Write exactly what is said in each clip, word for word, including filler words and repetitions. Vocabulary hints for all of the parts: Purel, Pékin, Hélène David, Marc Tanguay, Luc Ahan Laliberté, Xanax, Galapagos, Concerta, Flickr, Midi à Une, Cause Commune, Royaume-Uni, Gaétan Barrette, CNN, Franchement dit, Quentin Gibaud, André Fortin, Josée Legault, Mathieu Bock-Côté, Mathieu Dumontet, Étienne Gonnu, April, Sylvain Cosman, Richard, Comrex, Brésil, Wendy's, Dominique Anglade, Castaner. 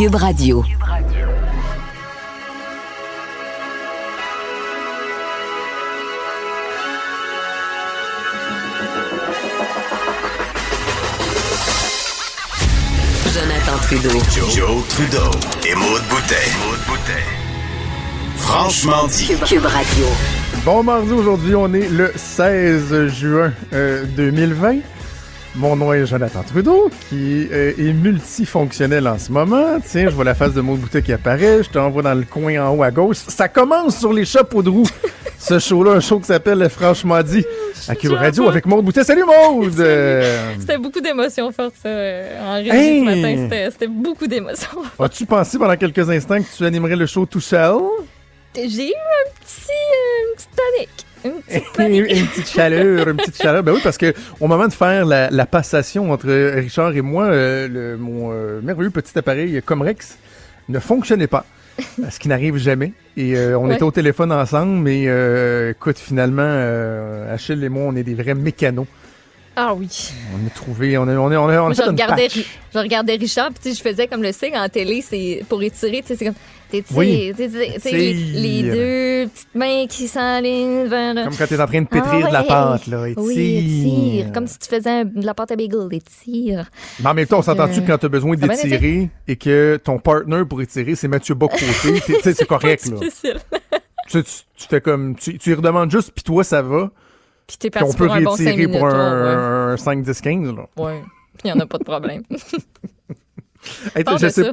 Cube Radio. Jonathan Trudeau. Joe, Joe Trudeau. Et Maude Boutet. Franchement dit. Cube, Cube Radio. Bon mardi, aujourd'hui, on est le seize juin euh, deux mille vingt. Mon nom est Jonathan Trudeau, qui euh, est multifonctionnel en ce moment. Tiens, je vois la face de Maude Boutet qui apparaît. Je t'envoie dans le coin en haut à gauche. Ça commence sur les chapeaux de roue. Ce show-là, un show qui s'appelle Franchement dit à Cube Radio avec Maude Boutet. Salut Maude! Salut. C'était beaucoup d'émotions fortes, ça, en régie hey. ce matin. C'était, c'était beaucoup d'émotions. As-tu pensé pendant quelques instants que tu animerais le show tout seul? J'ai eu un petit, euh, une petite panique. Une petite, une petite chaleur, une petite chaleur. Ben oui, parce que au moment de faire la, la passation entre Richard et moi, euh, le, mon euh, merveilleux petit appareil Comrex ne fonctionnait pas, ce qui n'arrive jamais. Et euh, on ouais. était au téléphone ensemble, mais euh, écoute, finalement, euh, Achille et moi, on est des vrais mécanos. Ah oui. On a trouvé, on a, on a, on a, on a fait je une regardais, patch. Je regardais Richard, puis je faisais comme le signe en télé, c'est pour étirer, tu sais, c'est comme... T'es, oui. t'es, t'es, t'es, t'es, les, les deux petites mains qui s'enlignent vers... Comme quand t'es en train de pétrir ah, de la pâte, là. Étire. Oui, étire. Comme si tu faisais un, de la pâte à bagel, étire. Mais en même temps, on s'entend-tu que quand t'as besoin d'étirer et que ton partner pour étirer, c'est Mathieu Bock-Côté, tu sais, c'est correct, là. Tu, tu, tu fais comme... Tu, tu y redemandes juste, puis toi, ça va. Puis t'es parti pour un bon cinq minutes. On peut réétirer pour un cinq, dix, quinze, là. Oui, il n'y en a pas de problème. Je sais pas...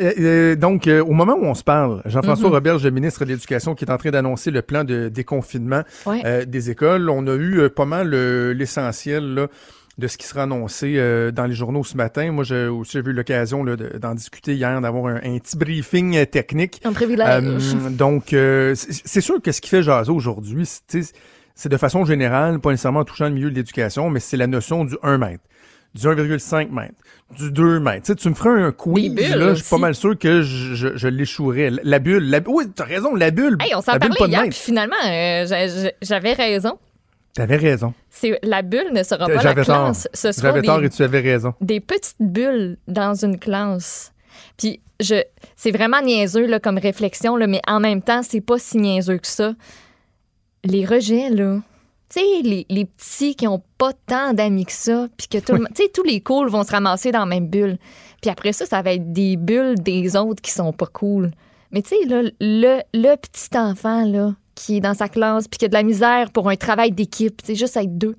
Euh, donc, euh, au moment où on se parle, Jean-François mm-hmm. Roberge, le ministre de l'Éducation, qui est en train d'annoncer le plan de déconfinement ouais. euh, des écoles, on a eu euh, pas mal euh, l'essentiel là, de ce qui sera annoncé euh, dans les journaux ce matin. Moi, j'ai aussi eu l'occasion là, de, d'en discuter hier, d'avoir un, un petit briefing euh, technique. Un privilège. Euh, donc, euh, c'est, c'est sûr que ce qui fait jaser aujourd'hui, c'est, c'est de façon générale, pas nécessairement touchant le milieu de l'éducation, mais c'est la notion du un mètre. Du un virgule cinq mètres, du deux mètres. Tu sais, tu me ferais un quiz, là, je suis pas mal sûr que je, je, je l'échouerais. La, la bulle, la, oui, t'as raison, la bulle. Hey, on s'en parlait hier, puis finalement, euh, j'a, j'avais raison. T'avais raison. C'est, la bulle ne sera pas j'avais la tort. classe. Ce sera j'avais des, tort et tu avais raison. Des petites bulles dans une classe. Puis, je, c'est vraiment niaiseux, là, comme réflexion, là, mais en même temps, c'est pas si niaiseux que ça. Les rejets, là... Tu sais, les, les petits qui n'ont pas tant d'amis que ça, puis que tout le monde. Tu sais, tous les cools vont se ramasser dans la même bulle. Puis après ça, ça va être des bulles des autres qui sont pas cool. Mais tu sais, là, le, le petit enfant, là, qui est dans sa classe, puis qui a de la misère pour un travail d'équipe, tu sais, juste être deux.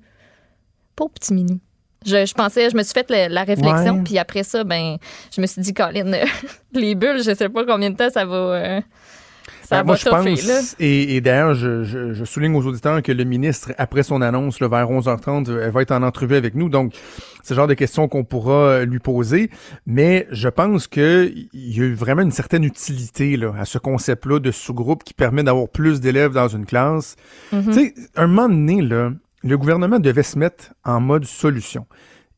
Pauvre petit minou. Je, je pensais, je me suis fait la, la réflexion, puis après ça, ben, je me suis dit, Colin, les bulles, je sais pas combien de temps ça va. Euh... Ça moi, je toffer, pense, là. Et, et d'ailleurs, je, je, je souligne aux auditeurs que le ministre, après son annonce, là, vers onze heures trente, elle va être en entrevue avec nous. Donc, c'est le genre de questions qu'on pourra lui poser. Mais je pense qu'il y a eu vraiment une certaine utilité là, à ce concept-là de sous-groupe qui permet d'avoir plus d'élèves dans une classe. Mm-hmm. Tu sais, un moment donné, là, le gouvernement devait se mettre en mode solution.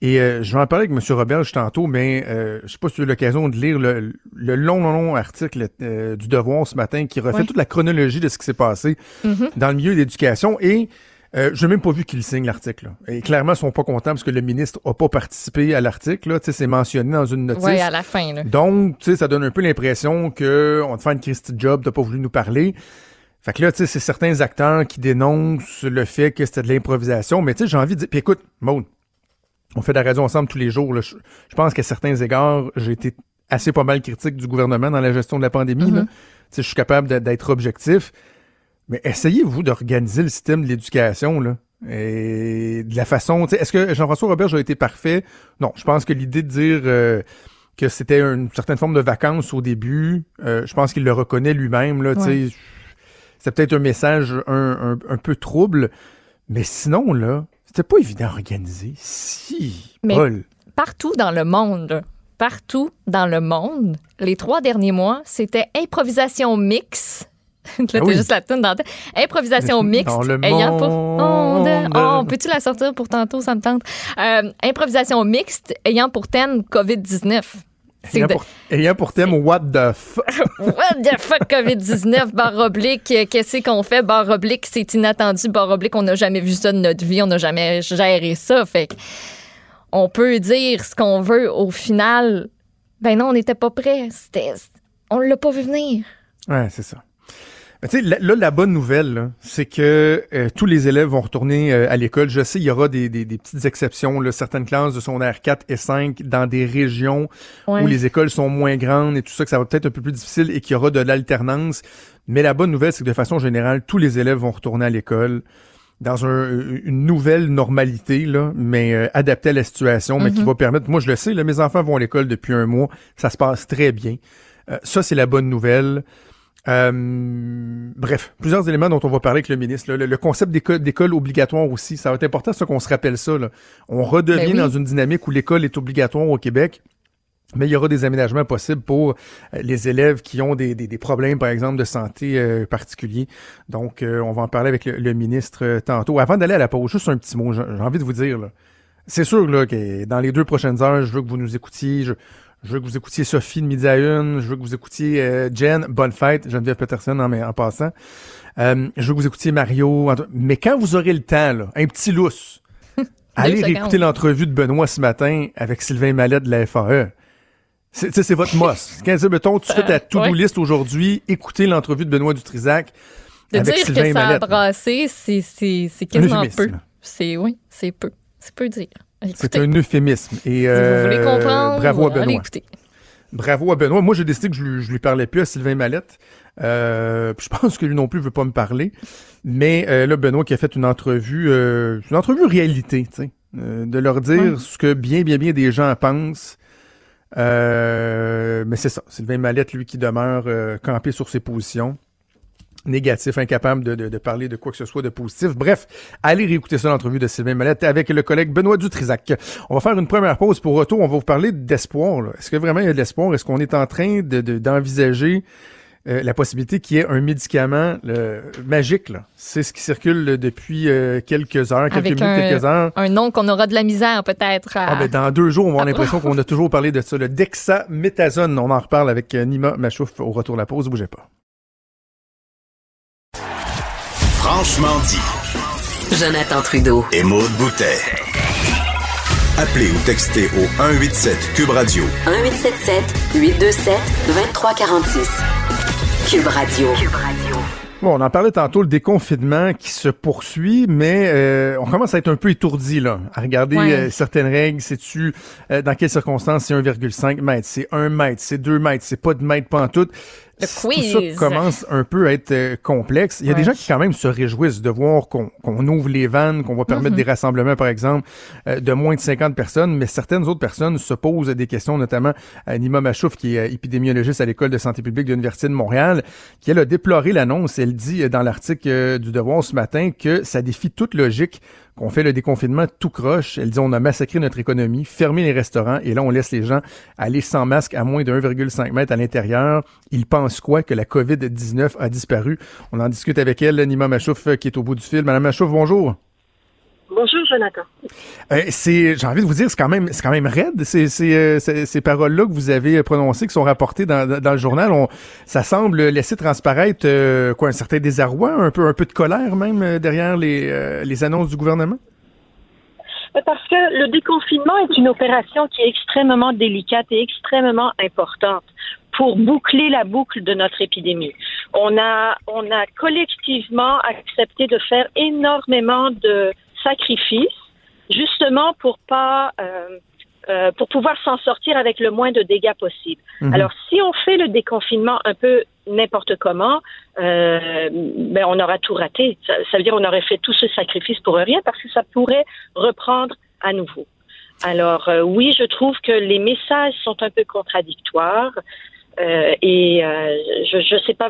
Et euh, je vais en parler avec M. Roberge tantôt, mais euh, je sais pas si tu as eu l'occasion de lire le, le long, long, long article euh, du Devoir ce matin qui refait ouais. toute la chronologie de ce qui s'est passé mm-hmm. dans le milieu de l'éducation. Et euh, je n'ai même pas vu qu'il signe l'article. Là. Et clairement, ils sont pas contents parce que le ministre n'a pas participé à l'article. Là. C'est mentionné dans une notice. Oui, à la fin. Là. Donc, ça donne un peu l'impression qu'on te fait une Christy Job, tu n'as pas voulu nous parler. Fait que là, tu sais, c'est certains acteurs qui dénoncent le fait que c'était de l'improvisation. Mais tu sais, j'ai envie de dire... Puis écoute, Maude, on fait de la radio ensemble tous les jours. Là. Je, je pense qu'à certains égards, j'ai été assez pas mal critique du gouvernement dans la gestion de la pandémie. Mm-hmm. Là. Je suis capable de, d'être objectif. Mais essayez-vous d'organiser le système de l'éducation là, et de la façon... Est-ce que Jean-François Roberge a été parfait? Non, je pense que l'idée de dire euh, que c'était une certaine forme de vacances au début, euh, je pense qu'il le reconnaît lui-même. Là, ouais. C'est peut-être un message un, un, un peu trouble. Mais sinon, là... C'était pas évident à organiser. Si, mais Paul. Partout dans le monde, partout dans le monde, les trois derniers mois, c'était improvisation mixte. Là, ah oui. t'as juste la toune dans la tête. Improvisation mixte. Dans le ayant monde. Pour... Oh, oh, peux-tu la sortir pour tantôt, ça me tente? Euh, improvisation mixte ayant pour thème covid dix-neuf. C'est ayant, de... pour... ayant pour thème what the fuck. What the fuck covid dix-neuf, barre oblique, qu'est-ce qu'on fait? Barre oblique, c'est inattendu, barre oblique, on n'a jamais vu ça de notre vie, on n'a jamais géré ça. Fait qu'on peut dire ce qu'on veut au final, Ben non, on n'était pas prêts. C'était, on l'a pas vu venir. Ouais, c'est ça. Tu sais, là, la bonne nouvelle, là, c'est que euh, tous les élèves vont retourner euh, à l'école. Je sais, il y aura des, des, des petites exceptions, là, certaines classes de secondaire quatre et cinq dans des régions ouais. où les écoles sont moins grandes et tout ça, que ça va peut-être un peu plus difficile et qu'il y aura de l'alternance. Mais la bonne nouvelle, c'est que de façon générale, tous les élèves vont retourner à l'école dans un, une nouvelle normalité, là, mais euh, adaptée à la situation, mm-hmm. mais qui va permettre... Moi, je le sais, là, mes enfants vont à l'école depuis un mois. Ça se passe très bien. Euh, ça, c'est la bonne nouvelle. Euh, bref, plusieurs éléments dont on va parler avec le ministre. Là. Le, le concept d'école, d'école obligatoire aussi, ça va être important, ça qu'on se rappelle ça. Là. On redevient ben oui. dans une dynamique où l'école est obligatoire au Québec, mais il y aura des aménagements possibles pour les élèves qui ont des, des, des problèmes, par exemple, de santé euh, particuliers. Donc, euh, on va en parler avec le, le ministre euh, tantôt. Avant d'aller à la pause, juste un petit mot, j'ai, j'ai envie de vous dire, là, c'est sûr là, que dans les deux prochaines heures, je veux que vous nous écoutiez, je... Je veux que vous écoutiez Sophie de midi à une. Je veux que vous écoutiez euh, Jen, bonne fête, Geneviève Peterson en, en passant. Euh, je veux que vous écoutiez Mario. Entre... Mais quand vous aurez le temps, là, un petit lousse, allez réécouter l'entrevue de Benoît ce matin avec Sylvain Mallette de la F A E. C'est, c'est votre mosse. Quand tu mettons, tu fais ta to-do ouais. list aujourd'hui, écoutez l'entrevue de Benoît Dutrisac de avec dire Sylvain que ça Mallette. A brassé, c'est, c'est, c'est quasiment peu. C'est, oui, c'est peu. C'est peu dire. Écoutez. C'est un euphémisme. Et, euh, si vous voulez comprendre, bravo à Benoît. Bravo à Benoît. Moi, j'ai décidé que je, je lui parlais plus à Sylvain Mallette. Euh, je pense que lui non plus veut pas me parler. Mais euh, là, Benoît qui a fait une entrevue, euh, une entrevue réalité, tu sais, euh, de leur dire ouais. ce que bien, bien, bien des gens pensent. Euh, mais c'est ça. Sylvain Mallette, lui, qui demeure euh, campé sur ses positions. Négatif, incapable de, de, de parler de quoi que ce soit de positif. Bref, allez réécouter ça, l'entrevue de Sylvain Mallette avec le collègue Benoît Dutrisac. On va faire une première pause pour retour. On va vous parler d'espoir. Là. Est-ce que vraiment il y a de l'espoir? Est-ce qu'on est en train de, de, d'envisager euh, la possibilité qu'il y ait un médicament euh, magique? Là. C'est ce qui circule depuis euh, quelques heures, quelques avec minutes, un, quelques heures. Un nom qu'on aura de la misère peut-être. À... Ah, ben, dans deux jours, on va avoir l'impression qu'on a toujours parlé de ça. Le Dexaméthasone, on en reparle avec euh, Nima Machouf au retour de la pause. Ne bougez pas. Franchement dit. Jonathan Trudeau. Et Maude Boutet. Appelez ou textez au un huit sept Cube Radio. un huit sept sept huit deux sept deux trois quatre six. Cube Radio. Cube Radio. Bon, on en parlait tantôt, le déconfinement qui se poursuit, mais euh, on commence à être un peu étourdi, là, à regarder ouais. euh, certaines règles. Sais-tu euh, dans quelles circonstances c'est un virgule cinq mètre, c'est un mètre, c'est deux mètres, c'est pas de mètre pantoute. Le quiz. Tout ça commence un peu à être euh, complexe. Il y a ouais. des gens qui quand même se réjouissent de voir qu'on, qu'on ouvre les vannes, qu'on va permettre mm-hmm. des rassemblements, par exemple, euh, de moins de cinquante personnes, mais certaines autres personnes se posent des questions, notamment euh, Nima Machouf, qui est euh, épidémiologiste à l'École de santé publique de l'Université de Montréal, qui elle a déploré l'annonce. Elle dit euh, dans l'article euh, du Devoir ce matin que ça défie toute logique qu'on fait le déconfinement tout croche. Elle dit on a massacré notre économie, fermé les restaurants et là on laisse les gens aller sans masque à moins de un virgule cinq mètre à l'intérieur. Ils pensent quoi? Que la covid dix-neuf a disparu. On en discute avec elle, Nima Machouf qui est au bout du fil. Madame Machouf, bonjour. Bonjour Jonathan. Euh, c'est, j'ai envie de vous dire, c'est quand même, c'est quand même raide ces, ces, ces, ces paroles-là que vous avez prononcées, qui sont rapportées dans, dans le journal. On, ça semble laisser transparaître euh, quoi, un certain désarroi, un peu, un peu de colère même derrière les, euh, les annonces du gouvernement? Parce que le déconfinement est une opération qui est extrêmement délicate et extrêmement importante pour boucler la boucle de notre épidémie. On a, on a collectivement accepté de faire énormément de sacrifice, justement pour pas euh, euh, pour pouvoir s'en sortir avec le moins de dégâts possible. Mmh. Alors, si on fait le déconfinement un peu n'importe comment, euh, ben on aura tout raté. Ça, ça veut dire on aurait fait tout ce sacrifice pour rien parce que ça pourrait reprendre à nouveau. Alors, euh, oui, je trouve que les messages sont un peu contradictoires. Euh, et euh, je ne sais pas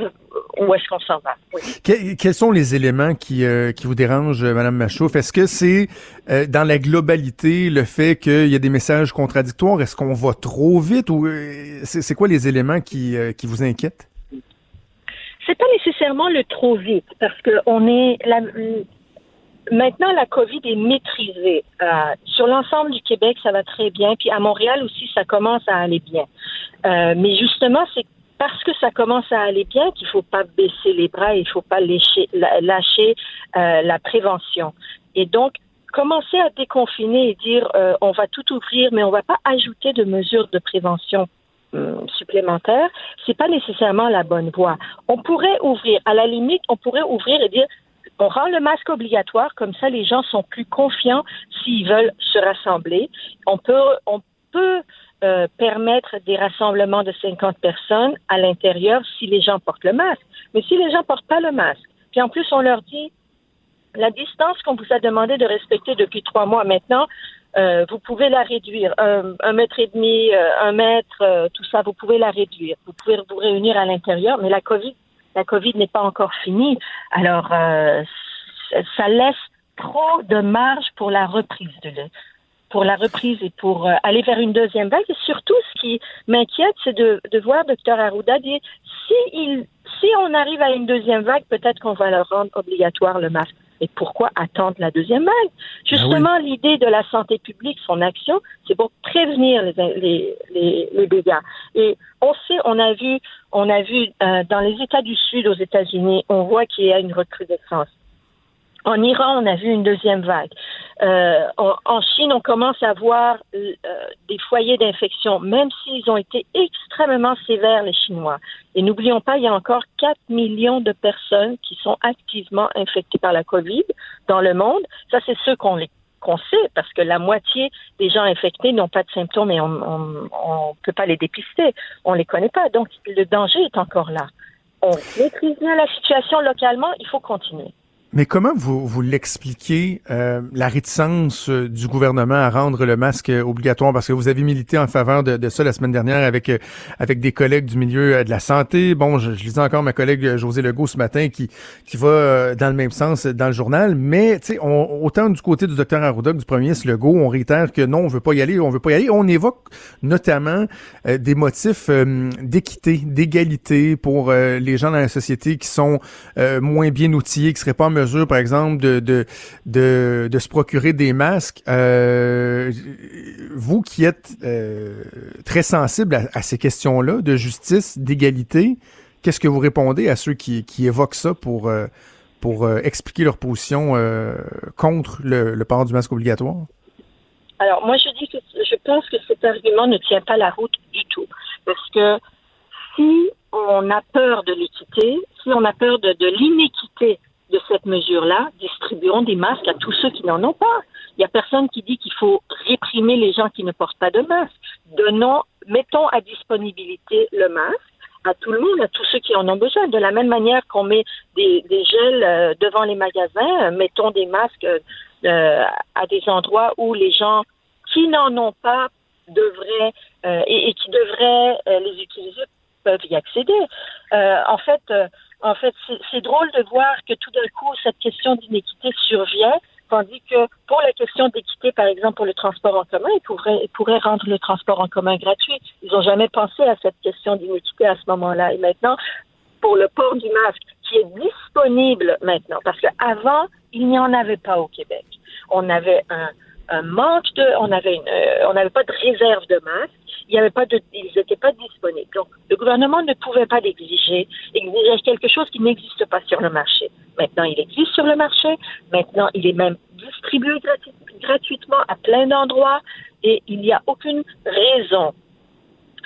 où est-ce qu'on s'en va. Oui. Que, quels sont les éléments qui, euh, qui vous dérangent, Madame Machouf? Est-ce que c'est euh, dans la globalité le fait qu'il y a des messages contradictoires? Est-ce qu'on va trop vite? Ou euh, c'est, c'est quoi les éléments qui, euh, qui vous inquiètent? C'est pas nécessairement le trop vite, parce que on est la, maintenant la COVID est maîtrisée. Euh, sur l'ensemble du Québec, ça va très bien. Puis à Montréal aussi, ça commence à aller bien. Euh, mais justement, c'est parce que ça commence à aller bien qu'il faut pas baisser les bras, il faut pas lâcher, lâcher euh, la prévention. Et donc, commencer à déconfiner et dire euh, on va tout ouvrir, mais on va pas ajouter de mesures de prévention supplémentaire, c'est pas nécessairement la bonne voie. On pourrait ouvrir, à la limite, on pourrait ouvrir et dire on rend le masque obligatoire, comme ça les gens sont plus confiants s'ils veulent se rassembler. On peut, on peut euh, permettre des rassemblements de cinquante personnes à l'intérieur si les gens portent le masque. Mais si les gens portent pas le masque, puis en plus on leur dit la distance qu'on vous a demandé de respecter depuis trois mois maintenant, Euh, vous pouvez la réduire, un, un mètre et demi, euh, un mètre, euh, tout ça, vous pouvez la réduire. Vous pouvez vous réunir à l'intérieur, mais la COVID, la COVID n'est pas encore finie. Alors, euh, ça laisse trop de marge pour la reprise de le, pour la reprise et pour euh, aller vers une deuxième vague. Et surtout, ce qui m'inquiète, c'est de, de voir docteur Arruda dire si il, si on arrive à une deuxième vague, peut-être qu'on va leur rendre obligatoire le masque. Et pourquoi attendre la deuxième vague? Justement, ah oui. L'idée de la santé publique, son action, c'est pour prévenir les, les, les, les dégâts. Et on sait, on a vu, on a vu euh, dans les États du Sud aux États-Unis, on voit qu'il y a une recrudescence. En Iran, on a vu une deuxième vague. Euh, en, en Chine, on commence à voir euh, des foyers d'infection, même s'ils ont été extrêmement sévères, les Chinois. Et n'oublions pas, il y a encore quatre millions de personnes qui sont activement infectées par la COVID dans le monde. Ça, c'est ceux qu'on, les, qu'on sait, parce que la moitié des gens infectés n'ont pas de symptômes et on ne peut pas les dépister. On ne les connaît pas. Donc, le danger est encore là. On maîtrise bien la situation localement, il faut continuer. Mais comment vous, vous l'expliquez, euh, la réticence du gouvernement à rendre le masque obligatoire? Parce que vous avez milité en faveur de, de ça la semaine dernière avec avec des collègues du milieu de la santé. Bon, je, je lisais encore ma collègue Josée Legault ce matin qui qui va dans le même sens dans le journal. Mais tu sais, autant du côté du docteur Arruda que du premier ministre Legault, on réitère que non, on veut pas y aller, on veut pas y aller. On évoque notamment euh, des motifs euh, d'équité, d'égalité pour euh, les gens dans la société qui sont euh, moins bien outillés, qui seraient pas en mesure, par exemple, de, de, de, de se procurer des masques. Euh, vous qui êtes euh, très sensible à, à ces questions-là, de justice, d'égalité, qu'est-ce que vous répondez à ceux qui, qui évoquent ça pour, euh, pour euh, expliquer leur position euh, contre le, le port du masque obligatoire? Alors, moi, je dis que je pense que cet argument ne tient pas la route du tout. Parce que si on a peur de l'équité, si on a peur de, de l'inéquité de cette mesure-là, distribuons des masques à tous ceux qui n'en ont pas. Il n'y a personne qui dit qu'il faut réprimer les gens qui ne portent pas de masque. Donnons, mettons à disponibilité le masque à tout le monde, à tous ceux qui en ont besoin. De la même manière qu'on met des, des gels devant les magasins, mettons des masques euh, à des endroits où les gens qui n'en ont pas devraient euh, et, et qui devraient euh, les utiliser peuvent y accéder. Euh, en fait... Euh, En fait, c'est, c'est drôle de voir que tout d'un coup, cette question d'inéquité survient, tandis que pour la question d'équité, par exemple, pour le transport en commun, ils pourraient, ils pourraient rendre le transport en commun gratuit. Ils n'ont jamais pensé à cette question d'inéquité à ce moment-là. Et maintenant, pour le port du masque, qui est disponible maintenant, parce qu'avant, il n'y en avait pas au Québec. On avait un, un manque de... On avait une, euh, on n'avait pas de réserve de masque. Il y avait pas de, ils n'étaient pas disponibles. Donc, le gouvernement ne pouvait pas exiger, exiger quelque chose qui n'existe pas sur le marché. Maintenant, il existe sur le marché. Maintenant, il est même distribué gratu- gratuitement à plein d'endroits et il n'y a aucune raison,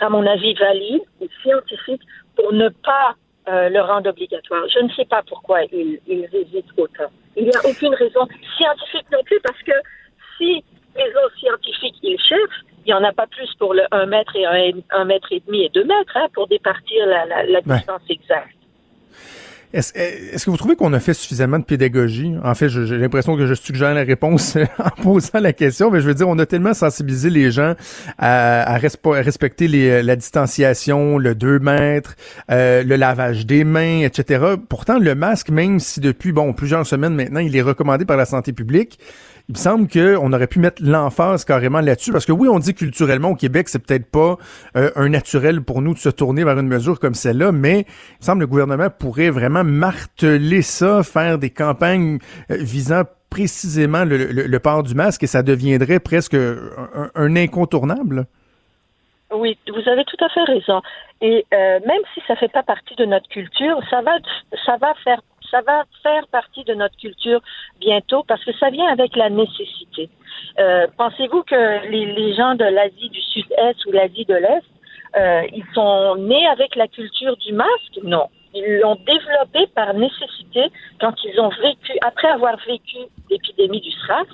à mon avis, valide ou scientifique pour ne pas euh, le rendre obligatoire. Je ne sais pas pourquoi ils, ils hésitent autant. Il n'y a aucune raison scientifique non plus parce que si les autres scientifiques, ils cherchent, il n'y en a pas plus pour le un mètre et un mètre et demi et deux mètres hein, pour départir la, la, la distance ouais. exacte. Est-ce, est-ce que vous trouvez qu'on a fait suffisamment de pédagogie? En fait, je, j'ai l'impression que je suggère la réponse en posant la question, mais je veux dire, on a tellement sensibilisé les gens à, à, resp- à respecter les, la distanciation, le deux mètres, euh, le lavage des mains, et cetera. Pourtant, le masque, même si depuis bon plusieurs semaines maintenant, il est recommandé par la santé publique, il me semble qu'on aurait pu mettre l'emphase carrément là-dessus, parce que oui, on dit culturellement au Québec, c'est peut-être pas euh, un naturel pour nous de se tourner vers une mesure comme celle-là, mais il me semble que le gouvernement pourrait vraiment marteler ça, faire des campagnes euh, visant précisément le, le, le port du masque, et ça deviendrait presque un, un incontournable. Oui, vous avez tout à fait raison. Et euh, même si ça fait pas partie de notre culture, ça va, ça va faire Ça va faire partie de notre culture bientôt parce que ça vient avec la nécessité. Euh, pensez-vous que les, les gens de l'Asie du Sud-Est ou l'Asie de l'Est Euh, ils sont nés avec la culture du masque? Non. Ils l'ont développé par nécessité quand ils ont vécu, après avoir vécu l'épidémie du SRAS,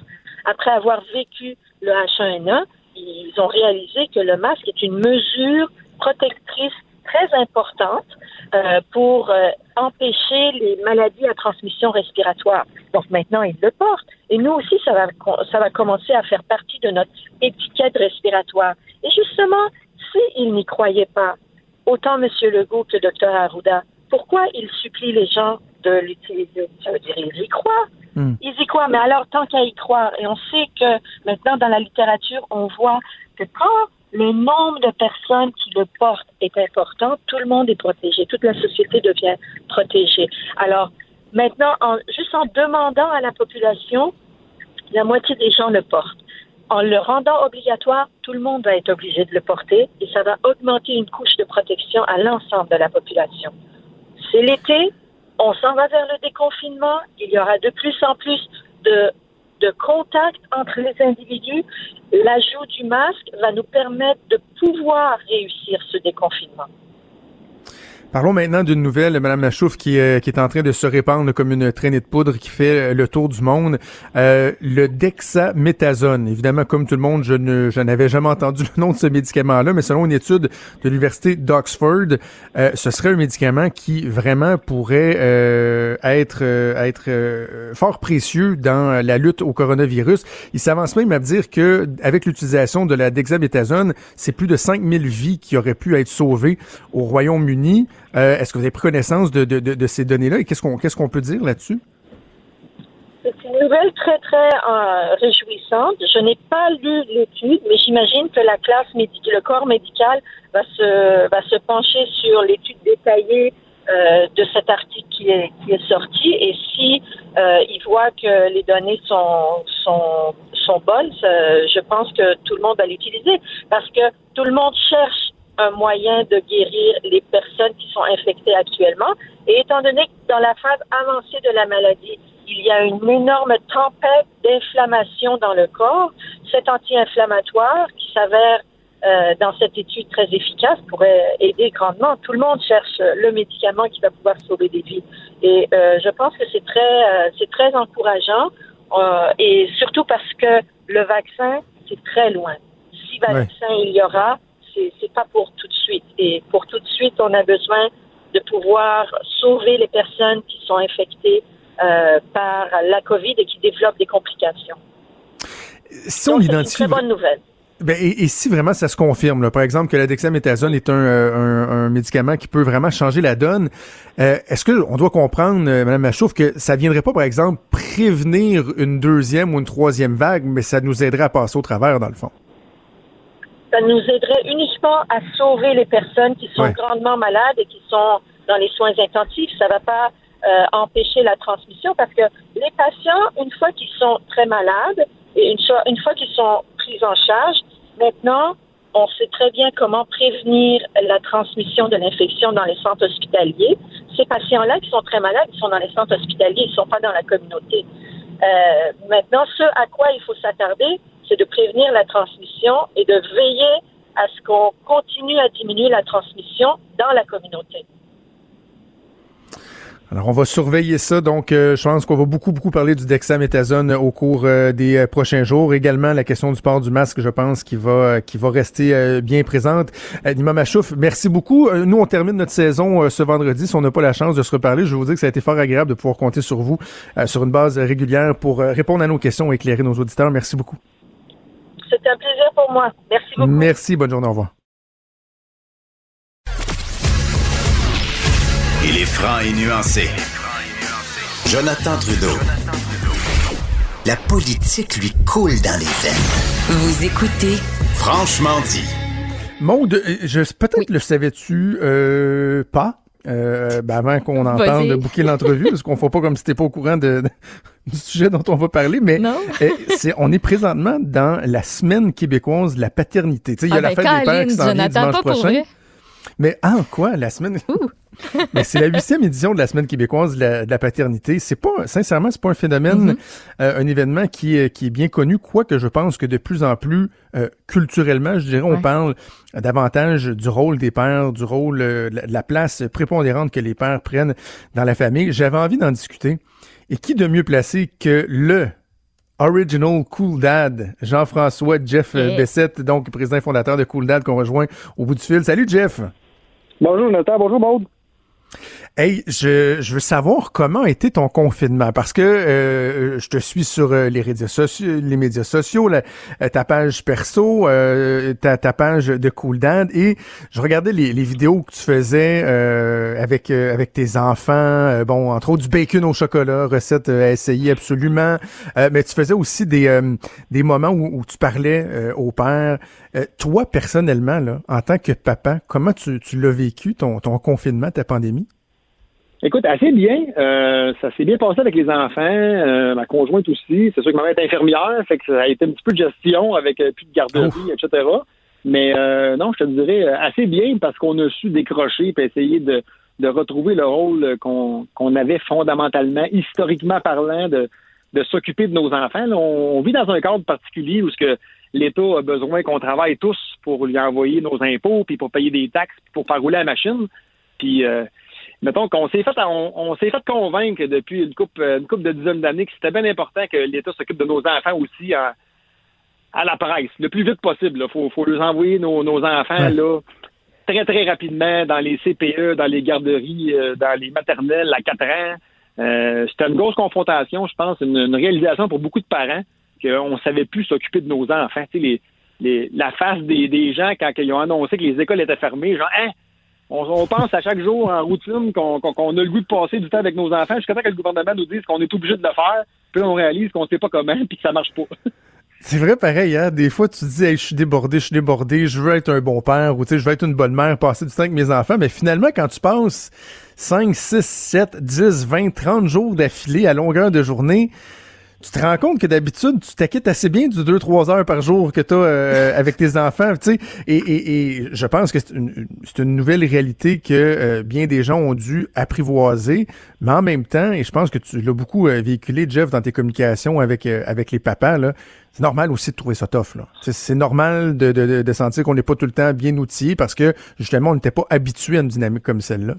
après avoir vécu le H un N un, ils ont réalisé que le masque est une mesure protectrice très importante euh, pour euh, empêcher les maladies à transmission respiratoire. Donc maintenant, ils le portent. Et nous aussi, ça va, ça va commencer à faire partie de notre étiquette respiratoire. Et justement, s'ils n'y croyaient pas, autant M. Legault que Dr Arruda, pourquoi ils supplient les gens de l'utiliser? Ça veut dire qu'ils y croient. Mm. Ils y croient, mais alors tant qu'à y croire. Et on sait que maintenant, dans la littérature, on voit que quand le nombre de personnes qui le portent est important, tout le monde est protégé, toute la société devient protégée. Alors, maintenant, en, juste en demandant à la population, la moitié des gens le portent. En le rendant obligatoire, tout le monde va être obligé de le porter et ça va augmenter une couche de protection à l'ensemble de la population. C'est l'été, on s'en va vers le déconfinement, il y aura de plus en plus de de contact entre les individus, l'ajout du masque va nous permettre de pouvoir réussir ce déconfinement. Parlons maintenant d'une nouvelle, Mme Machouf, qui, euh, qui est en train de se répandre comme une traînée de poudre qui fait le tour du monde. Euh, le dexaméthasone. Évidemment, comme tout le monde, je, ne, je n'avais jamais entendu le nom de ce médicament-là, mais selon une étude de l'Université d'Oxford, euh, ce serait un médicament qui vraiment pourrait euh, être, euh, être euh, fort précieux dans la lutte au coronavirus. Il s'avance même à dire que avec l'utilisation de la dexaméthasone, c'est plus de cinq mille vies qui auraient pu être sauvées au Royaume-Uni. Euh, est-ce que vous avez pris connaissance de, de, de, de ces données-là et qu'est-ce qu'on, qu'est-ce qu'on peut dire là-dessus? C'est une nouvelle très, très euh, réjouissante. Je n'ai pas lu l'étude, mais j'imagine que la classe médicale, le corps médical va se, va se pencher sur l'étude détaillée euh, de cet article qui est, qui est sorti. Et si euh, ils voient que les données sont, sont, sont bonnes, ça, je pense que tout le monde va l'utiliser parce que tout le monde cherche un moyen de guérir les personnes qui sont infectées actuellement. Et étant donné que dans la phase avancée de la maladie, il y a une énorme tempête d'inflammation dans le corps, cet anti-inflammatoire qui s'avère euh, dans cette étude très efficace pourrait aider grandement. Tout le monde cherche le médicament qui va pouvoir sauver des vies. Et euh, je pense que c'est très, euh, c'est très encourageant euh, et surtout parce que le vaccin, c'est très loin. Si vaccin ouais. il y aura, C'est, c'est pas pour tout de suite. Et pour tout de suite, on a besoin de pouvoir sauver les personnes qui sont infectées euh, par la COVID et qui développent des complications. Si on Donc, l'identifie... C'est une très bonne nouvelle. Ben, et, et si vraiment ça se confirme, là, par exemple que la dexaméthasone est un, un, un médicament qui peut vraiment changer la donne, euh, est-ce qu'on doit comprendre, euh, Mme Machouf, que ça ne viendrait pas, par exemple, prévenir une deuxième ou une troisième vague, mais ça nous aiderait à passer au travers, dans le fond? Ça nous aiderait uniquement à sauver les personnes qui sont ouais. grandement malades et qui sont dans les soins intensifs. Ça ne va pas euh, empêcher la transmission parce que les patients, une fois qu'ils sont très malades et une, cho- une fois qu'ils sont pris en charge, maintenant, on sait très bien comment prévenir la transmission de l'infection dans les centres hospitaliers. Ces patients-là qui sont très malades, ils sont dans les centres hospitaliers, ils ne sont pas dans la communauté. Euh, maintenant, ce à quoi il faut s'attarder, c'est de prévenir la transmission et de veiller à ce qu'on continue à diminuer la transmission dans la communauté. Alors, on va surveiller ça. Donc, euh, je pense qu'on va beaucoup, beaucoup parler du dexaméthasone au cours euh, des euh, prochains jours. Également, la question du port du masque, je pense, qui va euh, qui va rester euh, bien présente. Euh, Nima Machouf, merci beaucoup. Euh, nous, on termine notre saison euh, ce vendredi. Si on n'a pas la chance de se reparler, je vais vous dire que ça a été fort agréable de pouvoir compter sur vous euh, sur une base régulière pour euh, répondre à nos questions et éclairer nos auditeurs. Merci beaucoup. C'était un plaisir pour moi. Merci beaucoup. Merci. Bonne journée. Au revoir. Il est franc et nuancé. Jonathan Trudeau. La politique lui coule dans les veines. Vous écoutez Franchement dit. Maude, je peut-être oui. le savais-tu euh, pas? Euh, ben avant qu'on entende Vas-y. boucler l'entrevue, parce qu'on ne faut pas comme si t'es pas au courant de, de, du sujet dont on va parler, mais euh, c'est, on est présentement dans la semaine québécoise de la paternité. Tu sais, il y a ah la ben fête des pères qui s'en vient dimanche prochain. Mais en ah, quoi, la semaine... Ouh. Mais c'est la huitième édition de la Semaine québécoise de la, de la paternité. C'est pas, sincèrement, c'est pas un phénomène, mm-hmm. euh, un événement qui, euh, qui est bien connu, quoique je pense que de plus en plus, euh, culturellement, je dirais, on ouais. parle davantage du rôle des pères, du rôle, euh, de la place prépondérante que les pères prennent dans la famille. J'avais envie d'en discuter. Et qui de mieux placé que le Original Cool Dad, Jean-François Jeff hey. Bessette, donc président et fondateur de Cool Dad, qu'on rejoint au bout du fil. Salut Jeff! Bonjour Jonathan, bonjour Maude. Hey, je, je veux savoir comment a été ton confinement, parce que euh, je te suis sur les réseaux sociaux, les médias sociaux, la, ta page perso, euh, ta, ta page de Cool Dad, et je regardais les, les vidéos que tu faisais euh, avec euh, avec tes enfants, euh, bon, entre autres du bacon au chocolat, recette à essayer absolument, euh, mais tu faisais aussi des euh, des moments où, où tu parlais euh, au père. Euh, toi, personnellement, là, en tant que papa, comment tu, tu l'as vécu, ton, ton confinement, ta pandémie? Écoute, assez bien. Euh, ça s'est bien passé avec les enfants, euh, ma conjointe aussi. C'est sûr que ma mère est infirmière, fait que ça a été un petit peu de gestion avec euh, plus de garderie, et cetera. Mais euh, non, je te dirais euh, assez bien parce qu'on a su décrocher et essayer de, de retrouver le rôle qu'on, qu'on avait fondamentalement, historiquement parlant, de, de s'occuper de nos enfants. Là, on, on vit dans un cadre particulier où ce que l'État a besoin qu'on travaille tous pour lui envoyer nos impôts, puis pour payer des taxes, puis pour faire rouler la machine. Puis euh, mettons qu'on s'est fait, on, on s'est fait convaincre depuis une couple, une couple de dizaines d'années que c'était bien important que l'État s'occupe de nos enfants aussi à, à la presse, le plus vite possible. Il faut, faut leur envoyer nos, nos enfants là, très, très rapidement dans les C P E, dans les garderies, euh, dans les maternelles à quatre ans. Euh, c'était une grosse confrontation, je pense, une, une réalisation pour beaucoup de parents qu'on ne savait plus s'occuper de nos enfants. Tu sais, les, les, la face des, des gens quand ils ont annoncé que les écoles étaient fermées, genre, hein? On, on pense à chaque jour en routine qu'on, qu'on, qu'on a le goût de passer du temps avec nos enfants jusqu'à temps que le gouvernement nous dise qu'on est obligé de le faire, puis on réalise qu'on ne sait pas comment, puis que ça marche pas. C'est vrai, pareil, hein? Des fois, tu te dis, hey, je suis débordé, je suis débordé, je veux être un bon père, ou tu sais, je veux être une bonne mère, passer du temps avec mes enfants, mais finalement, quand tu passes cinq, six, sept, dix, vingt, trente jours d'affilée à longueur de journée, tu te rends compte que d'habitude, tu t'acquittes assez bien du deux trois heures par jour que t'as euh, avec tes enfants, tu sais. Et, et, et je pense que c'est une, c'est une nouvelle réalité que euh, bien des gens ont dû apprivoiser. Mais en même temps, et je pense que tu l'as beaucoup euh, véhiculé, Jeff, dans tes communications avec euh, avec les papas, là, c'est normal aussi de trouver ça tough, là. C'est, c'est normal de, de, de sentir qu'on n'est pas tout le temps bien outillé parce que, justement, on n'était pas habitué à une dynamique comme celle-là.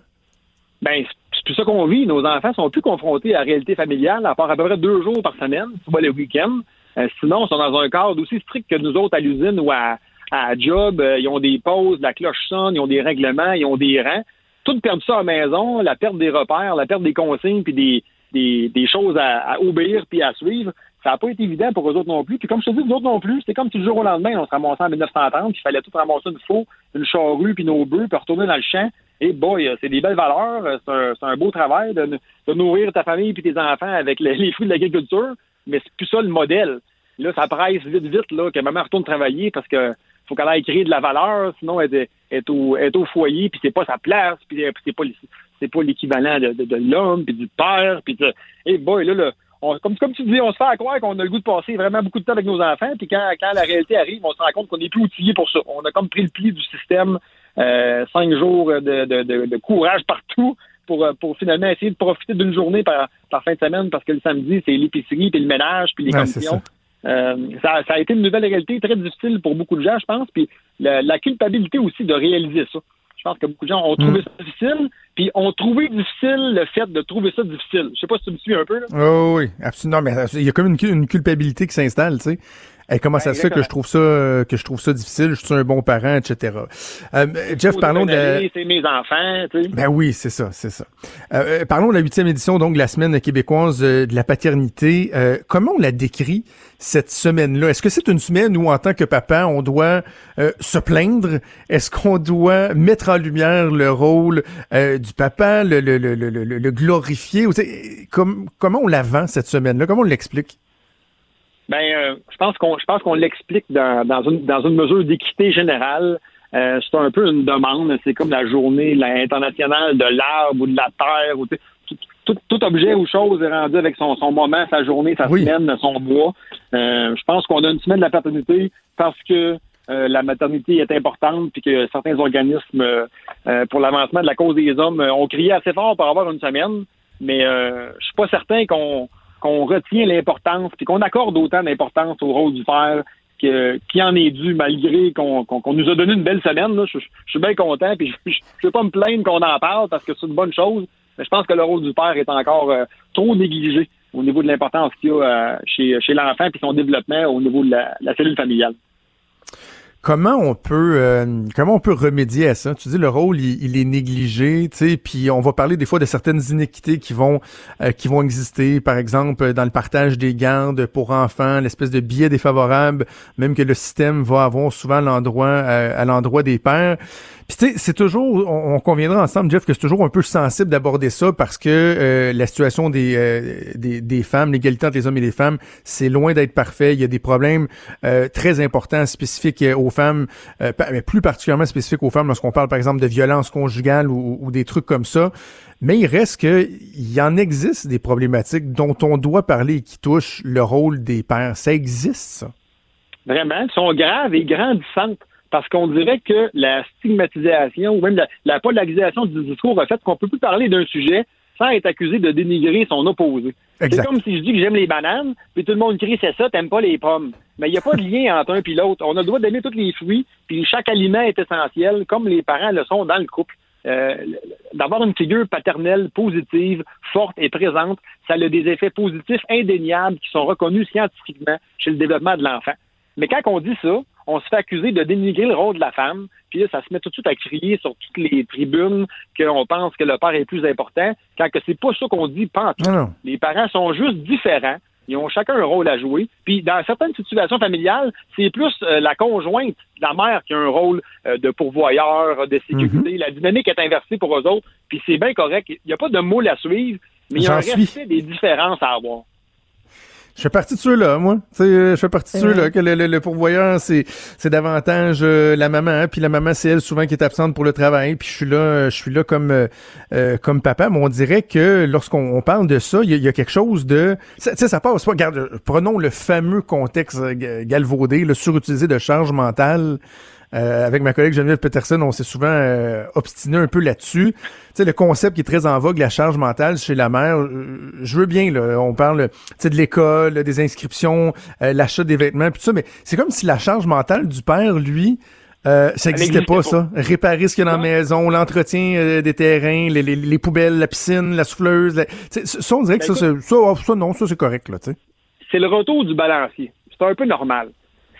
Ben, c'est ça qu'on vit. Nos enfants sont plus confrontés à la réalité familiale, à part à peu près deux jours par semaine, soit le week-end. Euh, sinon, ils sont dans un cadre aussi strict que nous autres à l'usine ou à, à job. Euh, ils ont des pauses, la cloche sonne, ils ont des règlements, ils ont des rangs. Tout perdu ça à la maison, la perte des repères, la perte des consignes, puis des, des, des choses à, à obéir puis à suivre. Ça n'a pas été évident pour eux autres non plus. Puis comme je te dis, nous autres non plus, c'était comme du jour au lendemain, on se ramassait en mille neuf cent trente, puis il fallait tout ramasser une faux, une charrue, puis nos bœufs, puis retourner dans le champ. Et hey boy, c'est des belles valeurs, c'est un, c'est un beau travail de, de nourrir ta famille et tes enfants avec les, les fruits de l'agriculture, mais c'est plus ça le modèle. Là, ça presse vite, vite, là, que maman retourne travailler parce que faut qu'elle aille créer de la valeur, sinon elle est, elle est, au, elle est au foyer, puis c'est pas sa place, puis c'est pas, c'est pas l'équivalent de, de, de l'homme, puis du père, puis de... Hey boy, là, là on, comme, comme tu dis, on se fait à croire qu'on a le goût de passer vraiment beaucoup de temps avec nos enfants, puis quand, quand la réalité arrive, on se rend compte qu'on est plus outillé pour ça. On a comme pris le pli du système. Euh, cinq jours de, de, de, de courage partout pour, pour finalement essayer de profiter d'une journée par, par fin de semaine parce que le samedi, c'est l'épicerie, puis le ménage, puis les ah, commissions. Ça. Euh, ça, ça a été une nouvelle réalité très difficile pour beaucoup de gens, je pense, puis la, la culpabilité aussi de réaliser ça. Je pense que beaucoup de gens ont trouvé mmh. ça difficile, puis ont trouvé difficile le fait de trouver ça difficile. Je sais pas si tu me suis un peu, là. Oh, oui, absolument. Mais il y a comme une, une culpabilité qui s'installe, tu sais. Hey, comment ça se fait que je trouve ça euh, que je trouve ça difficile, je suis un bon parent, et cetera. Euh, Jeff, parlons de la... C'est mes enfants, tu sais. Ben oui, c'est ça, c'est ça. Euh, parlons de la huitième édition, donc de la Semaine québécoise de la paternité. Euh, comment on la décrit, cette semaine-là? Est-ce que c'est une semaine où, en tant que papa, on doit euh, se plaindre? Est-ce qu'on doit mettre en lumière le rôle euh, du papa, le, le, le, le, le, le glorifier? Comme, comment on la vend, cette semaine-là? Comment on l'explique? Ben, euh, je pense qu'on, je pense qu'on l'explique dans, dans une, dans une mesure d'équité générale. Euh, c'est un peu une demande. C'est comme la journée internationale de l'arbre ou de la terre. Ou, tout, tout, tout objet ou chose est rendu avec son, son moment, sa journée, sa oui. semaine, son mois. Euh, je pense qu'on a une semaine de la paternité parce que euh, la maternité est importante, puis que certains organismes euh, euh, pour l'avancement de la cause des hommes euh, ont crié assez fort par rapport à une semaine, mais euh, je suis pas certain qu'on, qu'on retient l'importance, puis qu'on accorde autant d'importance au rôle du père que, qui en est dû, malgré qu'on, qu'on, qu'on nous a donné une belle semaine. Là. Je, je, je suis bien content, puis je ne veux pas me plaindre qu'on en parle, parce que c'est une bonne chose, mais je pense que le rôle du père est encore euh, trop négligé au niveau de l'importance qu'il y a euh, chez, chez l'enfant et son développement au niveau de la, la cellule familiale. Comment on peut euh, comment on peut remédier à ça? Tu dis le rôle il, il est négligé, tu sais, puis on va parler des fois de certaines inéquités qui vont euh, qui vont exister, par exemple dans le partage des gardes pour enfants, l'espèce de biais défavorable même que le système va avoir souvent à l'endroit euh, à l'endroit des pères. Puis tu sais, c'est toujours, on, on conviendra ensemble, Jeff, que c'est toujours un peu sensible d'aborder ça parce que euh, la situation des, euh, des des femmes, l'égalité entre les hommes et les femmes, c'est loin d'être parfait. Il y a des problèmes euh, très importants, spécifiques aux femmes, euh, mais plus particulièrement spécifiques aux femmes lorsqu'on parle, par exemple, de violence conjugale ou, ou des trucs comme ça. Mais il reste que il y en existe des problématiques dont on doit parler et qui touchent le rôle des pères. Ça existe, ça? Vraiment, ils sont graves et grandissantes parce qu'on dirait que la stigmatisation ou même la, la polarisation du discours a fait qu'on ne peut plus parler d'un sujet sans être accusé de dénigrer son opposé. Exact. C'est comme si je dis que j'aime les bananes, puis tout le monde crie « c'est ça, t'aimes pas les pommes ». Mais il n'y a pas de lien entre un et l'autre. On a le droit d'aimer tous les fruits, puis chaque aliment est essentiel, comme les parents le sont dans le couple. Euh, d'avoir une figure paternelle positive, forte et présente, ça a des effets positifs indéniables qui sont reconnus scientifiquement chez le développement de l'enfant. Mais quand on dit ça, on se fait accuser de dénigrer le rôle de la femme, puis là, ça se met tout de suite à crier sur toutes les tribunes qu'on pense que le père est plus important, quand que c'est pas ça qu'on dit pantoute. Les parents sont juste différents, ils ont chacun un rôle à jouer, puis dans certaines situations familiales, c'est plus euh, la conjointe, la mère qui a un rôle euh, de pourvoyeur, de sécurité, mm-hmm. La dynamique est inversée pour eux autres, puis c'est bien correct, il n'y a pas de moule à suivre, mais il y a un respect des différences à avoir. Je fais partie de ceux-là, moi. Tu sais, je fais partie de ceux-là que le, le, le pourvoyeur, c'est c'est davantage euh, la maman, hein, puis la maman, c'est elle souvent qui est absente pour le travail, puis je suis là, je suis là comme euh, comme papa. Mais on dirait que lorsqu'on on parle de ça, il y, y a quelque chose de, tu sais, ça passe pas. Regarde, prenons le fameux contexte galvaudé, le surutilisé de charge mentale. Euh, avec ma collègue Geneviève Peterson, on s'est souvent euh, obstiné un peu là-dessus. Tu sais, le concept qui est très en vogue, la charge mentale chez la mère, euh, je veux bien, là, on parle, tu sais, de l'école, des inscriptions, euh, l'achat des vêtements, puis tout ça, mais c'est comme si la charge mentale du père, lui, euh, ça n'existait pas, pas, ça. Réparer ce qu'il y a dans la maison, l'entretien euh, des terrains, les, les, les poubelles, la piscine, la souffleuse, la... tu sais, ça, on dirait que ben ça, écoute, c'est, ça, oh, ça, non, ça, c'est correct, là, tu sais. C'est le retour du balancier. C'est un peu normal.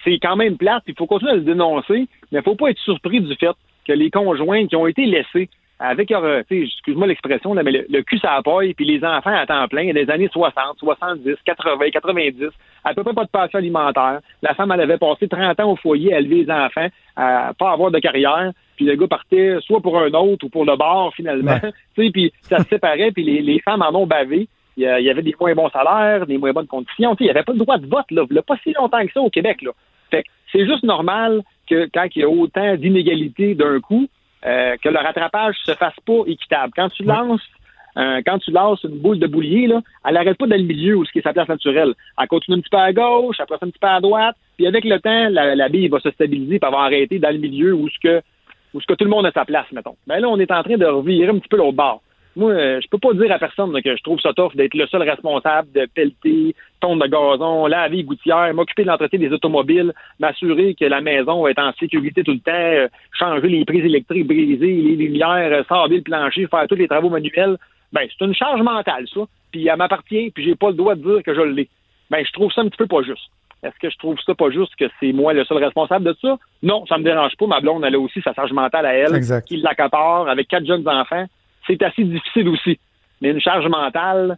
C'est quand même plate, puis il faut continuer à le dénoncer, mais il faut pas être surpris du fait que les conjoints qui ont été laissés avec leur, excuse-moi l'expression, là, mais le, le cul sur la paille, puis les enfants à temps plein, des années soixante, soixante-dix, quatre-vingts, quatre-vingt-dix, à peu près pas de pension alimentaire, la femme, elle avait passé trente ans au foyer à élever les enfants, à pas avoir de carrière, puis le gars partait soit pour un autre ou pour le bar, finalement, ouais. Puis ça se séparait, puis les, les femmes en ont bavé. Il y avait des moins bons salaires, des moins bonnes conditions, il n'y avait pas de droit de vote, là, il n'y a pas si longtemps que ça au Québec, là. Fait que c'est juste normal que quand il y a autant d'inégalités d'un coup, euh, que le rattrapage se fasse pas équitable. Quand tu lances euh, quand tu lances une boule de boulier, là, elle n'arrête pas dans le milieu où ce qui est sa place naturelle. Elle continue un petit peu à gauche, elle passe un petit peu à droite, puis avec le temps, la, la bille va se stabiliser et va arrêter dans le milieu où ce que où ce que tout le monde a sa place, mettons. Ben là, on est en train de revirer un petit peu l'autre bord. Moi, euh, je peux pas dire à personne là, que je trouve ça tough d'être le seul responsable de pelleter, tondre de gazon, laver les gouttières, m'occuper de l'entretien des automobiles, m'assurer que la maison est en sécurité tout le temps, euh, changer les prises électriques, briser les lumières, euh, sabler le plancher, faire tous les travaux manuels. Ben, c'est une charge mentale, ça. Puis elle m'appartient, puis j'ai pas le droit de dire que je l'ai. Ben, je trouve ça un petit peu pas juste. Est-ce que je trouve ça pas juste que c'est moi le seul responsable de ça? Non, ça me dérange pas. Ma blonde, elle a aussi sa charge mentale à elle, exact. Qui l'accapare avec quatre jeunes enfants. C'est assez difficile aussi. Mais une charge mentale,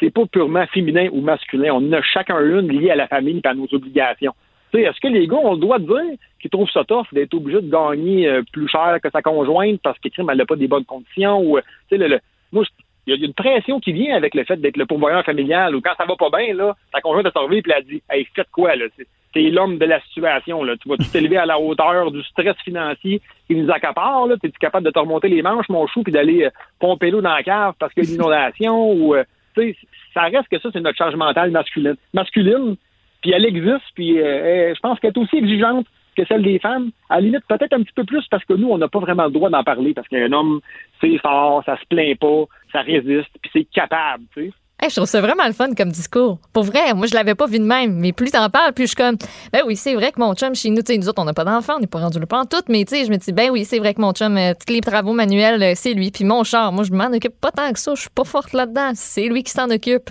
c'est pas purement féminin ou masculin. On en a chacun une liée à la famille et à nos obligations. Tu sais, est-ce que les gars, on le doit dire qu'ils trouvent ça tough d'être obligés de gagner euh, plus cher que sa conjointe parce qu'écrime, elle n'a pas des bonnes conditions? Ou, tu sais, le, le, moi, il y a une pression qui vient avec le fait d'être le pourvoyeur familial ou quand ça va pas bien, là, ta conjointe a servi et elle a dit « Hey, faites quoi, là? T'es, t'es l'homme de la situation, là. Tu vas tout t'élever à la hauteur du stress financier qui nous accapare, là. T'es-tu capable de te remonter les manches, mon chou, puis d'aller euh, pomper l'eau dans la cave parce qu'il y a une inondation? » ou euh, tu sais, ça reste que ça, c'est notre charge mentale masculine. Masculine, puis elle existe, puis euh, je pense qu'elle est aussi exigeante que celle des femmes, à la limite peut-être un petit peu plus parce que nous, on n'a pas vraiment le droit d'en parler parce qu'un homme, c'est fort, ça se plaint pas, ça résiste, puis c'est capable, tu sais. Hey, je trouve ça vraiment le fun comme discours. Pour vrai, moi, je l'avais pas vu de même, mais plus t'en parles, plus je suis comme, ben oui, c'est vrai que mon chum, chez nous, tu sais, nous autres, on n'a pas d'enfants, on n'est pas rendu le pan tout, mais tu sais, je me dis, ben oui, c'est vrai que mon chum, euh, tous les travaux manuels, euh, c'est lui, puis mon char, moi, je m'en occupe pas tant que ça, je suis pas forte là-dedans, c'est lui qui s'en occupe.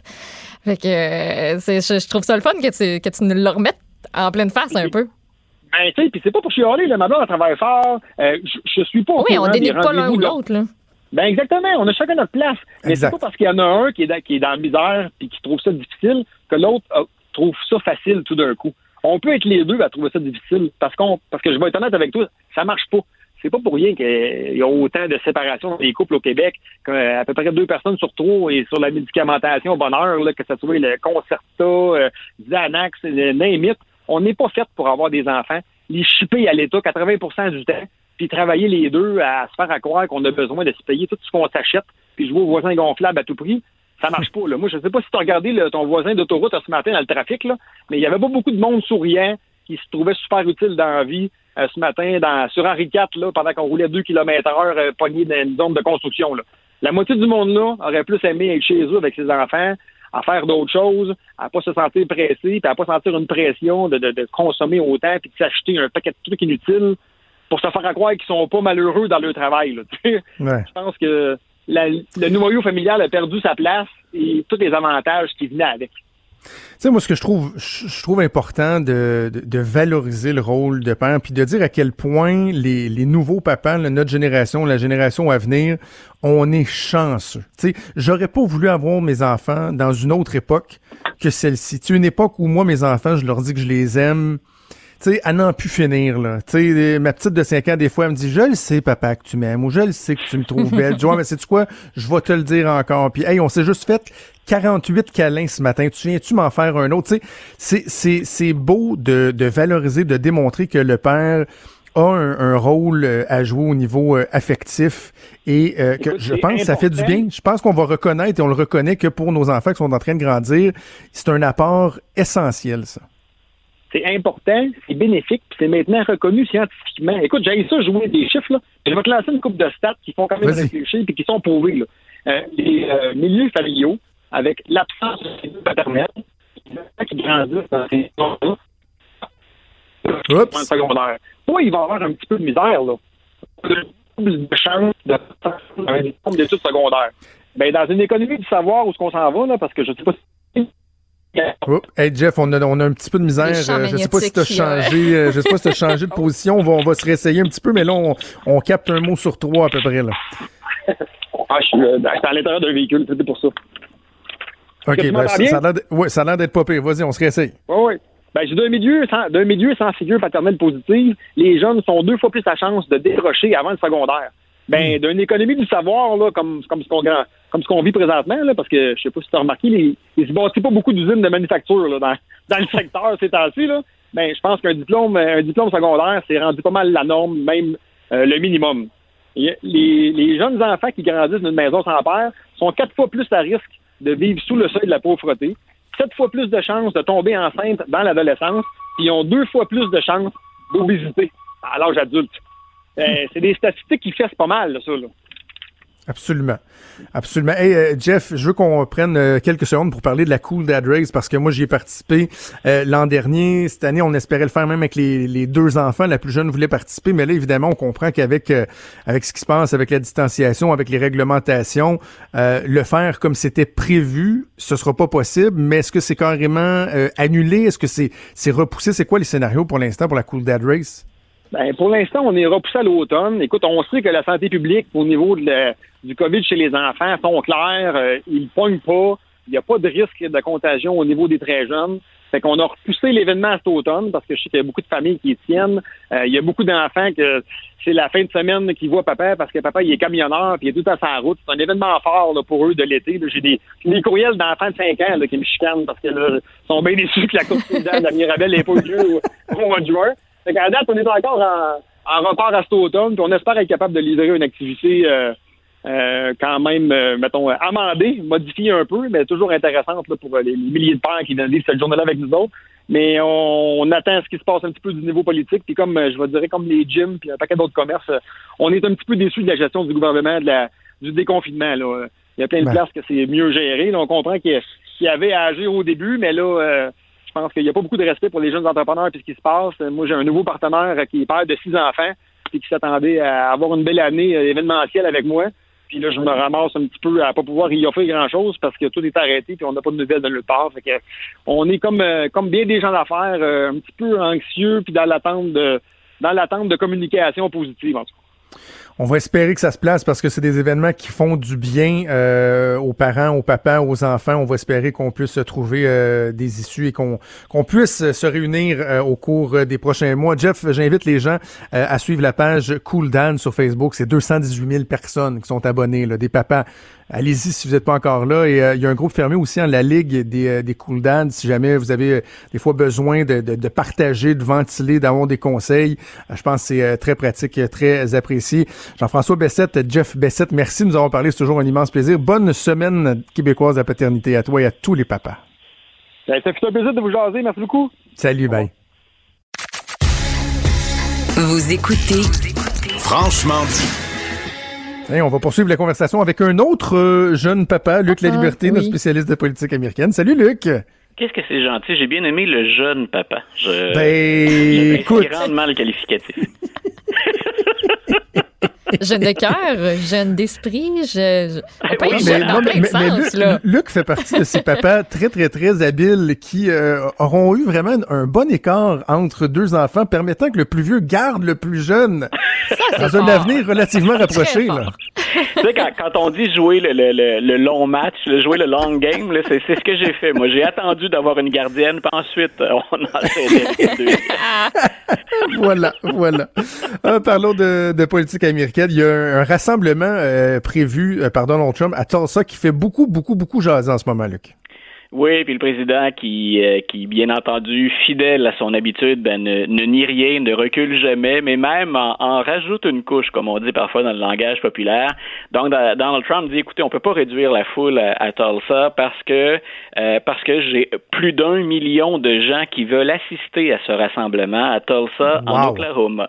Fait que, euh, c'est, je, je trouve ça le fun que tu, que tu nous le remettes en pleine face un peu. Ben, tu sais, puis c'est pas pour chialer, le madame, elle travaille fort, euh, je, je suis pas... Oui, on dénigre pas l'un ou l'autre, là. Ben exactement, on a chacun notre place. Mais exact. C'est pas parce qu'il y en a un qui est dans, qui est dans la misère et qui trouve ça difficile que l'autre euh, trouve ça facile tout d'un coup. On peut être les deux à trouver ça difficile parce qu'on parce que je vais être honnête avec toi, ça marche pas. C'est pas pour rien qu'il y a autant de séparation dans les couples au Québec qu'à peu près deux personnes sur trois et sur la médicamentation au bonheur, là, que ça soit le Concerta, euh, Xanax, le name it. On n'est pas fait pour avoir des enfants. Les chipper à l'État quatre-vingts pour cent du temps. Puis travailler les deux à se faire à croire qu'on a besoin de se payer tout ce qu'on s'achète, puis jouer au voisin gonflable à tout prix, ça marche pas. Là. Moi, je sais pas si tu as regardé là, ton voisin d'autoroute ce matin dans le trafic, là, mais il y avait pas beaucoup de monde souriant qui se trouvait super utile dans la vie euh, ce matin dans, sur Henri quatre, là, pendant qu'on roulait deux kilomètres heure euh, pogné dans une zone de construction. Là. La moitié du monde-là aurait plus aimé être chez eux avec ses enfants, à faire d'autres choses, à pas se sentir pressé, puis à pas sentir une pression de, de, de consommer autant puis de s'acheter un paquet de trucs inutiles pour se faire à croire qu'ils sont pas malheureux dans leur travail. Là, ouais. Je pense que la, le noyau familial a perdu sa place et tous les avantages qui venaient avec. Tu sais, moi, ce que je trouve, je trouve important de, de, de valoriser le rôle de père, puis de dire à quel point les, les nouveaux papas, là, notre génération, la génération à venir, on est chanceux. Tu sais, j'aurais pas voulu avoir mes enfants dans une autre époque que celle-ci. Tu sais, une époque où moi, mes enfants, je leur dis que je les aime. Tu sais, à n'en plus finir, là. Tu sais, ma petite de cinq ans, des fois, elle me dit, je le sais, papa, que tu m'aimes, ou je le sais que tu me trouves belle. Je dis, ouais, mais sais-tu quoi? Je vais te le dire encore. Puis, hey, on s'est juste fait quarante-huit câlins ce matin. Tu viens-tu m'en faire un autre? Tu sais, c'est, c'est, c'est beau de, de valoriser, de démontrer que le père a un, un rôle à jouer au niveau affectif et euh, que Écoute, je pense que ça fait du bien. Je pense qu'on va reconnaître, et on le reconnaît, que pour nos enfants qui sont en train de grandir, c'est un apport essentiel, ça. C'est important, c'est bénéfique, puis c'est maintenant reconnu scientifiquement. Écoute, j'ai ça jouer des chiffres, là. Je vais te lancer une couple de stats qui font quand même Vas-y. réfléchir et qui sont prouvées, là. Euh, les euh, milieux familiaux, avec l'absence de ces deux paternels, les enfants qui grandissent dans ces zones-là, secondaire. Moi, il va avoir un petit peu de misère, là. Plus de chance de dans une forme d'études secondaires. Bien, dans une économie du savoir, où est-ce qu'on s'en va, là, parce que je ne sais pas si Oh, hey Jeff, on a, on a un petit peu de misère. Euh, je sais pas si t'as changé, euh, je sais pas si t'as changé de position. On va, on va se réessayer un petit peu, mais là, on, on capte un mot sur trois à peu près, là. Ah, je suis euh, à l'intérieur d'un véhicule, c'était pour ça. OK, ben, ben, ça, a l'air de, ouais, ça a l'air d'être pas pire. Vas-y, on se réessaye. Oui, oui. Ben, j'ai d'un milieu, sans, d'un milieu sans figure paternelle positive, les jeunes sont deux fois plus à chance de décrocher avant le secondaire. Ben, d'une économie du savoir, là, comme, comme ce qu'on comme ce qu'on vit présentement, là, parce que je sais pas si tu as remarqué, les, ils se bâtissent pas beaucoup d'usines de manufacture là, dans, dans le secteur ces temps-ci, là. Ben, je pense qu'un diplôme, un diplôme secondaire, c'est rendu pas mal la norme, même euh, le minimum. Et les, les jeunes enfants qui grandissent dans une maison sans père sont quatre fois plus à risque de vivre sous le seuil de la pauvreté, sept fois plus de chances de tomber enceinte dans l'adolescence, puis ils ont deux fois plus de chances d'obésité à l'âge adulte. Euh, c'est des statistiques qui fessent pas mal, là, ça, là. Absolument. Absolument. Hey, euh, Jeff, je veux qu'on prenne euh, quelques secondes pour parler de la Cool Dad Race, parce que moi, j'y ai participé euh, l'an dernier. Cette année, on espérait le faire même avec les, les deux enfants. La plus jeune voulait participer, mais là, évidemment, on comprend qu'avec euh, avec ce qui se passe, avec la distanciation, avec les réglementations, euh, le faire comme c'était prévu, ce sera pas possible, mais est-ce que c'est carrément euh, annulé? Est-ce que c'est, c'est repoussé? C'est quoi les scénarios pour l'instant pour la Cool Dad Race? Ben, pour l'instant, on est repoussé à l'automne. Écoute, on sait que la santé publique, au niveau de la, du COVID chez les enfants, sont clairs. Euh, ils ne pognent pas. Il n'y a pas de risque de contagion au niveau des très jeunes. Fait qu'on a repoussé l'événement à cet automne parce que je sais qu'il y a beaucoup de familles qui y tiennent. Euh, il y a beaucoup d'enfants que c'est la fin de semaine qu'ils voient papa parce que papa, il est camionneur puis il est tout à sa route. C'est un événement fort là, pour eux de l'été. Là, j'ai des, des courriels d'enfants de cinq ans là, qui me chicanent parce que là, ils sont bien déçus que la Coupe de la Mirabelle n'est pas jouée au mois de juin. Fait qu'à date, on est encore en, en repart à cet automne, puis on espère être capable de livrer une activité euh, euh, quand même, euh, mettons, amendée, modifiée un peu, mais toujours intéressante là, pour les milliers de pères qui viennent vivre cette journée-là avec nous autres. Mais on, on attend ce qui se passe un petit peu du niveau politique. Puis comme, je vais dire, comme les gyms puis un paquet d'autres commerces, on est un petit peu déçus de la gestion du gouvernement, de la, du déconfinement. Là. Il y a plein de ben. places que c'est mieux géré. Là, on comprend qu'il y avait à agir au début, mais là... Euh, je pense qu'il n'y a pas beaucoup de respect pour les jeunes entrepreneurs et ce qui se passe. Moi, j'ai un nouveau partenaire qui est père de six enfants et qui s'attendait à avoir une belle année événementielle avec moi. Puis là, je me ramasse un petit peu à ne pas pouvoir y offrir grand-chose parce que tout est arrêté et on n'a pas de nouvelles de nulle part. Fait que on est comme, comme bien des gens d'affaires, un petit peu anxieux puis dans l'attente de, dans l'attente de communication positive, en tout cas. On va espérer que ça se place parce que c'est des événements qui font du bien euh, aux parents, aux papas, aux enfants. On va espérer qu'on puisse trouver euh, des issues et qu'on, qu'on puisse se réunir euh, au cours des prochains mois. Jeff, j'invite les gens euh, à suivre la page Cool Dad sur Facebook. C'est deux cent dix-huit mille personnes qui sont abonnées, là, des papas. Allez-y si vous n'êtes pas encore là. Et il euh, y a un groupe fermé aussi en hein, la Ligue des, euh, des Cool Dads. Si jamais vous avez euh, des fois besoin de, de, de partager, de ventiler, d'avoir des conseils, euh, je pense que c'est euh, très pratique, très apprécié. Jean-François Bessette, Jeff Bessette, merci de nous avoir parlé. C'est toujours un immense plaisir. Bonne semaine québécoise de la paternité à toi et à tous les papas. Ça fait un plaisir de vous jaser. Merci beaucoup. Salut, bye. Vous écoutez Franchement dit. Et on va poursuivre la conversation avec un autre euh, jeune papa, Luc ah, Laliberté, oui. notre spécialiste de politique américaine. Salut, Luc! Qu'est-ce que c'est gentil? J'ai bien aimé le jeune papa. Je... Ben, écoute... C'est grandement le qualificatif. Jeune de cœur, jeune d'esprit, je... on peut être jeune dans plein de sens, là. Luc fait partie de ces papas très, très, très habiles qui euh, auront eu vraiment un bon écart entre deux enfants permettant que le plus vieux garde le plus jeune ça, dans un fort. avenir relativement rapproché. Là. Tu sais, quand, quand on dit jouer le, le, le, le long match, le, jouer le long game, là, c'est, c'est ce que j'ai fait. Moi, j'ai attendu d'avoir une gardienne, puis ensuite, on en les deux. Voilà, voilà. Euh, parlons de, de politique américaine. Il y a un, un rassemblement euh, prévu euh, par Donald Trump à Tulsa qui fait beaucoup, beaucoup, beaucoup jaser en ce moment, Luc. Oui, puis le président qui, euh, qui bien entendu, fidèle à son habitude, ben, ne, ne nie rien, ne recule jamais, mais même en, en rajoute une couche, comme on dit parfois dans le langage populaire. Donc, da, Donald Trump dit, écoutez, on peut pas réduire la foule à, à Tulsa parce que euh, parce que j'ai plus d'un million de gens qui veulent assister à ce rassemblement à Tulsa, wow. en Oklahoma.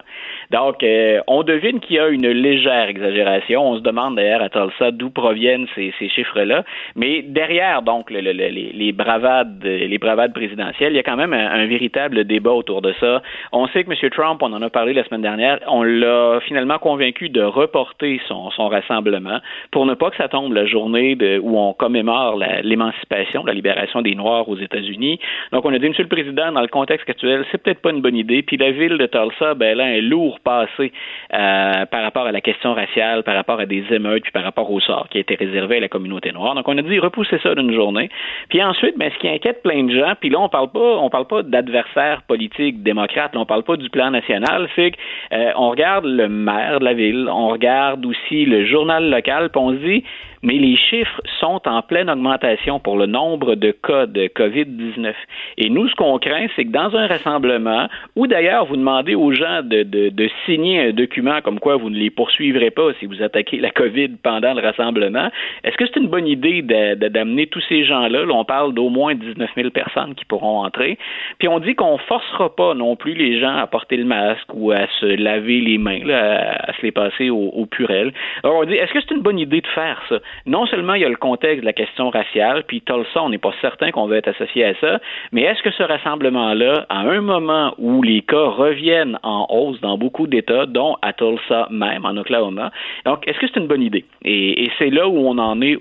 Donc, euh, on devine qu'il y a une légère exagération. On se demande d'ailleurs à Tulsa d'où proviennent ces, ces chiffres-là, mais derrière, donc, le, le, les les bravades, les bravades présidentielles, il y a quand même un, un véritable débat autour de ça. On sait que M. Trump, on en a parlé la semaine dernière, on l'a finalement convaincu de reporter son, son rassemblement pour ne pas que ça tombe la journée de, où on commémore la, l'émancipation, la libération des Noirs aux États-Unis. Donc, on a dit, Monsieur le Président, dans le contexte actuel, c'est peut-être pas une bonne idée. Puis la ville de Tulsa, ben là, un lourd passé euh, par rapport à la question raciale, par rapport à des émeutes, puis par rapport au sort qui a été réservé à la communauté noire. Donc, on a dit, repoussez ça d'une journée. Puis ensuite, ben, ce qui inquiète plein de gens, puis là, on parle pas, on parle pas d'adversaires politiques démocrates, là, on parle pas du plan national, c'est qu'on euh, regarde le maire de la ville, on regarde aussi le journal local, puis on se dit, mais les chiffres sont en pleine augmentation pour le nombre de cas de covid dix-neuf. Et nous, ce qu'on craint, c'est que dans un rassemblement, ou d'ailleurs, vous demandez aux gens de, de, de signer un document comme quoi vous ne les poursuivrez pas si vous attaquez la COVID pendant le rassemblement, est-ce que c'est une bonne idée de, de, d'amener tous ces gens-là? Là, on parle d'au moins dix-neuf mille personnes qui pourront entrer. Puis on dit qu'on ne forcera pas non plus les gens à porter le masque ou à se laver les mains, là, à, à se les passer au, au purel. Alors on dit, est-ce que c'est une bonne idée de faire ça? Non seulement il y a le contexte de la question raciale, puis Tulsa, on n'est pas certain qu'on va être associé à ça, mais est-ce que ce rassemblement-là, à un moment où les cas reviennent en hausse dans beaucoup d'États, dont à Tulsa même, en Oklahoma, donc est-ce que c'est une bonne idée? Et, et c'est là où on en est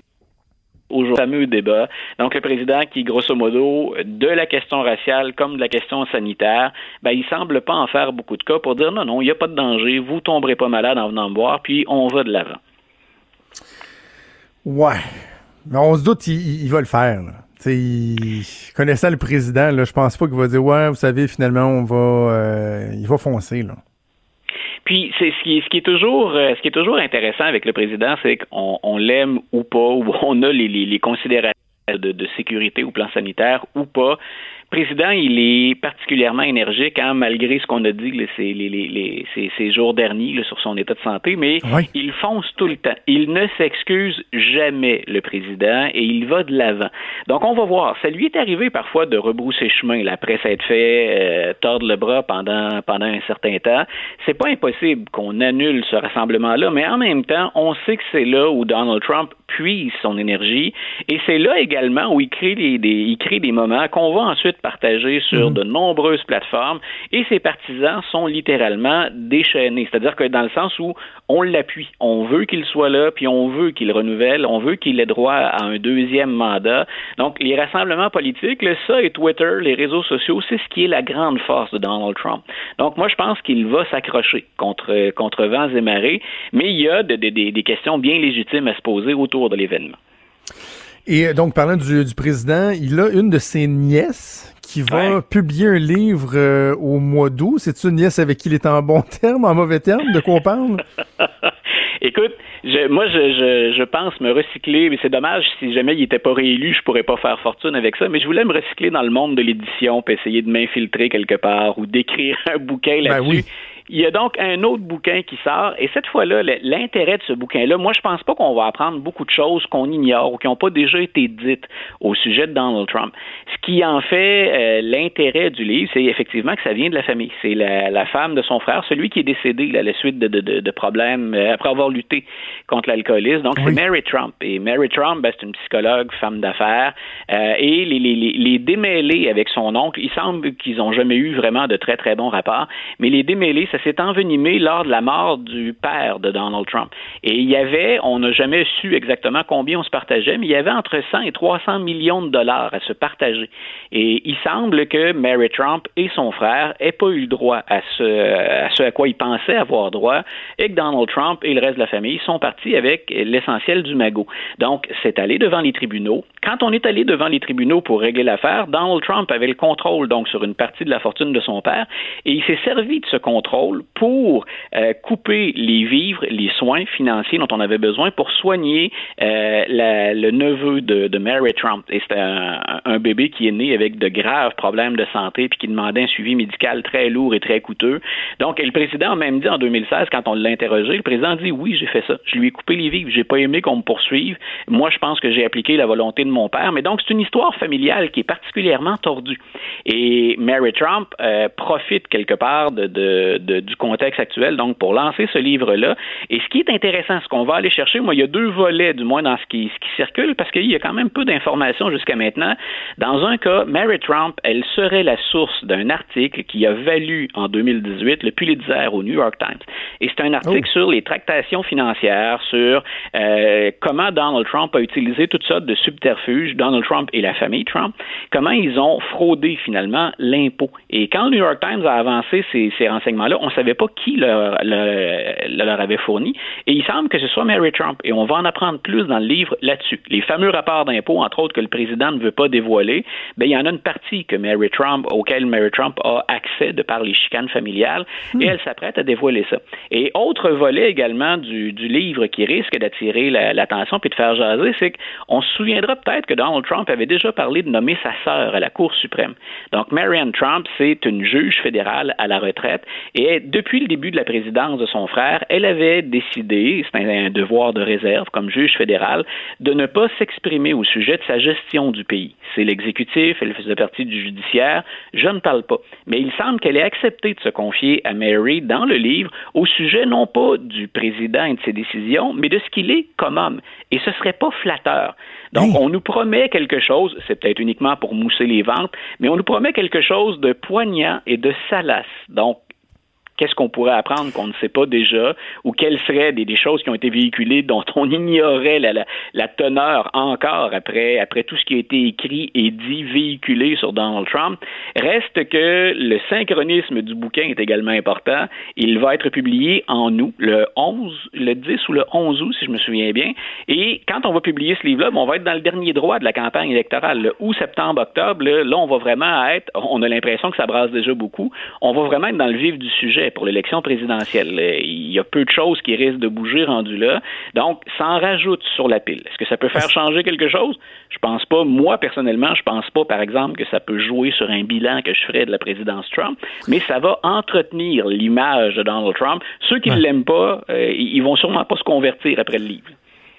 aujourd'hui, fameux débat. Donc, le président qui, grosso modo, de la question raciale comme de la question sanitaire, ben, il semble pas en faire beaucoup de cas pour dire non, non, il n'y a pas de danger, vous tomberez pas malade en venant me voir, puis on va de l'avant. Ouais, mais on se doute il, il va le faire. Là. T'sais, il... Connaissant le président, là, je pense pas qu'il va dire ouais, vous savez, finalement, on va, euh, il va foncer là. Puis c'est ce qui, ce qui est toujours, ce qui est toujours intéressant avec le président, c'est qu'on on l'aime ou pas, ou on a les, les, les considérations de, de sécurité au plan sanitaire ou pas. Le président, il est particulièrement énergique, hein, malgré ce qu'on a dit là, ces, les, les, ces, ces jours derniers là, sur son état de santé, mais oui. Il fonce tout le temps. Il ne s'excuse jamais, le président, et il va de l'avant. Donc, on va voir. Ça lui est arrivé parfois de rebrousser chemin, là, après s'être fait euh, tordre le bras pendant, pendant un certain temps. C'est pas impossible qu'on annule ce rassemblement-là, mais en même temps, on sait que c'est là où Donald Trump puise son énergie, et c'est là également où il crée des, des, il crée des moments qu'on va ensuite partagé sur de nombreuses plateformes, et ses partisans sont littéralement déchaînés. C'est-à-dire que dans le sens où on l'appuie, on veut qu'il soit là, puis on veut qu'il renouvelle, on veut qu'il ait droit à un deuxième mandat. Donc, les rassemblements politiques, là, ça et Twitter, les réseaux sociaux, c'est ce qui est la grande force de Donald Trump. Donc, moi, je pense qu'il va s'accrocher contre, contre vents et marées, mais il y a de, de, de, des questions bien légitimes à se poser autour de l'événement. Et donc, parlant du, du président, il a une de ses nièces qui va ouais. publier un livre euh, au mois d'août. C'est-tu une nièce avec qui il est en bon terme, en mauvais terme? De quoi on parle? Écoute, je, moi, je, je, je pense me recycler, mais c'est dommage, si jamais il n'était pas réélu, je pourrais pas faire fortune avec ça, mais je voulais me recycler dans le monde de l'édition puis essayer de m'infiltrer quelque part ou d'écrire un bouquin là-dessus. Ben oui. Il y a donc un autre bouquin qui sort, et cette fois-là, l'intérêt de ce bouquin-là, moi, je pense pas qu'on va apprendre beaucoup de choses qu'on ignore ou qui n'ont pas déjà été dites au sujet de Donald Trump. Ce qui en fait euh, l'intérêt du livre, c'est effectivement que ça vient de la famille. C'est la, la femme de son frère, celui qui est décédé là, à la suite de, de, de, de problèmes euh, après avoir lutté contre l'alcoolisme. Donc, oui. C'est Mary Trump. Et Mary Trump, ben, c'est une psychologue, femme d'affaires, euh, et les, les, les, les démêlés avec son oncle, il semble qu'ils n'ont jamais eu vraiment de très, très bons rapports, mais les démêlés, ça s'est envenimé lors de la mort du père de Donald Trump. Et il y avait, on n'a jamais su exactement combien on se partageait, mais il y avait entre cent et trois cents millions de dollars à se partager. Et il semble que Mary Trump et son frère n'aient pas eu droit à ce, à ce à quoi ils pensaient avoir droit, et que Donald Trump et le reste de la famille sont partis avec l'essentiel du magot. Donc, c'est allé devant les tribunaux. Quand on est allé devant les tribunaux pour régler l'affaire, Donald Trump avait le contrôle, donc, sur une partie de la fortune de son père, et il s'est servi de ce contrôle pour euh, couper les vivres, les soins financiers dont on avait besoin pour soigner euh, la, le neveu de, de Mary Trump. Et c'était un, un bébé qui est né avec de graves problèmes de santé puis qui demandait un suivi médical très lourd et très coûteux. Donc, et le président a même dit en deux mille seize, quand on l'a interrogé, le président dit « Oui, j'ai fait ça. Je lui ai coupé les vivres. J'ai pas aimé qu'on me poursuive. Moi, je pense que j'ai appliqué la volonté de mon père. » Mais donc, c'est une histoire familiale qui est particulièrement tordue. Et Mary Trump euh, profite quelque part de, de De, du contexte actuel, donc pour lancer ce livre-là. Et ce qui est intéressant, ce qu'on va aller chercher, moi, il y a deux volets, du moins, dans ce qui, ce qui circule, parce qu'il y a quand même peu d'informations jusqu'à maintenant. Dans un cas, Mary Trump, elle serait la source d'un article qui a valu, en deux mille dix-huit, le Pulitzer au New York Times. Et c'est un article oh. sur les tractations financières, sur euh, comment Donald Trump a utilisé toutes sortes de subterfuges, Donald Trump et la famille Trump, comment ils ont fraudé, finalement, l'impôt. Et quand le New York Times a avancé ces, ces renseignements-là, on ne savait pas qui leur, leur, leur avait fourni, et il semble que ce soit Mary Trump, et on va en apprendre plus dans le livre là-dessus. Les fameux rapports d'impôts, entre autres, que le président ne veut pas dévoiler, bien, il y en a une partie que Mary Trump, auquel Mary Trump a accès de par les chicanes familiales, mmh. et elle s'apprête à dévoiler ça. Et autre volet également du, du livre qui risque d'attirer la, l'attention puis de faire jaser, c'est qu'on se souviendra peut-être que Donald Trump avait déjà parlé de nommer sa sœur à la Cour suprême. Donc, Marianne Trump, c'est une juge fédérale à la retraite, et Et depuis le début de la présidence de son frère, elle avait décidé, c'est un devoir de réserve comme juge fédéral, de ne pas s'exprimer au sujet de sa gestion du pays. C'est l'exécutif, elle faisait partie du judiciaire, je ne parle pas. Mais il semble qu'elle ait accepté de se confier à Mary dans le livre au sujet non pas du président et de ses décisions, mais de ce qu'il est comme homme. Et ce ne serait pas flatteur. Donc, oui. on nous promet quelque chose, c'est peut-être uniquement pour mousser les ventes, mais on nous promet quelque chose de poignant et de salace. Donc, qu'est-ce qu'on pourrait apprendre qu'on ne sait pas déjà, ou quelles seraient des, des choses qui ont été véhiculées dont on ignorait la, la, la teneur encore après, après tout ce qui a été écrit et dit, véhiculé sur Donald Trump. Reste que le synchronisme du bouquin est également important. Il va être publié en août, le onze, le dix ou le onze août, si je me souviens bien. Et quand on va publier ce livre-là, on va être dans le dernier droit de la campagne électorale. Le août, septembre, octobre, là, on va vraiment être, on a l'impression que ça brasse déjà beaucoup, on va vraiment être dans le vif du sujet. projet pour l'élection présidentielle. Il y a peu de choses qui risquent de bouger rendu là. Donc, ça en rajoute sur la pile. Est-ce que ça peut faire changer quelque chose? Je pense pas. Moi, personnellement, je pense pas, par exemple, que ça peut jouer sur un bilan que je ferais de la présidence Trump, mais ça va entretenir l'image de Donald Trump. Ceux qui ne ouais. l'aiment pas, euh, ils vont sûrement pas se convertir après le livre.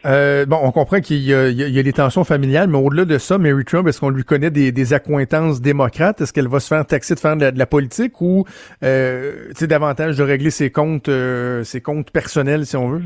Euh, bon, on comprend qu'il y a, il y a des tensions familiales, mais au-delà de ça, Mary Trump, est-ce qu'on lui connaît des, des accointances démocrates? Est-ce qu'elle va se faire taxer de faire de la, de la politique ou euh, tu sais, davantage de régler ses comptes, euh, ses comptes personnels, si on veut?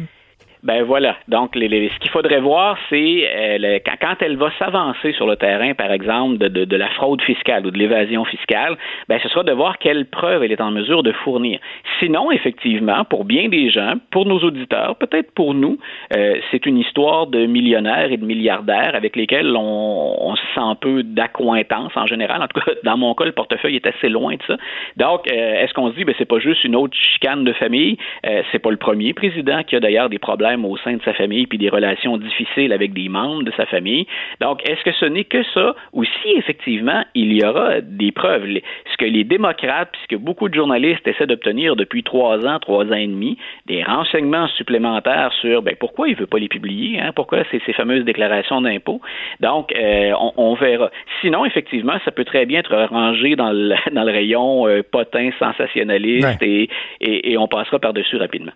Ben voilà. Donc, les, les, ce qu'il faudrait voir, c'est euh, le, quand, quand elle va s'avancer sur le terrain, par exemple, de, de, de la fraude fiscale ou de l'évasion fiscale, ben ce sera de voir quelles preuves elle est en mesure de fournir. Sinon, effectivement, pour bien des gens, pour nos auditeurs, peut-être pour nous, euh, c'est une histoire de millionnaires et de milliardaires avec lesquels on, on se sent un peu d'accointance en général. En tout cas, dans mon cas, le portefeuille est assez loin de ça. Donc, euh, est-ce qu'on se dit, ben c'est pas juste une autre chicane de famille? Euh, c'est pas le premier président qui a d'ailleurs des problèmes au sein de sa famille, puis des relations difficiles avec des membres de sa famille. Donc, est-ce que ce n'est que ça, ou si effectivement il y aura des preuves? Ce que les démocrates, puis ce que beaucoup de journalistes essaient d'obtenir depuis trois ans, trois ans et demi, des renseignements supplémentaires sur, ben, pourquoi il ne veut pas les publier, hein? Pourquoi c'est ces fameuses déclarations d'impôts? Donc, euh, on, on verra. Sinon, effectivement, ça peut très bien être rangé dans le, dans le rayon euh, potin sensationnaliste, ouais. et, et, et on passera par-dessus rapidement.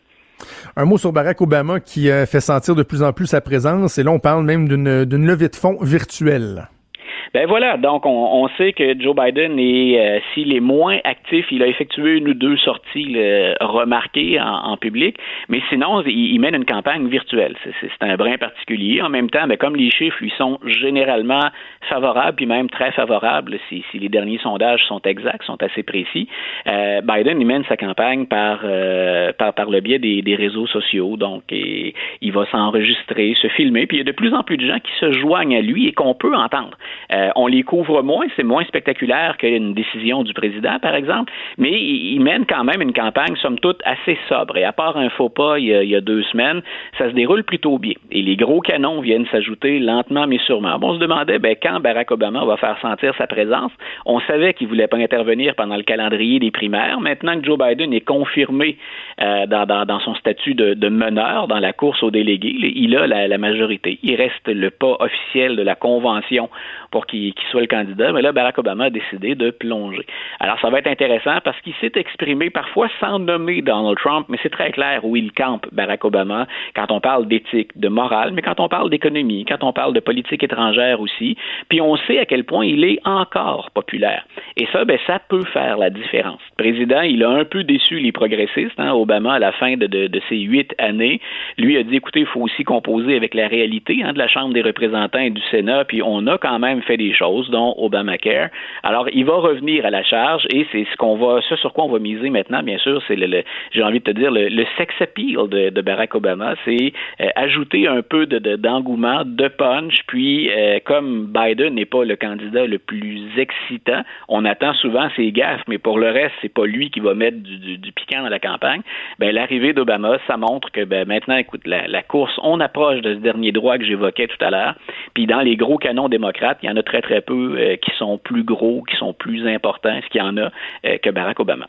Un mot sur Barack Obama qui euh, fait sentir de plus en plus sa présence, et là on parle même d'une, d'une levée de fonds virtuelle. Ben voilà, donc on, on sait que Joe Biden est, euh, s'il est moins actif, il a effectué une ou deux sorties là, remarquées en, en public, mais sinon, il, il mène une campagne virtuelle. C'est, c'est, c'est un brin particulier. En même temps, ben, comme les chiffres lui sont généralement favorables, puis même très favorables, si, si les derniers sondages sont exacts, sont assez précis, euh, Biden, il mène sa campagne par, euh, par, par le biais des, des réseaux sociaux, donc et, il va s'enregistrer, se filmer, puis il y a de plus en plus de gens qui se joignent à lui et qu'on peut entendre. Euh, On les couvre moins, c'est moins spectaculaire qu'une décision du président, par exemple, mais il mène quand même une campagne, somme toute, assez sobre. Et à part un faux pas il y a, il y a deux semaines, ça se déroule plutôt bien. Et les gros canons viennent s'ajouter lentement, mais sûrement. Bon, on se demandait ben, quand Barack Obama va faire sentir sa présence. On savait qu'il ne voulait pas intervenir pendant le calendrier des primaires. Maintenant que Joe Biden est confirmé euh, dans, dans, dans son statut de, de meneur dans la course aux délégués, il a la, la majorité. Il reste le pas officiel de la convention pour qu'il Qui, qui soit le candidat, mais là, Barack Obama a décidé de plonger. Alors, ça va être intéressant parce qu'il s'est exprimé parfois sans nommer Donald Trump, mais c'est très clair où il campe, Barack Obama, quand on parle d'éthique, de morale, mais quand on parle d'économie, quand on parle de politique étrangère aussi, puis on sait à quel point il est encore populaire. Et ça, ben, ça peut faire la différence. Le président, il a un peu déçu les progressistes, hein, Obama, à la fin de, de, de ses huit années. Lui a dit, écoutez, il faut aussi composer avec la réalité, hein, de la Chambre des représentants et du Sénat, puis on a quand même fait des des choses, dont Obamacare. Alors, il va revenir à la charge et c'est ce qu'on va, ce sur quoi on va miser maintenant, bien sûr, c'est le, le j'ai envie de te dire, le, le sex appeal de, de Barack Obama, c'est euh, ajouter un peu de, de, d'engouement, de punch, puis euh, comme Biden n'est pas le candidat le plus excitant, on attend souvent ses gaffes, mais pour le reste, c'est pas lui qui va mettre du, du, du piquant dans la campagne. Ben, l'arrivée d'Obama, ça montre que, ben, maintenant, écoute, la, la course, on approche de ce dernier droit que j'évoquais tout à l'heure, puis dans les gros canons démocrates, il y en a très, très peu euh, qui sont plus gros, qui sont plus importants, ce qu'il y en a euh, que Barack Obama.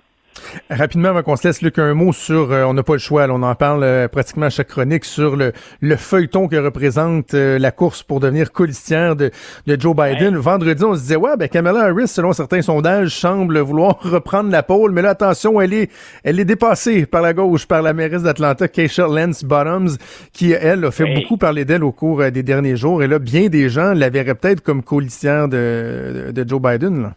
Rapidement, avant qu'on se laisse, Luc, un mot sur, euh, on n'a pas le choix, là, on en parle euh, pratiquement à chaque chronique, sur le, le feuilleton que représente euh, la course pour devenir colistière de, de Joe Biden. Ouais. Vendredi, on se disait, ouais, ben Kamala Harris, selon certains sondages, semble vouloir reprendre la pole, mais là, attention, elle est, elle est dépassée par la gauche, par la mairesse d'Atlanta, Keisha Lance Bottoms, qui, elle, a fait ouais. beaucoup parler d'elle au cours euh, des derniers jours, et là, bien des gens la verraient peut-être comme colistière de, de, de Joe Biden, là.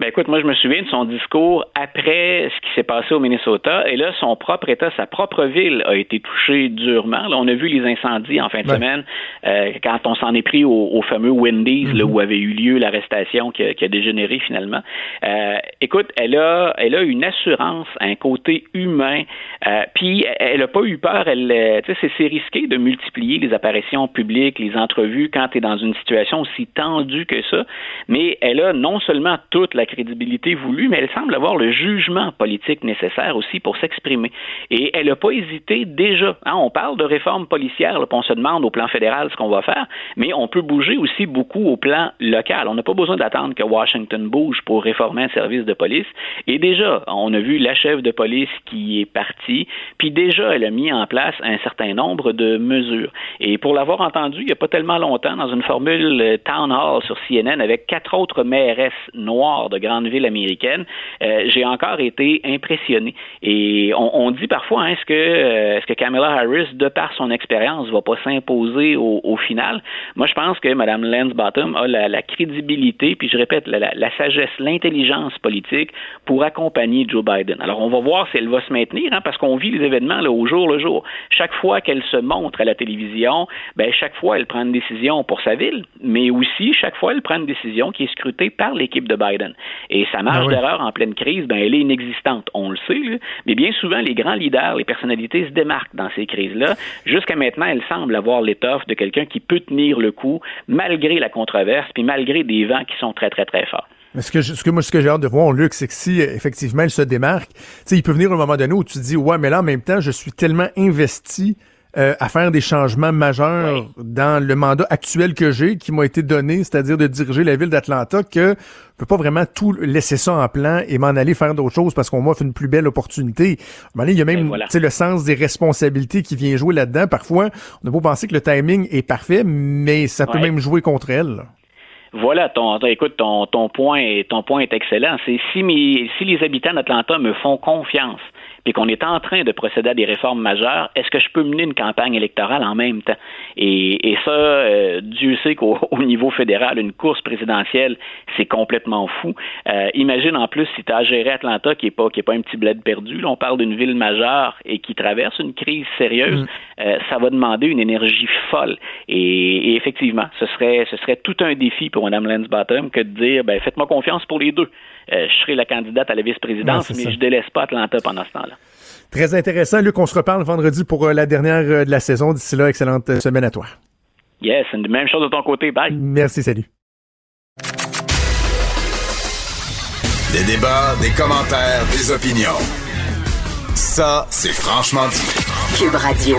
Ben écoute, moi je me souviens de son discours après ce qui s'est passé au Minnesota, et là son propre État, sa propre ville a été touchée durement. Là, on a vu les incendies en fin de ouais. semaine euh, quand on s'en est pris au, au fameux Wendy's, mm-hmm. là, où avait eu lieu l'arrestation qui a, qui a dégénéré finalement. Euh, écoute, elle a, elle a une assurance, un côté humain, euh, puis elle a pas eu peur. Elle, tu sais, c'est, c'est risqué de multiplier les apparitions publiques, les entrevues quand t'es dans une situation aussi tendue que ça, mais elle a non seulement toute la la crédibilité voulue, mais elle semble avoir le jugement politique nécessaire aussi pour s'exprimer. Et elle n'a pas hésité déjà. Hein, on parle de réforme policière, là, puis on se demande au plan fédéral ce qu'on va faire, mais on peut bouger aussi beaucoup au plan local. On n'a pas besoin d'attendre que Washington bouge pour réformer un service de police. Et déjà, on a vu la chef de police qui est partie, puis déjà, elle a mis en place un certain nombre de mesures. Et pour l'avoir entendu il n'y a pas tellement longtemps, dans une formule Town Hall sur C N N avec quatre autres mairesses noires de grandes villes américaines, euh, j'ai encore été impressionné. Et on, on dit parfois, hein, est-ce que, euh, est-ce que Kamala Harris, de par son expérience, va pas s'imposer au, au final? Moi, je pense que Mme Lance-Bottom a la, la crédibilité, puis je répète, la, la, la sagesse, l'intelligence politique pour accompagner Joe Biden. Alors, on va voir si elle va se maintenir, hein, parce qu'on vit les événements là, au jour le jour. Chaque fois qu'elle se montre à la télévision, ben chaque fois, elle prend une décision pour sa ville, mais aussi, chaque fois, elle prend une décision qui est scrutée par l'équipe de Biden. Et sa marge ah oui. d'erreur en pleine crise, ben elle est inexistante, on le sait, là. Mais bien souvent, les grands leaders, les personnalités se démarquent dans ces crises-là. Jusqu'à maintenant, elle semble avoir l'étoffe de quelqu'un qui peut tenir le coup, malgré la controverse, puis malgré des vents qui sont très, très, très forts. Mais ce que, je, ce que moi, ce que j'ai hâte de voir, Luc, c'est que si, effectivement, elle se démarque, tu sais, il peut venir un moment donné où tu te dis, ouais, mais là, en même temps, je suis tellement investi Euh, à faire des changements majeurs oui. dans le mandat actuel que j'ai, qui m'a été donné, c'est-à-dire de diriger la ville d'Atlanta, que je peux pas vraiment tout laisser ça en plan et m'en aller faire d'autres choses parce qu'on m'offre une plus belle opportunité. Il y a même voilà. le sens des responsabilités qui vient jouer là-dedans. Parfois, on a beau penser que le timing est parfait, mais ça oui. peut même jouer contre elle. Là. Voilà, ton, ton, écoute, ton, ton, point, ton point est excellent. C'est si, mes, si les habitants d'Atlanta me font confiance puis qu'on est en train de procéder à des réformes majeures, est-ce que je peux mener une campagne électorale en même temps? Et, et ça, euh, Dieu sait qu'au au niveau fédéral, une course présidentielle, c'est complètement fou. Euh, imagine en plus si tu as à gérer Atlanta, qui n'est pas, qui est pas un petit bled perdu. Là, on parle d'une ville majeure et qui traverse une crise sérieuse. Mmh. Euh, ça va demander une énergie folle. Et, et effectivement, ce serait, ce serait tout un défi pour Mme Lance-Bottom que de dire, ben, faites-moi confiance pour les deux. Euh, je serai la candidate à la vice-présidence, ouais, mais ça. je délaisse pas Atlanta pendant ce temps-là. Très intéressant. Luc, on se reparle vendredi pour euh, la dernière euh, de la saison. D'ici là, excellente euh, semaine à toi. Yes, une même chose de ton côté. Bye. Merci, salut. Des débats, des commentaires, des opinions. Ça, c'est franchement dit. Cube Radio.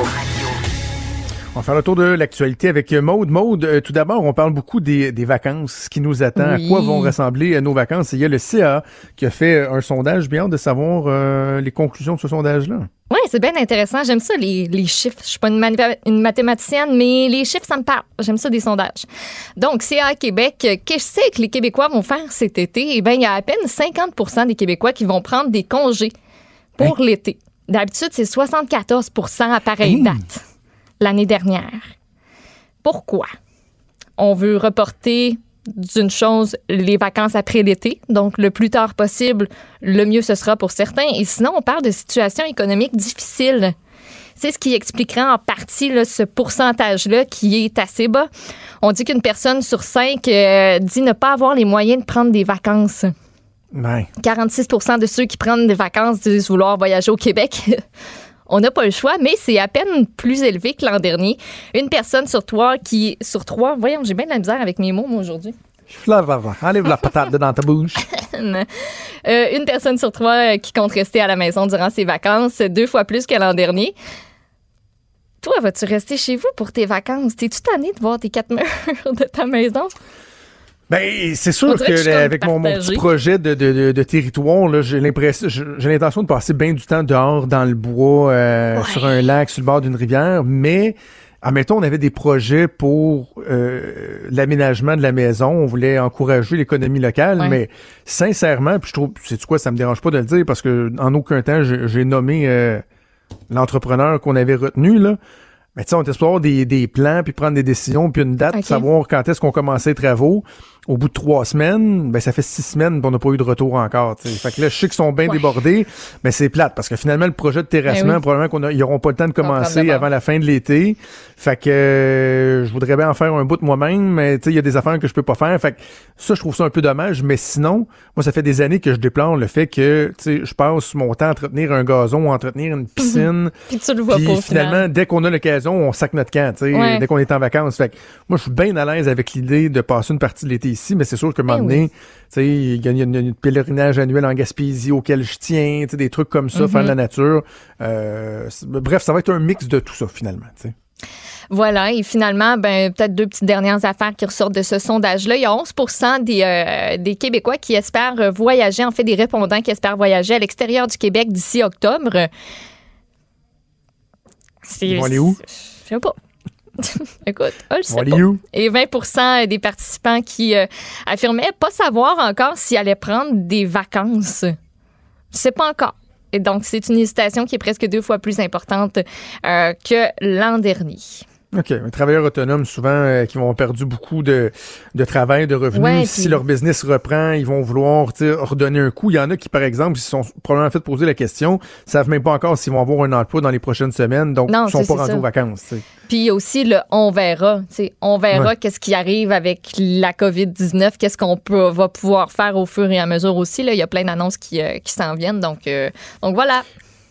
On va faire le tour de l'actualité avec Maude. Maude, tout d'abord, on parle beaucoup des, des vacances, ce qui nous attend, oui. à quoi vont ressembler nos vacances. Et il y a le C A qui a fait un sondage, bien hâte de savoir euh, les conclusions de ce sondage-là. Oui, c'est bien intéressant. J'aime ça, les, les chiffres. Je suis pas une, mani- une mathématicienne, mais les chiffres, ça me parle. J'aime ça, des sondages. Donc, C A Québec, qu'est-ce que les Québécois vont faire cet été? Eh bien, il y a à peine cinquante pour cent des Québécois qui vont prendre des congés pour hein? l'été. D'habitude, c'est soixante-quatorze pour cent à pareille date. Mmh. L'année dernière. Pourquoi? On veut reporter d'une chose les vacances après l'été, donc le plus tard possible, le mieux ce sera pour certains. Et sinon, on parle de situation économique difficile. C'est ce qui expliquera en partie là, ce pourcentage-là qui est assez bas. On dit qu'une personne sur cinq euh, dit ne pas avoir les moyens de prendre des vacances. Ouais. quarante-six pour cent de ceux qui prennent des vacances disent vouloir voyager au Québec. On n'a pas le choix, mais c'est à peine plus élevé que l'an dernier. Une personne sur trois qui... Sur trois... Voyons, j'ai bien de la misère avec mes mots, moi, aujourd'hui. Enlève la patate dans ta bouche. euh, une personne sur trois qui compte rester à la maison durant ses vacances, deux fois plus que l'an dernier. Toi, vas-tu rester chez vous pour tes vacances? T'es-tu tannée de voir tes quatre murs de ta maison? Ben c'est sûr que, que avec mon, mon petit projet de, de, de, de territoire, là, j'ai l'impression, j'ai l'intention de passer bien du temps dehors, dans le bois, euh, ouais. sur un lac, sur le bord d'une rivière, mais admettons, on avait des projets pour euh, l'aménagement de la maison, on voulait encourager l'économie locale, ouais. mais sincèrement, puis je trouve, sais-tu quoi, ça me dérange pas de le dire, parce que en aucun temps, j'ai, j'ai nommé euh, l'entrepreneur qu'on avait retenu, là. Mais tu sais, on était supposé avoir des, des plans, puis prendre des décisions, puis une date, okay. savoir quand est-ce qu'on commençait les travaux. Au bout de trois semaines, ben ça fait six semaines qu'on n'a pas eu de retour encore. T'sais. Fait que là, je sais qu'ils sont bien ouais. débordés, mais c'est plate, parce que finalement, le projet de terrassement, oui. probablement qu'on a, ils n'auront pas le temps de commencer avant la fin de l'été. Fait que euh, je voudrais bien en faire un bout de moi-même, mais tu sais, il y a des affaires que je peux pas faire. Fait que ça, je trouve ça un peu dommage, mais sinon, moi, ça fait des années que je déplore le fait que, tu sais, je passe mon temps à entretenir un gazon, à entretenir une piscine. Mm-hmm. Puis tu le vois pas, finalement, dès qu'on a l'occasion maison, on sac notre camp, tu sais, ouais. dès qu'on est en vacances. Fait que moi, je suis bien à l'aise avec l'idée de passer une partie de l'été ici, mais c'est sûr que à un moment donné, tu sais, il y a, y a, y a un pèlerinage annuel en Gaspésie auquel je tiens, tu sais, des trucs comme ça, mm-hmm. faire de la nature. Euh, bref, ça va être un mix de tout ça, finalement, tu sais. Voilà. Et finalement, ben, peut-être deux petites dernières affaires qui ressortent de ce sondage-là. Il y a onze pour cent des, euh, des Québécois qui espèrent voyager, en fait, des répondants qui espèrent voyager à l'extérieur du Québec d'ici octobre. C'est, Ils vont aller où? Je sais pas. Écoute, oh, je sais pas. Et vingt pour cent des participants qui euh, affirmaient pas savoir encore s'ils allaient prendre des vacances. Je sais pas encore. Et donc, c'est une hésitation qui est presque deux fois plus importante euh, que l'an dernier. OK. Les travailleurs autonomes, souvent, euh, qui vont perdu beaucoup de, de travail, de revenus. Ouais, si puis... leur business reprend, ils vont vouloir redonner un coup. Il y en a qui, par exemple, se sont probablement fait poser la question, savent même pas encore s'ils vont avoir un emploi dans les prochaines semaines, donc ils ne sont pas rendus ça. aux vacances. T'sais. Puis aussi, le « on verra ». On verra ouais. qu'est-ce qui arrive avec la covid dix-neuf, qu'est-ce qu'on peut, va pouvoir faire au fur et à mesure aussi. Là, il y a plein d'annonces qui, euh, qui s'en viennent, donc, euh, donc voilà.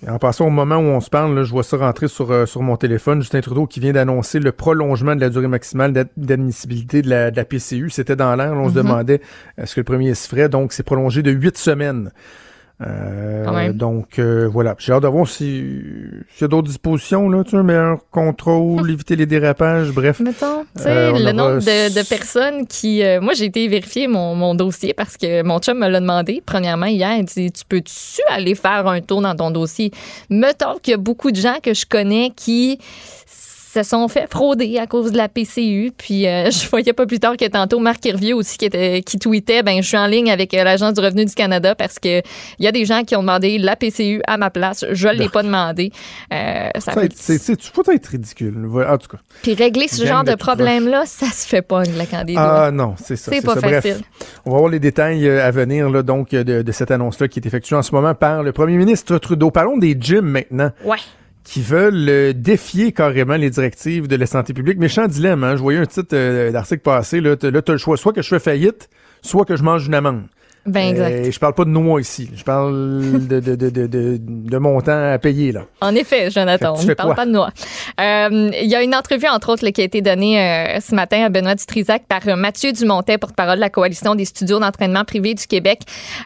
En passant au moment où on se parle, là, je vois ça rentrer sur, euh, sur mon téléphone. Justin Trudeau qui vient d'annoncer le prolongement de la durée maximale d'ad- d'admissibilité de la, de la P C U. C'était dans l'air. On mm-hmm. se demandait est-ce que le premier se ferait. Donc, c'est prolongé de huit semaines. Euh, donc, euh, voilà. J'ai hâte de voir si, s'il y a d'autres dispositions, là, tu sais, un meilleur contrôle, éviter les dérapages, bref. Mettons, tu sais, euh, le aura... nombre de, de personnes qui... Euh, moi, j'ai été vérifier mon, mon dossier parce que mon chum me l'a demandé, premièrement, hier. Il dit, tu peux-tu aller faire un tour dans ton dossier? Mettons qu'il y a beaucoup de gens que je connais qui... se sont fait frauder à cause de la P C U. Puis, euh, je voyais pas plus tard que tantôt Marc Hervieux aussi qui, était, qui tweetait « Ben, je suis en ligne avec l'Agence du revenu du Canada parce que il y a des gens qui ont demandé la P C U à ma place. Je l'ai pas demandé. Euh, » Ça, ça être, c'est, c'est, faut être ridicule. En tout cas. Puis régler ce genre de problème-là, ça se fait pas, le camp des doigts. Ah non, c'est ça. C'est, c'est pas ça. facile. Bref, on va voir les détails à venir là, donc de, de cette annonce-là qui est effectuée en ce moment par le premier ministre Trudeau. Parlons des gyms maintenant. Ouais. Qui veulent défier carrément les directives de la santé publique. Méchant dilemme, hein? Je voyais un titre euh, d'article passé, là, t'as, là, t'as le choix, soit que je fais faillite, soit que je mange une amende. Ben exact. Euh, je parle pas de noix ici, je parle de, de, de, de, de, de montant à payer. Là. En effet, Jonathan, on ne parle pas de noix. Euh, il y a une entrevue, entre autres, là, qui a été donnée euh, ce matin à Benoît Dutrisac par euh, Mathieu Dumontet, porte-parole de la Coalition des studios d'entraînement privés du Québec,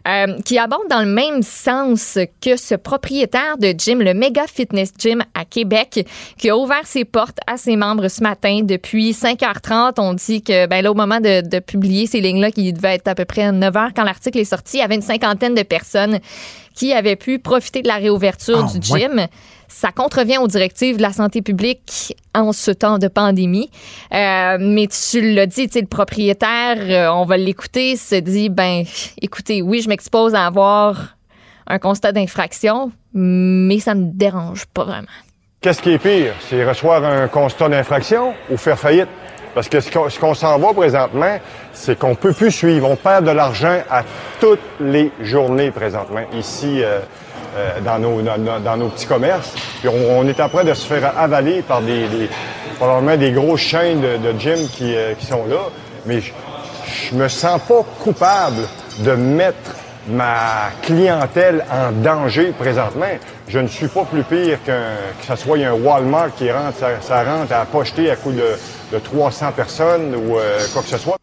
euh, qui aborde dans le même sens que ce propriétaire de gym, le Mega Fitness Gym à Québec, qui a ouvert ses portes à ses membres ce matin depuis cinq heures trente. On dit que, ben là, au moment de, de publier ces lignes-là, qu'il devait être à peu près neuf heures quand l'article est sorti, il y avait une cinquantaine de personnes qui avaient pu profiter de la réouverture oh, du gym. Ouais. Ça contrevient aux directives de la santé publique en ce temps de pandémie. Euh, mais tu l'as dit, tu sais, le propriétaire, euh, on va l'écouter, se dit, ben, écoutez, oui, je m'expose à avoir un constat d'infraction, mais ça ne me dérange pas vraiment. Qu'est-ce qui est pire? C'est recevoir un constat d'infraction ou faire faillite? Parce que ce qu'on, ce qu'on s'en va présentement, c'est qu'on ne peut plus suivre. On perd de l'argent à toutes les journées présentement, ici, euh, euh, dans, nos, dans, dans nos petits commerces. Puis on, on est en train de se faire avaler par des, des probablement des grosses chaînes de, de gym qui, euh, qui sont là. Mais je ne me sens pas coupable de mettre ma clientèle en danger présentement. Je ne suis pas plus pire qu'un, que ce soit un Walmart qui rentre, ça, ça rentre à pocheter à coup de, de trois cents personnes ou euh, quoi que ce soit.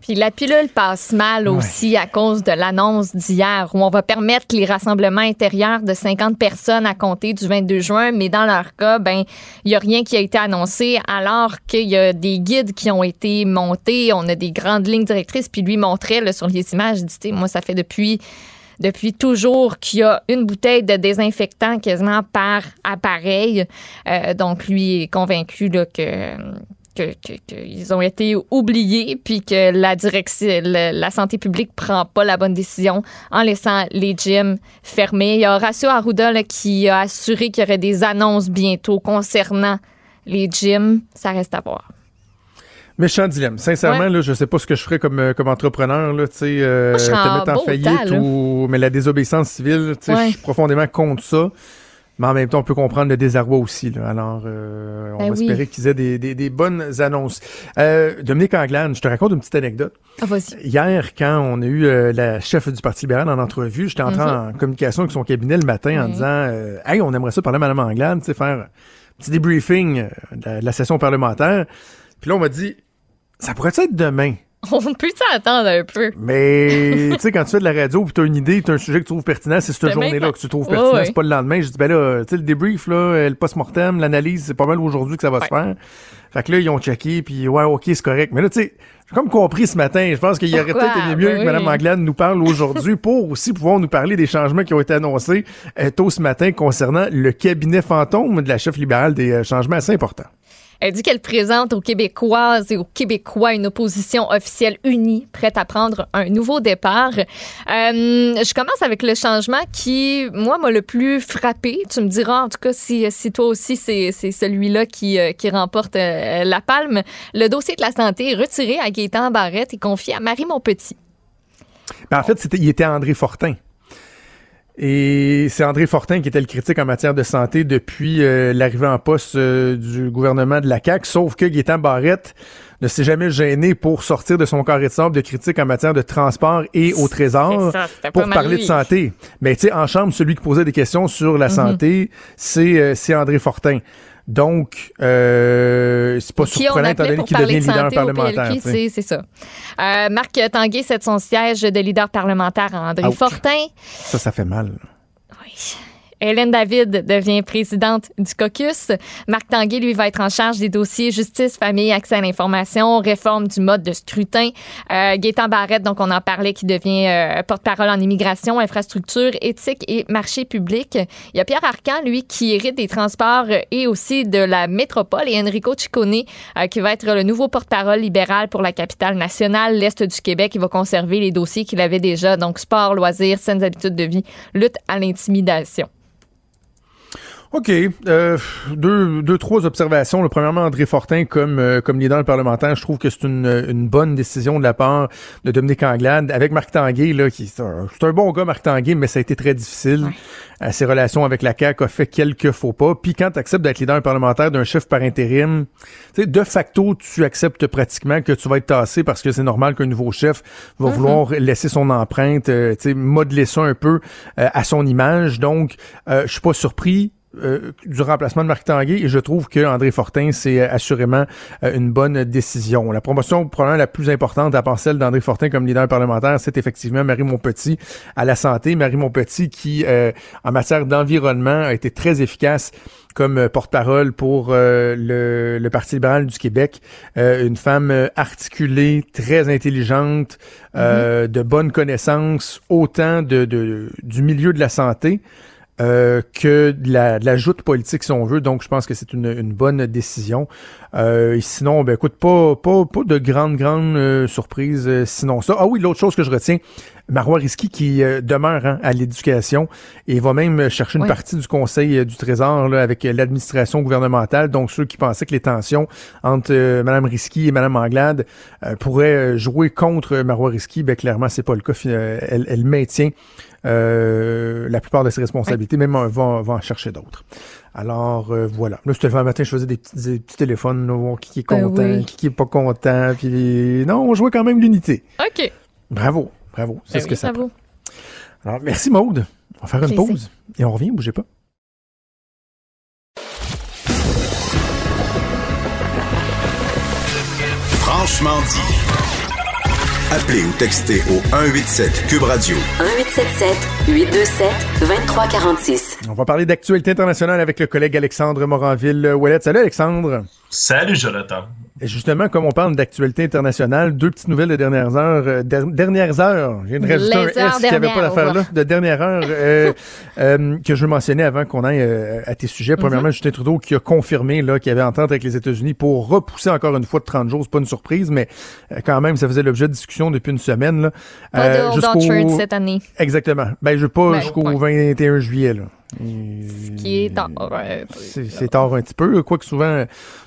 Puis la pilule passe mal aussi ouais. à cause de l'annonce d'hier où on va permettre les rassemblements intérieurs de cinquante personnes à compter du vingt-deux juin, mais dans leur cas, ben il n'y a rien qui a été annoncé alors qu'il y a des guides qui ont été montés, on a des grandes lignes directrices, puis lui montrait là, sur les images, il dit, tu sais, moi ça fait depuis... Depuis toujours qu'il y a une bouteille de désinfectant quasiment par appareil. Euh, donc, lui est convaincu là, que, que, que, que ils ont été oubliés puis que la direction, la, la santé publique prend pas la bonne décision en laissant les gyms fermés. Il y a Horacio Arruda là, qui a assuré qu'il y aurait des annonces bientôt concernant les gyms. Ça reste à voir. Méchant dilemme. Sincèrement, ouais. là, je sais pas ce que je ferais comme, comme entrepreneur, là, tu sais, euh, te mettre en faillite ou, mais la désobéissance civile, tu sais, ouais. je suis profondément contre ça. Mais en même temps, on peut comprendre le désarroi aussi, là. Alors, euh, on ben va oui. espérer qu'ils aient des, des, des bonnes annonces. Euh, Dominique Anglade, je te raconte une petite anecdote. Ah, vas-y. Hier, quand on a eu euh, la chef du Parti libéral en entrevue, j'étais entré mm-hmm. en communication avec son cabinet le matin mm-hmm. en disant, euh, hey, on aimerait ça parler à Mme Anglade, tu sais, faire petit débriefing de la, de la session parlementaire. Puis là, on m'a dit, ça pourrait être demain. On peut s'attendre un peu. Mais, tu sais, quand tu fais de la radio et tu as une idée, tu as un sujet que tu trouves pertinent, c'est cette journée-là même... que tu trouves pertinent, oh, ouais. C'est pas le lendemain. Je dis, ben là, tu sais, le débrief, là, le post-mortem, l'analyse, c'est pas mal aujourd'hui que ça va ouais. se faire. Fait que là, ils ont checké, puis ouais, OK, c'est correct. Mais là, tu sais, j'ai comme compris ce matin, je pense qu'il y aurait peut-être été mieux oui. que Mme Anglade nous parle aujourd'hui pour aussi pouvoir nous parler des changements qui ont été annoncés euh, tôt ce matin concernant le cabinet fantôme de la chef libérale, des euh, changements assez importants. Elle dit qu'elle présente aux Québécoises et aux Québécois une opposition officielle unie, prête à prendre un nouveau départ. Euh, je commence avec le changement qui, moi, m'a le plus frappé. Tu me diras, en tout cas, si, si toi aussi, c'est, c'est celui-là qui, qui remporte euh, la palme. Le dossier de la santé est retiré à Gaétan Barrette et confié à Marie-Montpetit. Ben, en fait, c'était, il était André Fortin. Et c'est André Fortin qui était le critique en matière de santé depuis euh, l'arrivée en poste euh, du gouvernement de la C A Q, sauf que Gaétan Barrette ne s'est jamais gêné pour sortir de son carré de sable de critique en matière de transport et au Trésor ça, pour parler lui. de santé. Mais tu sais, en chambre, celui qui posait des questions sur la mm-hmm. santé, c'est, euh, c'est André Fortin. Donc, euh, c'est pas surprenant étant donné qu'il devient leader parlementaire. P L Q, c'est, c'est ça. Euh, Marc Tanguay cède son siège de leader parlementaire à André Ouch. Fortin. Ça, ça fait mal. Oui. Hélène David devient présidente du caucus. Marc Tanguay, lui, va être en charge des dossiers justice, famille, accès à l'information, réforme du mode de scrutin. Euh, Gaétan Barrette, donc on en parlait, qui devient euh, porte-parole en immigration, infrastructure, éthique et marché public. Il y a Pierre Arcan, lui, qui hérite des transports et aussi de la métropole. Et Enrico Ciccone, euh, qui va être le nouveau porte-parole libéral pour la capitale nationale, l'Est du Québec. Il va conserver les dossiers qu'il avait déjà, donc sport, loisirs, saines habitudes de vie, lutte à l'intimidation. OK. Euh, deux, deux, trois observations. Là, premièrement, André Fortin, comme euh, comme leader parlementaire, je trouve que c'est une, une bonne décision de la part de Dominique Anglade. Avec Marc Tanguay, là, qui c'est un, c'est un bon gars, Marc Tanguay, mais ça a été très difficile. Ouais. Euh, ses relations avec la C A Q a fait quelques faux pas. Puis quand tu acceptes d'être leader parlementaire d'un chef par intérim, tu sais, de facto, tu acceptes pratiquement que tu vas être tassé parce que c'est normal qu'un nouveau chef va mm-hmm. vouloir laisser son empreinte, euh, tu sais, modeler ça un peu euh, à son image. Donc, euh, je suis pas surpris. Euh, du remplacement de Marc Tanguay, et je trouve que André Fortin, c'est euh, assurément euh, une bonne décision. La promotion probablement la plus importante, à part celle d'André Fortin comme leader parlementaire, c'est effectivement Marie-Montpetit à la santé. Marie-Montpetit qui, euh, en matière d'environnement, a été très efficace comme porte-parole pour euh, le, le Parti libéral du Québec. Euh, une femme articulée, très intelligente, euh, mm-hmm. de bonnes connaissances, autant de, de, du milieu de la santé Euh, que de la, de la joute politique, si on veut. Donc, je pense que c'est une, une bonne décision. Euh, et sinon, ben écoute, pas, pas, pas de grande, grande euh, surprise euh, sinon ça. Ah oui, l'autre chose que je retiens, Marois Risky qui euh, demeure hein, à l'éducation et va même chercher une oui. partie du Conseil euh, du Trésor là, avec euh, l'administration gouvernementale. Donc, ceux qui pensaient que les tensions entre euh, Mme Risky et Mme Anglade euh, pourraient jouer contre Marois Risky, ben clairement, c'est pas le cas. Elle, elle maintient Euh, la plupart de ses responsabilités, oui. même on va, va en chercher d'autres. Alors, euh, voilà. Là, c'était le matin, je faisais des petits, des petits téléphones, là, qui, qui est content, ben oui. qui, qui est pas content, puis non, on jouait quand même l'unité. OK. Bravo, bravo. C'est ben ce oui, que ça bravo. prend. Alors, merci Maude. On va faire une Plaisir. pause et on revient, bougez pas. Franchement dit. Appelez ou textez au un huit sept Cube Radio. un huit sept sept huit deux sept deux trois quatre six. On va parler d'actualité internationale avec le collègue Alexandre Moranville-Ouellette. Salut Alexandre. Salut Jonathan. Et justement, comme on parle d'actualité internationale, deux petites nouvelles de dernières heures. Euh, der- dernières heures, j'ai une rajouter un S qui n'avait pas d'affaire là, de dernière heure, euh, euh, que je veux mentionner avant qu'on aille euh, à tes sujets. Premièrement, mm-hmm. Justin Trudeau qui a confirmé là, qu'il avait entente avec les États-Unis pour repousser encore une fois de trente jours. C'est pas une surprise, mais euh, quand même, ça faisait l'objet de discussion depuis une semaine. Là, euh, pas de Donald Trump cette année. Exactement. Ben, je veux pas ben, jusqu'au vingt et un juillet. Là. Ce qui est tard. Ouais, c'est, c'est tard un petit peu, quoique souvent...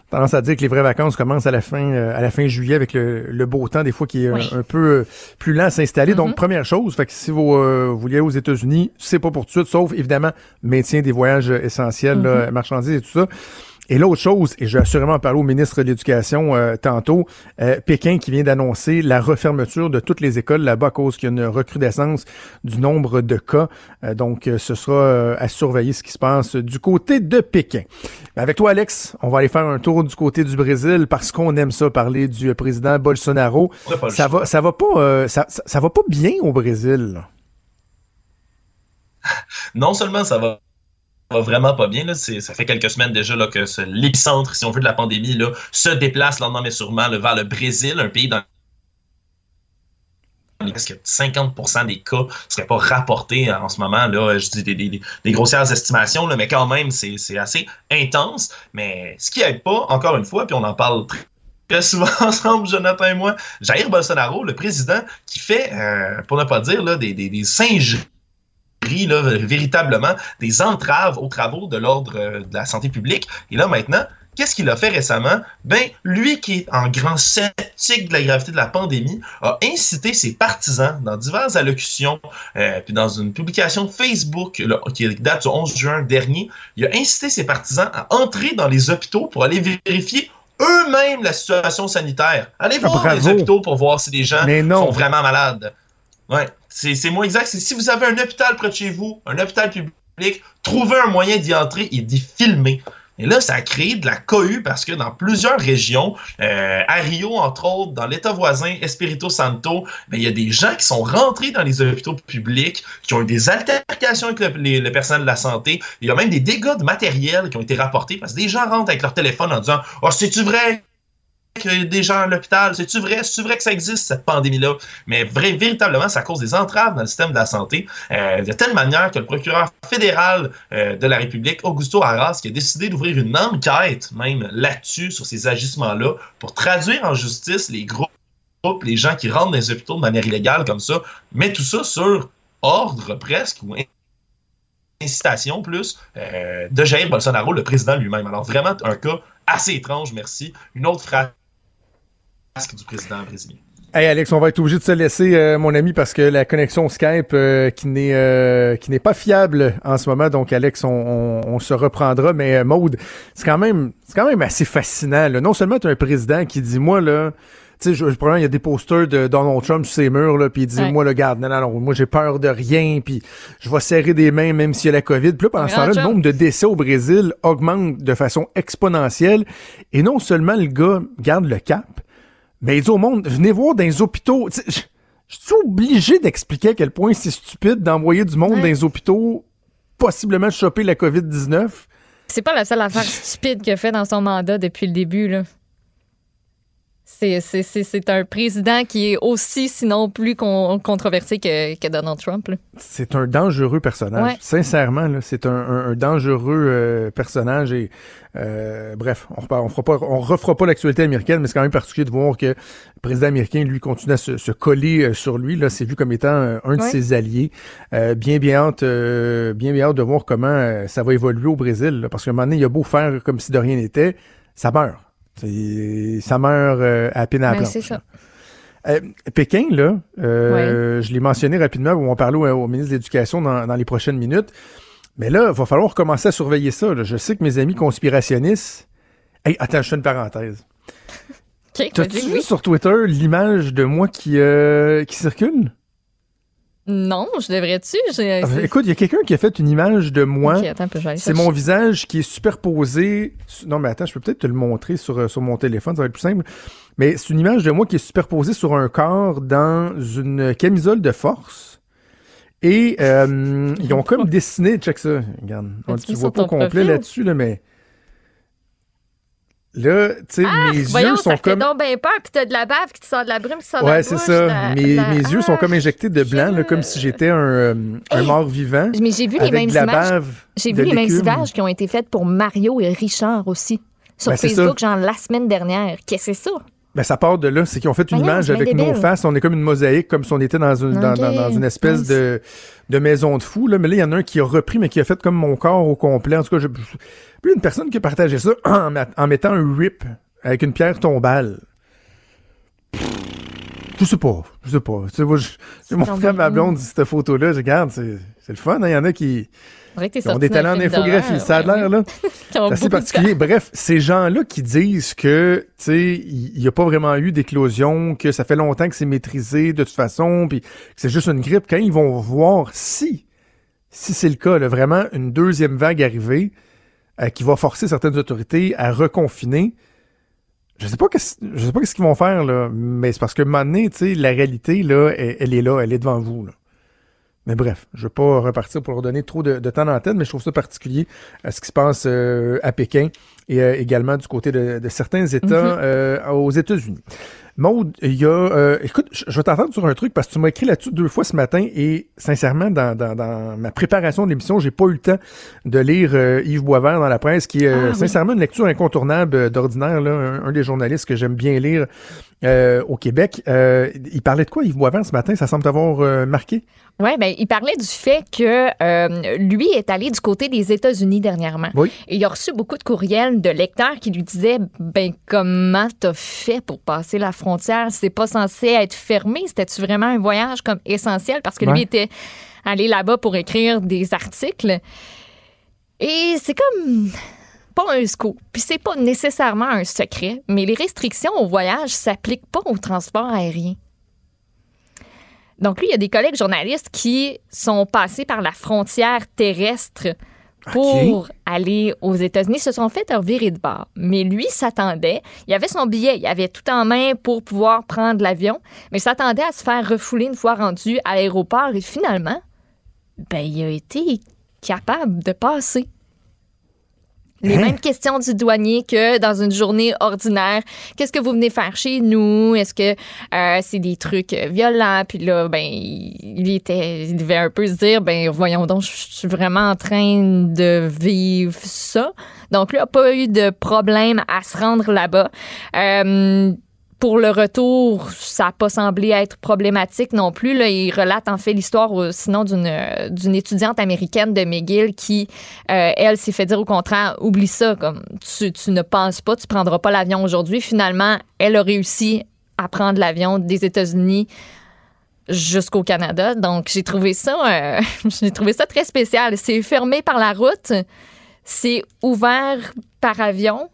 tendance à dire que les vraies vacances commencent à la fin euh, à la fin juillet avec le, le beau temps des fois qui est oui. un, un peu euh, plus lent à s'installer. Mm-hmm. Donc première chose, fait que si vous euh, voulez aller aux États-Unis, c'est pas pour tout de suite, sauf évidemment maintien des voyages essentiels, mm-hmm. là, marchandises et tout ça. Et l'autre chose, et je vais assurément parler au ministre de l'Éducation euh, tantôt, euh, Pékin qui vient d'annoncer la refermeture de toutes les écoles là-bas à cause qu'il y a une recrudescence du nombre de cas. Euh, donc, euh, ce sera euh, à surveiller ce qui se passe du côté de Pékin. Avec toi, Alex, on va aller faire un tour du côté du Brésil parce qu'on aime ça, parler du président Bolsonaro. Ça va, ça va pas, euh, ça, ça, ça va pas bien au Brésil. Non seulement ça va va vraiment pas bien, là. C'est, ça fait quelques semaines déjà là, que ce, l'épicentre, si on veut, de la pandémie là, se déplace lentement mais sûrement là, vers le Brésil, un pays dans presque cinquante pour cent des cas ne seraient pas rapportés en ce moment. Là, je dis des, des, des grossières estimations, là, mais quand même, c'est, c'est assez intense. Mais ce qui n'aide pas, encore une fois, puis on en parle très souvent ensemble, Jonathan et moi, Jair Bolsonaro, le président, qui fait, euh, pour ne pas dire, là, des, des, des singeries, là, véritablement, des entraves aux travaux de l'ordre euh, de la santé publique. Et là, maintenant, qu'est-ce qu'il a fait récemment? Ben, lui qui est en grand sceptique de la gravité de la pandémie, a incité ses partisans dans diverses allocutions, euh, puis dans une publication Facebook là, qui date du onze juin dernier, il a incité ses partisans à entrer dans les hôpitaux pour aller vérifier eux-mêmes la situation sanitaire. Allez ah, voir bravo. les hôpitaux pour voir si les gens sont vraiment malades. Ouais, c'est, c'est moins exact. C'est, si vous avez un hôpital près de chez vous, un hôpital public, trouvez un moyen d'y entrer et d'y filmer. Et là, ça a créé de la cohue parce que dans plusieurs régions, euh, à Rio, entre autres, dans l'État voisin, Espírito Santo, ben, il y a des gens qui sont rentrés dans les hôpitaux publics, qui ont eu des altercations avec le, les, le personnel de la santé. Il y a même des dégâts de matériel qui ont été rapportés parce que des gens rentrent avec leur téléphone en disant « Ah, oh, c'est-tu vrai? » que des gens à l'hôpital, c'est-tu vrai? C'est-tu vrai que ça existe, cette pandémie-là? Mais vrai, véritablement, ça cause des entraves dans le système de la santé, euh, de telle manière que le procureur fédéral euh, de la République, Augusto Aras, qui a décidé d'ouvrir une enquête même là-dessus, sur ces agissements-là, pour traduire en justice les groupes, les gens qui rentrent dans les hôpitaux de manière illégale comme ça, mais tout ça sur ordre presque, ou incitation plus, euh, de Jair Bolsonaro, le président lui-même. Alors vraiment, un cas assez étrange, merci. Une autre phrase du président brésilien. Hey Alex, on va être obligé de se laisser, euh, mon ami, parce que la connexion Skype euh, qui n'est euh, qui n'est pas fiable en ce moment. Donc Alex, on, on, on se reprendra. Mais euh, Maude, c'est quand même c'est quand même assez fascinant. Là. Non seulement tu as un président qui dit moi là, tu sais, probablement il y a des posters de Donald Trump sur ses murs là, puis il dit ouais. moi le garde, non non non, moi j'ai peur de rien, puis je vais serrer des mains même s'il y a la COVID. Puis là pendant ce temps-là, le nombre de décès au Brésil augmente de façon exponentielle. Et non seulement le gars garde le cap. Mais il dit au monde, venez voir dans les hôpitaux. Je suis obligé d'expliquer à quel point c'est stupide d'envoyer du monde ouais. dans les hôpitaux, possiblement choper la covid dix-neuf. C'est pas la seule affaire stupide qu'il a fait dans son mandat depuis le début, là. C'est, c'est, c'est, c'est un président qui est aussi, sinon plus con, controversé que, que Donald Trump. Là. C'est un dangereux personnage. Ouais. Sincèrement, là, c'est un, un, un dangereux euh, personnage. Et euh, bref, on ne on fera pas, on refera pas l'actualité américaine, mais c'est quand même particulier de voir que le président américain, lui, continue à se, se coller euh, sur lui. Là, c'est vu comme étant euh, un de ouais. ses alliés. Euh, bien, bien hâte, euh, bien, bien hâte de voir comment euh, ça va évoluer au Brésil. Là, parce qu'à un moment donné, il a beau faire comme si de rien n'était, ça meurt. C'est, ça meurt euh, à peine à la planche. Euh, Pékin, là, euh, oui. je l'ai mentionné rapidement, on va parler au, au ministre de l'Éducation dans, dans les prochaines minutes, mais là, il va falloir commencer à surveiller ça. Là. Je sais que mes amis conspirationnistes... Hey, attends, je fais une parenthèse. Okay, t'as-tu vu oui? sur Twitter l'image de moi qui, euh, qui circule? Non, je devrais-tu? J'ai... Alors, écoute, il y a quelqu'un qui a fait une image de moi. Okay, attends, c'est chercher. Mon visage qui est superposé. Non, mais attends, je peux peut-être te le montrer sur, sur mon téléphone, ça va être plus simple. Mais c'est une image de moi qui est superposée sur un corps dans une camisole de force. Et euh, ils ont comme dessiné, check ça, regarde. On, tu vois pas complet là-dessus, là, mais... Là, tu sais, ah, mes voyons, yeux sont comme... donc ben peur, puis t'as de la bave qui te sort de la brume qui te sort ouais, de la bouche. Ouais, c'est ça. La, mes la... mes ah, yeux sont comme injectés de blanc, là, comme si j'étais un, un mort vivant. Mais j'ai vu les mêmes images. J'ai vu les mêmes images qui ont été faites pour Mario et Richard aussi. Sur ben, Facebook, genre la semaine dernière. Qu'est-ce que c'est ça? Ben, ça part de là, c'est qu'ils ont fait une ben, image avec débile. nos faces. On est comme une mosaïque, comme si on était dans une, okay. dans, dans, dans une espèce de, de maison de fous. Là. Mais là, il y en a un qui a repris, mais qui a fait comme mon corps au complet. En tout cas, j'ai vu une personne qui a partagé ça en, en mettant un rip avec une pierre tombale. Je sais pas, je sais pas. Tu sais, moi, je, c'est mon frère, ma blonde, dit cette photo-là. Je regarde, c'est, c'est le fun. Il hein, y en a qui... On est allé en infographie, ça a l'air, là. C'est assez particulier. Bref, ces gens-là qui disent que, tu sais, il n'y a pas vraiment eu d'éclosion, que ça fait longtemps que c'est maîtrisé de toute façon, puis que c'est juste une grippe, quand ils vont voir si, si c'est le cas, là, vraiment une deuxième vague arrivée euh, qui va forcer certaines autorités à reconfiner, je sais pas que, je sais pas ce qu'ils vont faire, là, mais c'est parce que, à un moment donné, tu sais, la réalité, là, elle, elle est là, elle est devant vous, là. Mais bref, je ne veux pas repartir pour leur donner trop de, de temps d'antenne, mais je trouve ça particulier à ce qui se passe euh, à Pékin et euh, également du côté de, de certains États mm-hmm. euh, aux États-Unis. Maude, il y a... Euh, écoute, je vais t'entendre sur un truc parce que tu m'as écrit là-dessus deux fois ce matin et sincèrement, dans, dans, dans ma préparation de l'émission, j'ai pas eu le temps de lire euh, Yves Boisvert dans la presse, qui est euh, ah, sincèrement oui. une lecture incontournable euh, d'ordinaire, là, un, un des journalistes que j'aime bien lire euh, au Québec. Euh, il parlait de quoi, Yves Boisvert, ce matin? Ça semble t'avoir euh, marqué? Oui, bien, il parlait du fait que euh, lui est allé du côté des États-Unis dernièrement. Oui. Et il a reçu beaucoup de courriels de lecteurs qui lui disaient « Ben, comment t'as fait pour passer la frontière? C'est pas censé être fermé. C'était-tu vraiment un voyage comme essentiel? » Parce que ouais. lui était allé là-bas pour écrire des articles. Et c'est comme... pas un scoop. Puis c'est pas nécessairement un secret, mais les restrictions au voyage s'appliquent pas au transport aérien. Donc, lui, il y a des collègues journalistes qui sont passés par la frontière terrestre pour okay. aller aux États-Unis. Ils se sont fait revirer de bord. Mais lui s'attendait. Il avait son billet. Il avait tout en main pour pouvoir prendre l'avion. Mais il s'attendait à se faire refouler une fois rendu à l'aéroport. Et finalement, ben, il a été capable de passer. Les hein? mêmes questions du douanier que dans une journée ordinaire. Qu'est-ce que vous venez faire chez nous? Est-ce que euh, c'est des trucs violents? Puis là, ben, il était, il devait un peu se dire, ben, voyons donc, je suis vraiment en train de vivre ça. Donc, lui n'a pas eu de problème à se rendre là-bas. Euh, Pour le retour, ça n'a pas semblé être problématique non plus. Là, il relate en fait l'histoire, sinon, d'une, d'une étudiante américaine de McGill qui, euh, elle, s'est fait dire au contraire, oublie ça, comme tu, tu ne penses pas, tu ne prendras pas l'avion aujourd'hui. Finalement, elle a réussi à prendre l'avion des États-Unis jusqu'au Canada. Donc, j'ai trouvé ça, euh, j'ai trouvé ça très spécial. C'est fermé par la route, c'est ouvert par avion.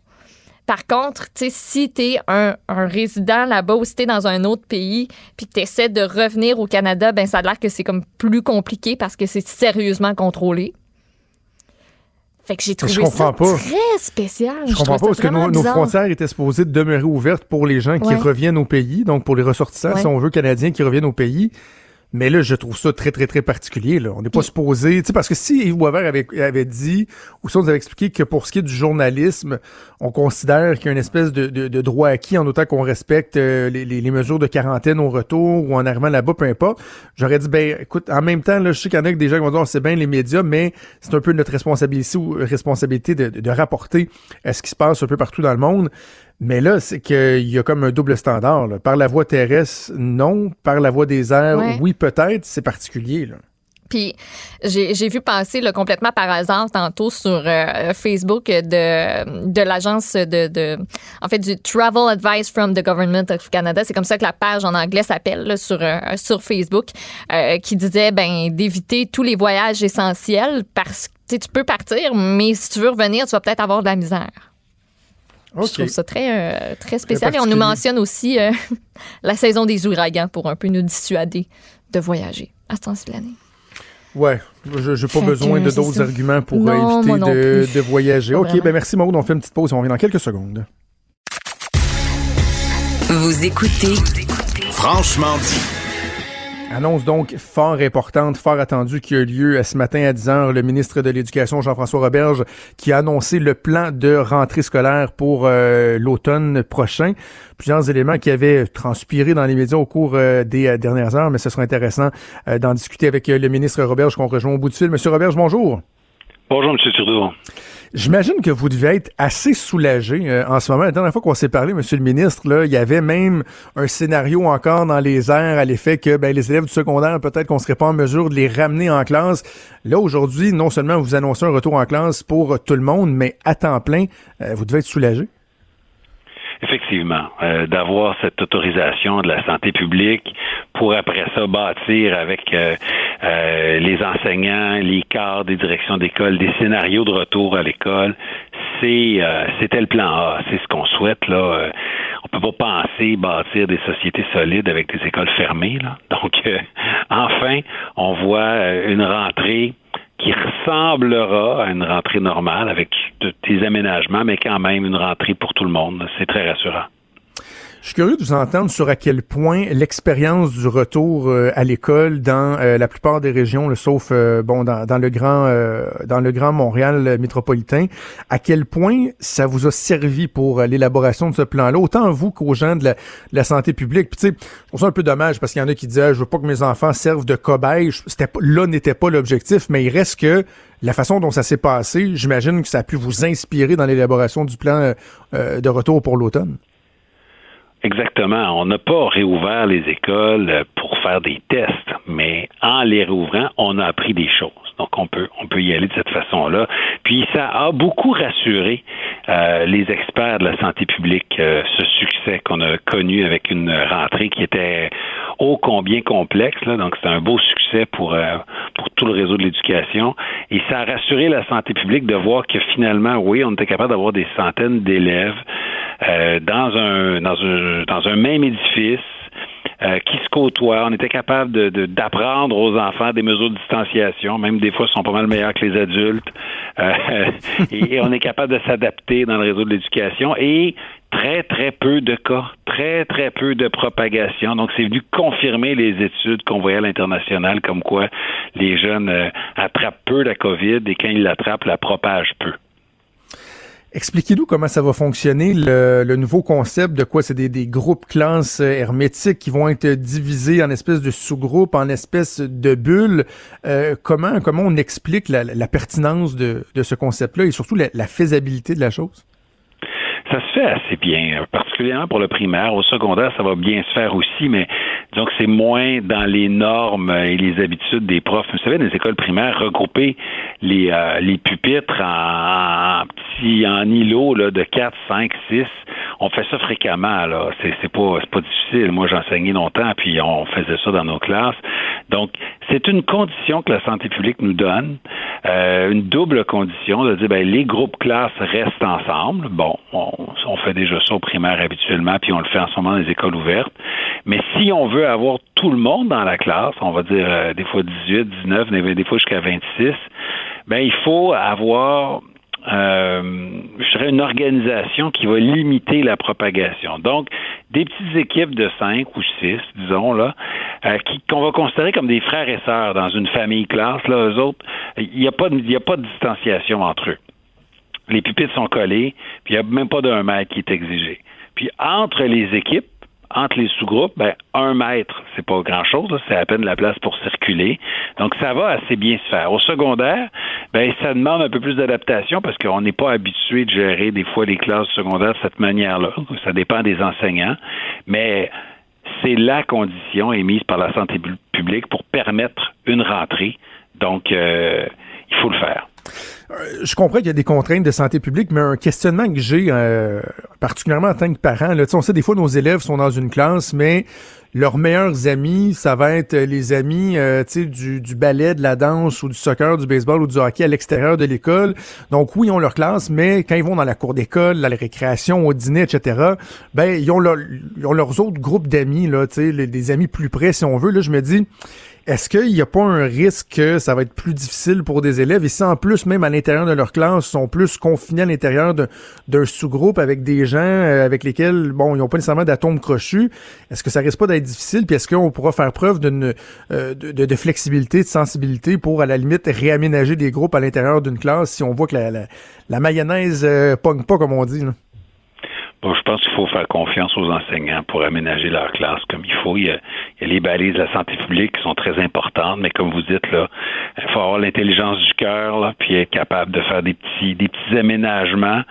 Par contre, tu sais, si t'es un, un résident là-bas ou si t'es dans un autre pays puis que t'essaies de revenir au Canada, ben ça a l'air que c'est comme plus compliqué parce que c'est sérieusement contrôlé. Fait que j'ai trouvé ça pas. très spécial. Je, je comprends pas parce que nos, nos frontières étaient supposées demeurer ouvertes pour les gens qui ouais. reviennent au pays, donc pour les ressortissants, ouais. si on veut, canadiens qui reviennent au pays. Mais là, je trouve ça très, très, très particulier, là. On n'est pas supposé, tu sais, parce que si Yves Boisvert avait, avait dit, ou si on nous avait expliqué que pour ce qui est du journalisme, on considère qu'il y a une espèce de, de, de droit acquis en autant qu'on respecte euh, les, les, les mesures de quarantaine au retour ou en arrivant là-bas, peu importe. J'aurais dit, ben, écoute, en même temps, là, je sais qu'il y en a que des gens qui vont dire, oh, c'est bien les médias, mais c'est un peu notre responsabilité ou responsabilité de, de, de rapporter à ce qui se passe un peu partout dans le monde. Mais là, c'est qu'il y a comme un double standard, là. Par la voie terrestre, non. Par la voie des airs, ouais. oui, peut-être. C'est particulier, là. Puis, j'ai, j'ai vu passer là, complètement par hasard tantôt sur euh, Facebook de, de l'agence de, de... En fait, du Travel Advice from the Government of Canada. C'est comme ça que la page en anglais s'appelle là, sur, euh, sur Facebook, euh, qui disait ben, d'éviter tous les voyages essentiels parce que tu peux partir, mais si tu veux revenir, tu vas peut-être avoir de la misère. Okay. Je trouve ça très, euh, très spécial. Très et on nous mentionne aussi euh, la saison des ouragans pour un peu nous dissuader de voyager à ce temps-ci de l'année. Oui, je n'ai pas fait besoin de d'autres arguments pour non, éviter de, de voyager. Pas OK, vraiment. Ben merci Maude. On fait une petite pause et on revient dans quelques secondes. Vous écoutez Franchement dit. Annonce donc fort importante, fort attendue qui a eu lieu ce matin à dix heures. Le ministre de l'Éducation, Jean-François Roberge, qui a annoncé le plan de rentrée scolaire pour euh, l'automne prochain. Plusieurs éléments qui avaient transpiré dans les médias au cours euh, des euh, dernières heures, mais ce sera intéressant euh, d'en discuter avec euh, le ministre Roberge qu'on rejoint au bout du fil. Monsieur Roberge, bonjour. Bonjour, M. Trudeau. J'imagine que vous devez être assez soulagé euh, en ce moment. La dernière fois qu'on s'est parlé, M. le ministre, là, il y avait même un scénario encore dans les airs à l'effet que ben, les élèves du secondaire, peut-être qu'on ne serait pas en mesure de les ramener en classe. Là, aujourd'hui, non seulement vous annoncez un retour en classe pour tout le monde, mais à temps plein, euh, vous devez être soulagé. Effectivement, euh, d'avoir cette autorisation de la santé publique pour après ça bâtir avec euh, euh, les enseignants, les cadres des directions d'école, des scénarios de retour à l'école, c'est euh, c'était le plan A, c'est ce qu'on souhaite, là. Euh, on peut pas penser bâtir des sociétés solides avec des écoles fermées, là. Donc, euh, enfin, on voit une rentrée qui ressemblera à une rentrée normale avec des aménagements, mais quand même une rentrée pour tout le monde. C'est très rassurant. Je suis curieux de vous entendre sur à quel point l'expérience du retour euh, à l'école dans euh, la plupart des régions, le, sauf euh, bon dans, dans le grand euh, dans le grand Montréal métropolitain, à quel point ça vous a servi pour euh, l'élaboration de ce plan-là, autant à vous qu'aux gens de la, de la santé publique. Puis tu sais, je trouve ça un peu dommage parce qu'il y en a qui disaient ah, je veux pas que mes enfants servent de cobayes. C'était là n'était pas l'objectif, mais il reste que la façon dont ça s'est passé, j'imagine que ça a pu vous inspirer dans l'élaboration du plan euh, de retour pour l'automne. Exactement. On n'a pas réouvert les écoles pour faire des tests, mais en les réouvrant, on a appris des choses. Donc, on peut on peut y aller de cette façon-là. Puis, ça a beaucoup rassuré euh, les experts de la santé publique, euh, ce succès qu'on a connu avec une rentrée qui était ô combien complexe, là. Donc, c'est un beau succès pour euh, pour tout le réseau de l'éducation. Et ça a rassuré la santé publique de voir que finalement, oui, on était capable d'avoir des centaines d'élèves Euh, dans un dans un dans un même édifice euh, qui se côtoie. On était capable de, de d'apprendre aux enfants des mesures de distanciation, même des fois ils sont pas mal meilleurs que les adultes. Euh, et on est capable de s'adapter dans le réseau de l'éducation et très très peu de cas, très très peu de propagation. Donc c'est venu confirmer les études qu'on voyait à l'international comme quoi les jeunes euh, attrapent peu la COVID et quand ils l'attrapent, la propagent peu. Expliquez-nous comment ça va fonctionner, le, le nouveau concept de quoi c'est des, des groupes classes hermétiques qui vont être divisés en espèces de sous-groupes, en espèces de bulles. Euh, comment, comment on explique la, la pertinence de, de ce concept-là et surtout la, la faisabilité de la chose? Ça se fait assez bien, particulièrement pour le primaire. Au secondaire, ça va bien se faire aussi, mais disons que c'est moins dans les normes et les habitudes des profs. Vous savez, dans les écoles primaires, regrouper les, euh, les pupitres en, en petits, en îlots là, de quatre, cinq, six, on fait ça fréquemment. Là. C'est, c'est pas, c'est pas difficile. Moi, j'enseignais longtemps, puis on faisait ça dans nos classes. Donc, c'est une condition que la santé publique nous donne, euh, une double condition de dire, ben les groupes classes restent ensemble. Bon, on on fait déjà ça au primaire habituellement, puis on le fait en ce moment dans les écoles ouvertes. Mais si on veut avoir tout le monde dans la classe, on va dire euh, des fois dix-huit, dix-neuf, des fois jusqu'à vingt-six, ben il faut avoir, euh, je dirais, une organisation qui va limiter la propagation. Donc, des petites équipes de cinq ou six, disons, là, euh, qui, qu'on va considérer comme des frères et sœurs dans une famille classe, là, eux autres, il n'y a pas de, il n'y a pas de distanciation entre eux. Les pupitres sont collés, puis il n'y a même pas d'un mètre qui est exigé. Puis entre les équipes, entre les sous-groupes, ben un mètre, c'est pas grand-chose, là, c'est à peine de la place pour circuler. Donc ça va assez bien se faire. Au secondaire, ben ça demande un peu plus d'adaptation parce qu'on n'est pas habitué de gérer des fois les classes secondaires de cette manière-là. Ça dépend des enseignants, mais c'est la condition émise par la santé publique pour permettre une rentrée. Donc euh, il faut le faire. Je comprends qu'il y a des contraintes de santé publique, mais un questionnement que j'ai, euh, particulièrement en tant que parent, là, on sait des fois nos élèves sont dans une classe, mais leurs meilleurs amis, ça va être les amis euh, du, du ballet, de la danse ou du soccer, du baseball ou du hockey à l'extérieur de l'école. Donc oui, ils ont leur classe, mais quand ils vont dans la cour d'école, dans la récréation, au dîner, et cetera, ben ils ont, leur, ils ont leurs autres groupes d'amis, là, les, des amis plus près, si on veut. Là, je me dis, est-ce qu'il n'y a pas un risque que ça va être plus difficile pour des élèves? Et si en plus, même à l'intérieur de leur classe, sont plus confinés à l'intérieur de, d'un sous-groupe avec des gens avec lesquels, bon, ils n'ont pas nécessairement d'atomes crochus, est-ce que ça risque pas d'être difficile? Puis est-ce qu'on pourra faire preuve d'une, euh, de, de, de flexibilité, de sensibilité pour, à la limite, réaménager des groupes à l'intérieur d'une classe si on voit que la, la, la mayonnaise euh, pogne pas, comme on dit, là? Bon, je pense qu'il faut faire confiance aux enseignants pour aménager leur classe comme il faut. Il y a, il y a les balises de la santé publique qui sont très importantes, mais comme vous dites, là, il faut avoir l'intelligence du cœur, là, puis être capable de faire des petits des petits aménagements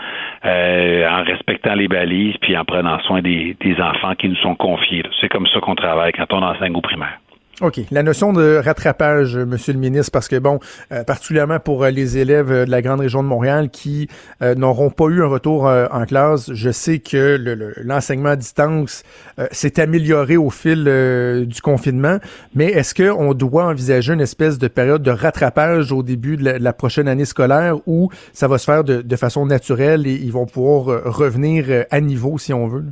euh, en respectant les balises, puis en prenant soin des, des enfants qui nous sont confiés. Là. C'est comme ça qu'on travaille quand on enseigne au primaire. OK. La notion de rattrapage, Monsieur le ministre, parce que, bon, euh, particulièrement pour euh, les élèves euh, de la grande région de Montréal qui euh, n'auront pas eu un retour euh, en classe, je sais que le, le, l'enseignement à distance euh, s'est amélioré au fil euh, du confinement, mais est-ce qu'on doit envisager une espèce de période de rattrapage au début de la, de la prochaine année scolaire où ça va se faire de, de façon naturelle et ils vont pouvoir euh, revenir euh, à niveau, si on veut, là?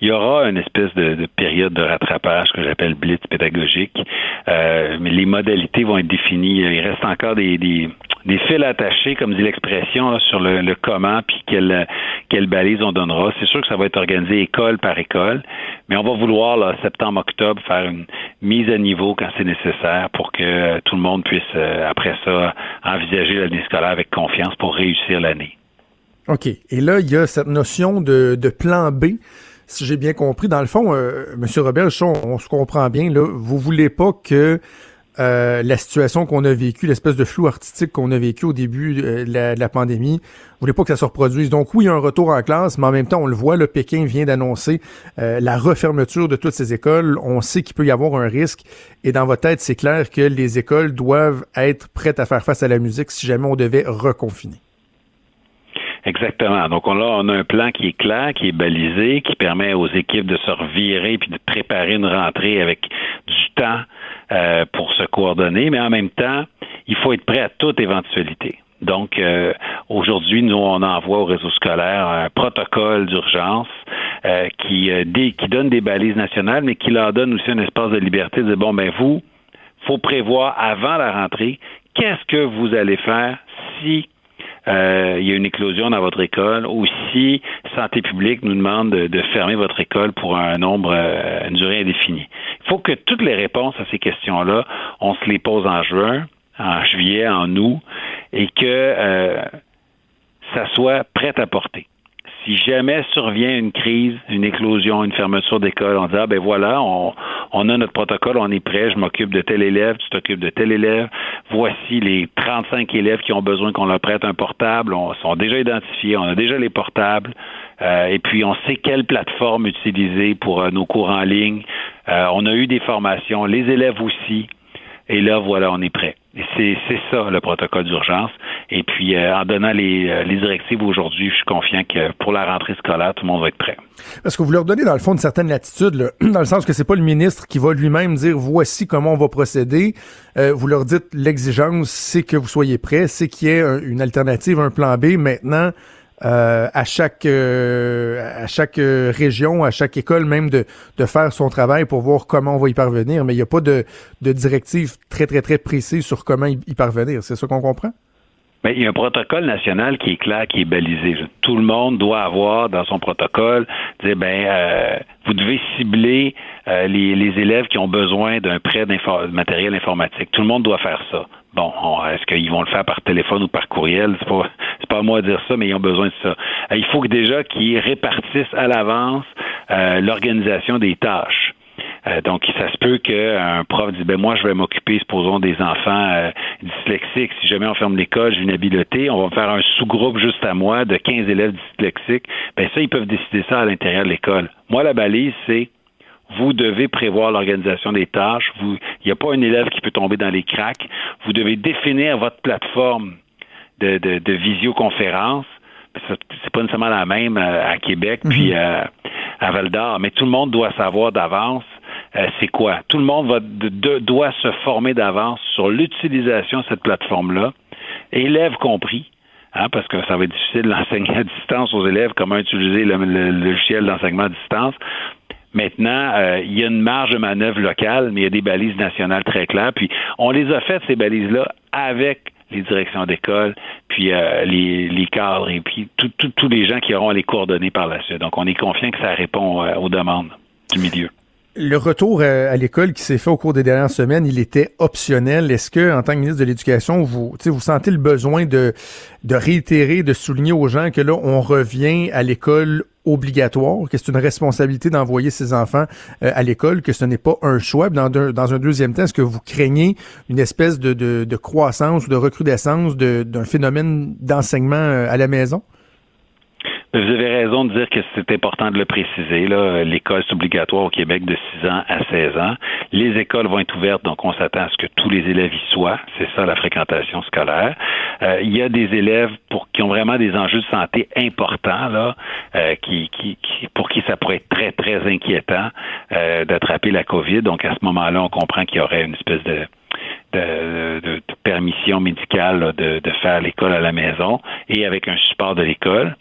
Il y aura une espèce de, de période de rattrapage que j'appelle blitz pédagogique, euh, mais les modalités vont être définies. Il reste encore des, des, des fils attachés, comme dit l'expression, là, sur le, le comment, puis quelle, quelle balise on donnera. C'est sûr que ça va être organisé école par école, mais on va vouloir, là, septembre, octobre, faire une mise à niveau quand c'est nécessaire pour que tout le monde puisse, euh, après ça, envisager l'année scolaire avec confiance pour réussir l'année. OK. Et là, il y a cette notion de, de plan B. Si j'ai bien compris, dans le fond, euh, M. Roberge, on, on se comprend bien, là, vous voulez pas que euh, la situation qu'on a vécue, l'espèce de flou artistique qu'on a vécu au début euh, de, la, de la pandémie, vous voulez pas que ça se reproduise. Donc oui, il y a un retour en classe, mais en même temps, on le voit, le Pékin vient d'annoncer euh, la refermeture de toutes ces écoles. On sait qu'il peut y avoir un risque et dans votre tête, c'est clair que les écoles doivent être prêtes à faire face à la musique si jamais on devait reconfiner. Exactement. Donc, on a, on a un plan qui est clair, qui est balisé, qui permet aux équipes de se revirer puis de préparer une rentrée avec du temps euh, pour se coordonner. Mais en même temps, il faut être prêt à toute éventualité. Donc, euh, aujourd'hui, nous, on envoie au réseau scolaire un protocole d'urgence euh, qui, euh, des, qui donne des balises nationales, mais qui leur donne aussi un espace de liberté de dire, bon, ben vous, faut prévoir avant la rentrée, qu'est-ce que vous allez faire si Euh, il y a une éclosion dans votre école, ou si Santé publique nous demande de, de fermer votre école pour un nombre, euh, une durée indéfinie. Il faut que toutes les réponses à ces questions-là, on se les pose en juin, en juillet, en août, et que euh, ça soit prêt à porter. Si jamais survient une crise, une éclosion, une fermeture d'école, on dit ah ben voilà, on, on a notre protocole, on est prêt, je m'occupe de tel élève, tu t'occupes de tel élève, voici les trente-cinq élèves qui ont besoin qu'on leur prête un portable, on sont déjà identifiés, on a déjà les portables, euh, et puis on sait quelle plateforme utiliser pour euh, nos cours en ligne, euh, on a eu des formations, les élèves aussi, et là voilà, on est prêt. C'est, c'est ça, le protocole d'urgence. Et puis, euh, en donnant les, euh, les directives aujourd'hui, je suis confiant que pour la rentrée scolaire, tout le monde va être prêt. Parce que vous leur donnez, dans le fond, une certaine latitude, là, dans le sens que c'est pas le ministre qui va lui-même dire « voici comment on va procéder euh, ». Vous leur dites l'exigence, c'est que vous soyez prêts, c'est qu'il y ait un, une alternative, un plan B. Maintenant, euh, à chaque euh, à chaque euh, région, à chaque école même, de, de faire son travail pour voir comment on va y parvenir. Mais il n'y a pas de, de directive très, très, très précise sur comment y parvenir. C'est ça qu'on comprend? Bien, il y a un protocole national qui est clair, qui est balisé. Tout le monde doit avoir dans son protocole, dire ben euh, vous devez cibler euh, les, les élèves qui ont besoin d'un prêt de d'info- matériel informatique. Tout le monde doit faire ça. Bon, on, est-ce qu'ils vont le faire par téléphone ou par courriel? C'est pas, c'est pas à moi de dire ça, mais ils ont besoin de ça. Euh, il faut que déjà qu'ils répartissent à l'avance euh, l'organisation des tâches. Euh, donc, ça se peut qu'un prof dise, ben moi, je vais m'occuper, supposons, des enfants euh, dyslexiques. Si jamais on ferme l'école, j'ai une habileté, on va faire un sous-groupe juste à moi de quinze élèves dyslexiques. Ben ça, ils peuvent décider ça à l'intérieur de l'école. Moi, la balise, c'est, vous devez prévoir l'organisation des tâches. Vous, il n'y a pas un élève qui peut tomber dans les cracks. Vous devez définir votre plateforme de, de, de visioconférence. C'est pas nécessairement la même à Québec puis euh, à Val-d'Or, mais tout le monde doit savoir d'avance euh, c'est quoi. Tout le monde va, de, doit se former d'avance sur l'utilisation de cette plateforme-là, élèves compris, hein, parce que ça va être difficile d'enseigner à distance aux élèves comment utiliser le, le, le logiciel d'enseignement à distance. Maintenant, euh, il y a une marge de manœuvre locale, mais il y a des balises nationales très claires, puis on les a faites, ces balises-là, avec les directions d'école, puis euh, les, les cadres, et puis tous les gens qui auront à les coordonner par la suite. Donc, on est confiant que ça répond euh, aux demandes du milieu. Le retour à l'école qui s'est fait au cours des dernières semaines, il était optionnel. Est-ce que, en tant que ministre de l'Éducation, vous, tu sais, vous sentez le besoin de, de réitérer, de souligner aux gens que là, on revient à l'école obligatoire, que c'est une responsabilité d'envoyer ses enfants euh, à l'école, que ce n'est pas un choix. Dans, de, dans un deuxième temps, est-ce que vous craignez une espèce de, de, de croissance ou de recrudescence de, d'un phénomène d'enseignement à la maison? Vous avez raison de dire que c'est important de le préciser, là. L'école est obligatoire au Québec de six ans à seize ans. Les écoles vont être ouvertes, donc on s'attend à ce que tous les élèves y soient. C'est ça, la fréquentation scolaire. Euh, il y a des élèves pour qui ont vraiment des enjeux de santé importants, là, euh, qui, qui, qui, pour qui ça pourrait être très, très inquiétant euh, d'attraper la COVID. Donc, à ce moment-là, on comprend qu'il y aurait une espèce de De, de, de permission médicale là, de, de faire l'école à la maison et avec un support de l'école.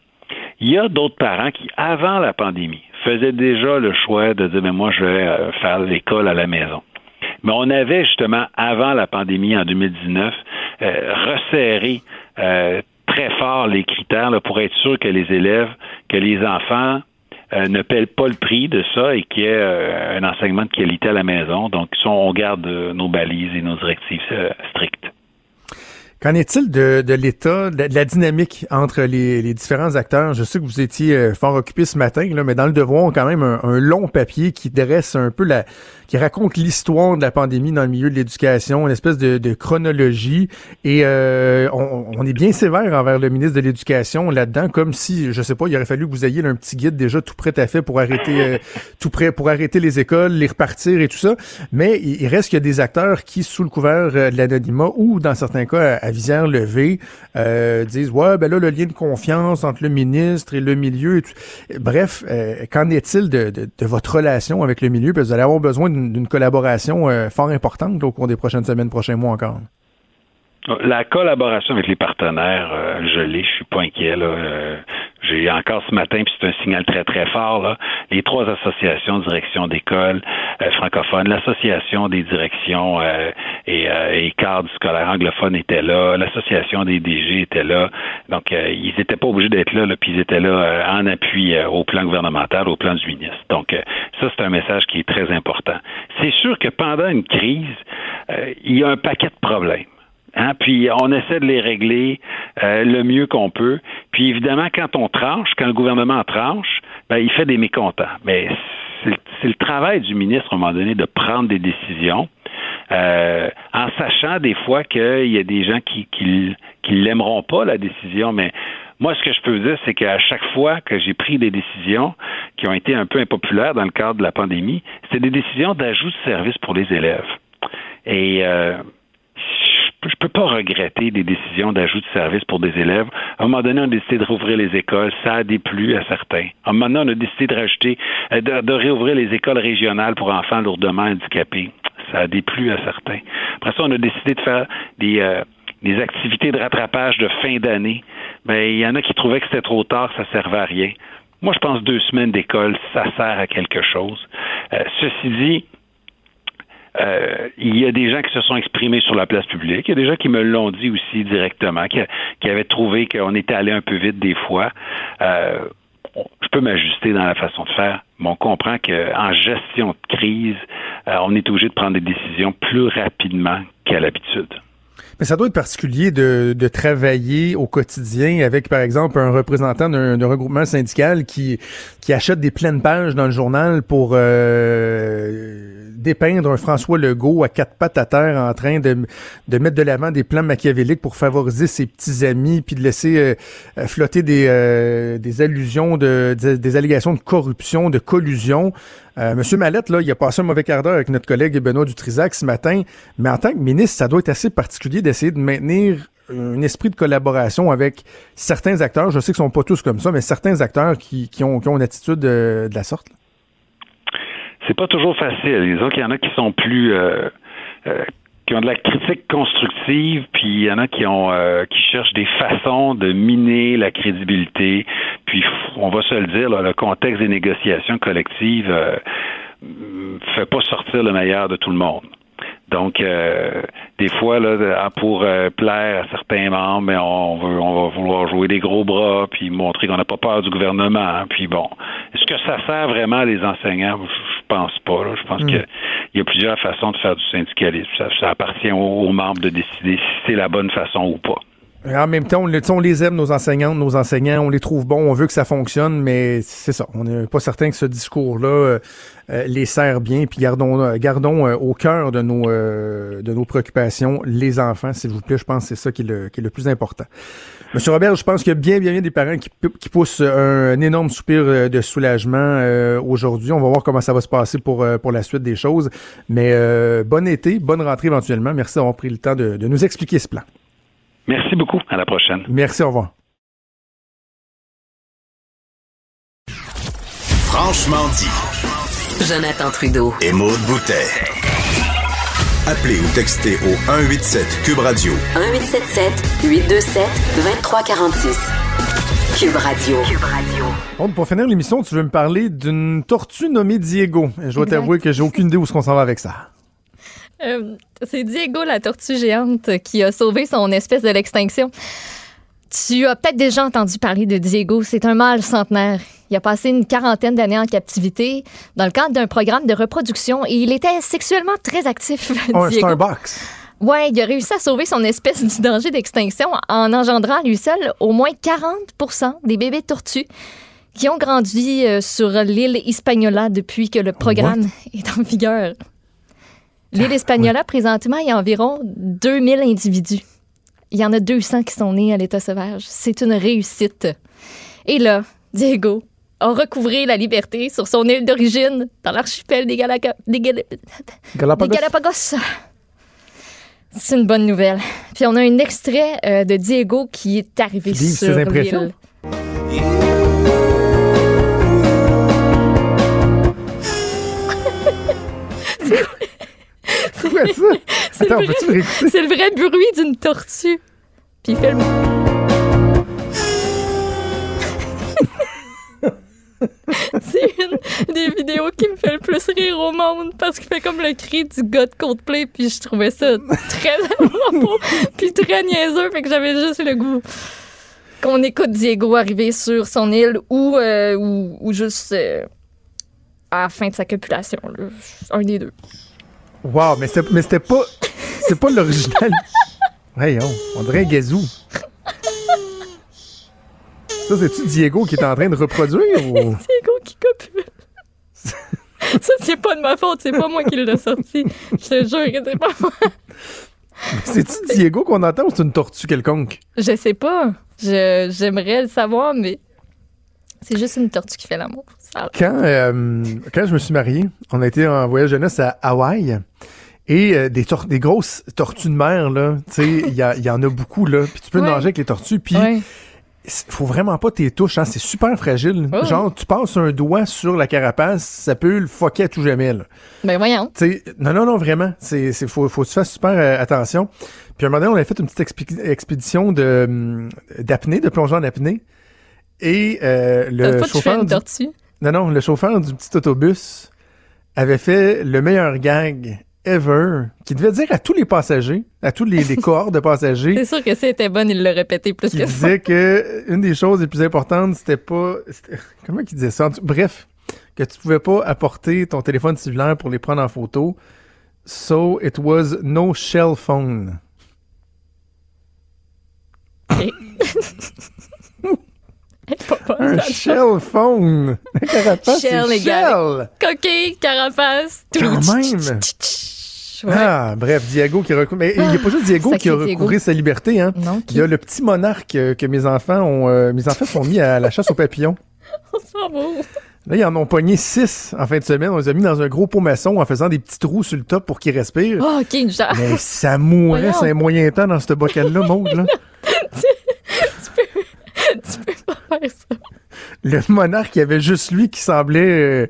Il y a d'autres parents qui, avant la pandémie, faisaient déjà le choix de dire « mais moi, je vais faire l'école à la maison ». Mais on avait justement, avant la pandémie en deux mille dix-neuf, euh, resserré euh, très fort les critères là, pour être sûr que les élèves, que les enfants Euh, ne paie pas le prix de ça et qu'il y ait euh, un enseignement de qualité à la maison. Donc, on garde euh, nos balises et nos directives euh, strictes. Qu'en est-il de, de l'état, de la dynamique entre les, les différents acteurs? Je sais que vous étiez fort occupé ce matin, là, mais dans Le Devoir, on a quand même un, un long papier qui dresse un peu la, qui raconte l'histoire de la pandémie dans le milieu de l'éducation, une espèce de, de chronologie, et euh, on, on est bien sévère envers le ministre de l'Éducation là-dedans, comme si, je sais pas, il aurait fallu que vous ayez là, un petit guide déjà tout prêt à fait pour arrêter euh, tout prêt pour arrêter les écoles, les repartir et tout ça, mais il, il reste qu'il y a des acteurs qui, sous le couvert de l'anonymat ou dans certains cas, à visière levée, euh, disent « ouais, ben là, le lien de confiance entre le ministre et le milieu. » Bref, euh, qu'en est-il de, de, de votre relation avec le milieu? Parce que vous allez avoir besoin d'une, d'une collaboration euh, fort importante là, au cours des prochaines semaines, prochains mois encore. La collaboration avec les partenaires, euh, je l'ai, je suis pas inquiet, là. Euh, j'ai encore ce matin, puis c'est un signal très, très fort, là, les trois associations, direction d'école euh, francophone, l'association des directions euh, et, euh, et cadres scolaires anglophones étaient là, l'association des D G était là, donc euh, ils n'étaient pas obligés d'être là, là puis ils étaient là euh, en appui euh, au plan gouvernemental, au plan du ministre. Donc euh, ça, c'est un message qui est très important. C'est sûr que pendant une crise, euh, il y a un paquet de problèmes. Hein, puis on essaie de les régler euh, le mieux qu'on peut. Puis évidemment, quand on tranche, quand le gouvernement tranche, ben, il fait des mécontents. Mais c'est, c'est le travail du ministre, à un moment donné, de prendre des décisions, euh, en sachant des fois qu'il y a des gens qui qui, qui l'aimeront pas, la décision, mais moi, ce que je peux vous dire, c'est qu'à chaque fois que j'ai pris des décisions qui ont été un peu impopulaires dans le cadre de la pandémie, c'était des décisions d'ajout de services pour les élèves. Et euh, je peux pas regretter des décisions d'ajout de services pour des élèves. À un moment donné, on a décidé de rouvrir les écoles. Ça a déplu à certains. À un moment donné, on a décidé de rajouter, de, de réouvrir les écoles régionales pour enfants lourdement handicapés. Ça a déplu à certains. Après ça, on a décidé de faire des, euh, des activités de rattrapage de fin d'année. Ben, il y en a qui trouvaient que c'était trop tard, ça servait à rien. Moi, je pense deux semaines d'école, ça sert à quelque chose. Euh, ceci dit, Euh, il y a des gens qui se sont exprimés sur la place publique. Il y a des gens qui me l'ont dit aussi directement, qui, qui avaient trouvé qu'on était allé un peu vite des fois. Euh, je peux m'ajuster dans la façon de faire, mais on comprend qu'en gestion de crise, euh, on est obligé de prendre des décisions plus rapidement qu'à l'habitude. Mais ça doit être particulier de, de travailler au quotidien avec, par exemple, un représentant d'un, d'un regroupement syndical qui, qui achète des pleines pages dans le journal pour euh, dépeindre un François Legault à quatre pattes à terre en train de, de mettre de l'avant des plans machiavéliques pour favoriser ses petits amis, puis de laisser euh, flotter des, euh, des allusions, de, des, des allégations de corruption, de collusion. Euh, Monsieur Mallette, là, il a passé un mauvais quart d'heure avec notre collègue Benoît Dutrisac ce matin, mais en tant que ministre, ça doit être assez particulier d'essayer de maintenir un esprit de collaboration avec certains acteurs. Je sais qu'ils ne sont pas tous comme ça, mais certains acteurs qui, qui, ont, qui ont une attitude de, de la sorte. Là. C'est pas toujours facile. Les autres, il y en a qui sont plus... Euh, euh, qui ont de la critique constructive, puis il y en a qui ont euh, qui cherchent des façons de miner la crédibilité. Puis on va se le dire, là, le contexte des négociations collectives euh, fait pas sortir le meilleur de tout le monde. Donc euh, des fois là, pour euh, plaire à certains membres, mais on veut, on va vouloir jouer des gros bras, puis montrer qu'on n'a pas peur du gouvernement. Hein, puis bon, est-ce que ça sert vraiment les enseignants? Je pense pas. Là. Je pense mmh. que il y a plusieurs façons de faire du syndicalisme. Ça, ça appartient aux, aux membres de décider si c'est la bonne façon ou pas. En même temps, on, le, on les aime, nos enseignantes, nos enseignants, on les trouve bons, on veut que ça fonctionne, mais c'est ça, on n'est pas certain que ce discours-là euh, les sert bien, puis gardons, gardons euh, au cœur de nos, euh, de nos préoccupations les enfants, s'il vous plaît, je pense que c'est ça qui est le, qui est le plus important. Monsieur Robert, je pense qu'il y a bien, bien, bien des parents qui, qui poussent un, un énorme soupir de soulagement euh, aujourd'hui. On va voir comment ça va se passer pour, pour la suite des choses. Mais euh, bon été, bonne rentrée éventuellement. Merci d'avoir pris le temps de, de nous expliquer ce plan. Merci beaucoup. À la prochaine. Merci, au revoir. Franchement dit. Jonathan Trudeau. Et Maude Boutet. Appelez ou textez au un huit sept Cube Radio. un huit sept sept huit deux sept deux trois quatre six. Cube Radio. Cube Radio. Bon, pour finir l'émission, tu veux me parler d'une tortue nommée Diego. Je dois t'avouer que j'ai aucune idée où est-ce qu'on s'en va avec ça. Euh, c'est Diego, la tortue géante, qui a sauvé son espèce de l'extinction. Tu as peut-être déjà entendu parler de Diego. C'est un mâle centenaire. Il a passé une quarantaine d'années en captivité dans le cadre d'un programme de reproduction et il était sexuellement très actif. Oh, Diego. Un Starbucks. Ouais, il a réussi à sauver son espèce du danger d'extinction en engendrant lui seul au moins quarante pour cent des bébés tortues qui ont grandi sur l'île Hispaniola depuis que le programme What? est en vigueur. L'île Hispaniola, présentement, il y a environ deux mille individus. Il y en a deux cents qui sont nés à l'état sauvage. C'est une réussite. Et là, Diego a recouvré la liberté sur son île d'origine, dans l'archipel des, Galaga... des, Gal... Galapagos. des Galapagos. C'est une bonne nouvelle. Puis on a un extrait euh, de Diego qui est arrivé Dis sur l'île. C'est quoi ça? C'est, Attends, le vrai, c'est le vrai bruit d'une tortue. Puis il fait le... C'est une des vidéos qui me fait le plus rire au monde parce qu'il fait comme le cri du gars de Coldplay, puis je trouvais ça très drôle puis très niaiseux, fait que j'avais juste le goût qu'on écoute Diego arriver sur son île ou, euh, ou, ou juste euh, à la fin de sa copulation, là. Un des deux. Wow, mais c'était, mais c'était pas... C'est pas l'original. Hey, on, on dirait un gazou. Ça, c'est-tu Diego qui est en train de reproduire? Ou... Diego qui copule. Ça, c'est pas de ma faute. C'est pas moi qui l'ai sorti. Je te jure que c'est pas moi. C'est-tu Diego qu'on entend ou c'est une tortue quelconque? Je sais pas. Je, j'aimerais le savoir, mais... C'est juste une tortue qui fait l'amour. Ça quand, euh, quand je me suis marié, on a été en voyage jeunesse à Hawaï et euh, des, tor- des grosses tortues de mer, là, tu sais, il y, y en a beaucoup, là. Puis tu peux ouais. nager avec les tortues, puis ouais. faut vraiment pas t'y toucher, hein, c'est super fragile. Oh. Genre, tu passes un doigt sur la carapace, ça peut le fucker à tout jamais, là. Ben voyons. T'sais, non, non, non, vraiment. C'est, c'est, faut, faut que tu fasses super euh, attention. Puis un moment donné, on a fait une petite expi- expédition de, d'apnée, de plongeon en apnée. Et euh, le chauffeur du... non non le chauffeur du petit autobus avait fait le meilleur gag ever qui devait dire à tous les passagers, à tous les, les cohorts de passagers. C'est sûr que c'était bon, il le répétait plus que ça. Il disait que une des choses les plus importantes, c'était pas c'était... comment qu'il disait ça. Bref, que tu pouvais pas apporter ton téléphone cellulaire pour les prendre en photo. So it was no shell phone. Okay. Un shell phone. La carapace, shell, les gars. Coquille, carapace. Tout Quand même. Ouais. Ah, bref, Diego qui recouvre. Mais ah, il n'y a pas juste Diego qui a recouvré sa liberté. Hein. Non, qui... Il y a le petit monarque que mes enfants ont. Euh, mes enfants sont mis à la chasse aux papillons. On s'en va. Là, ils en ont pogné six en fin de semaine. On les a mis dans un gros pot maçon en faisant des petits trous sur le top pour qu'ils respirent. Ah, oh, ok, une genre. Mais ça mourait, c'est un moyen temps dans ce bocal-là, Maude, là. Tu peux pas faire ça. Le monarque, il y avait juste lui qui semblait euh,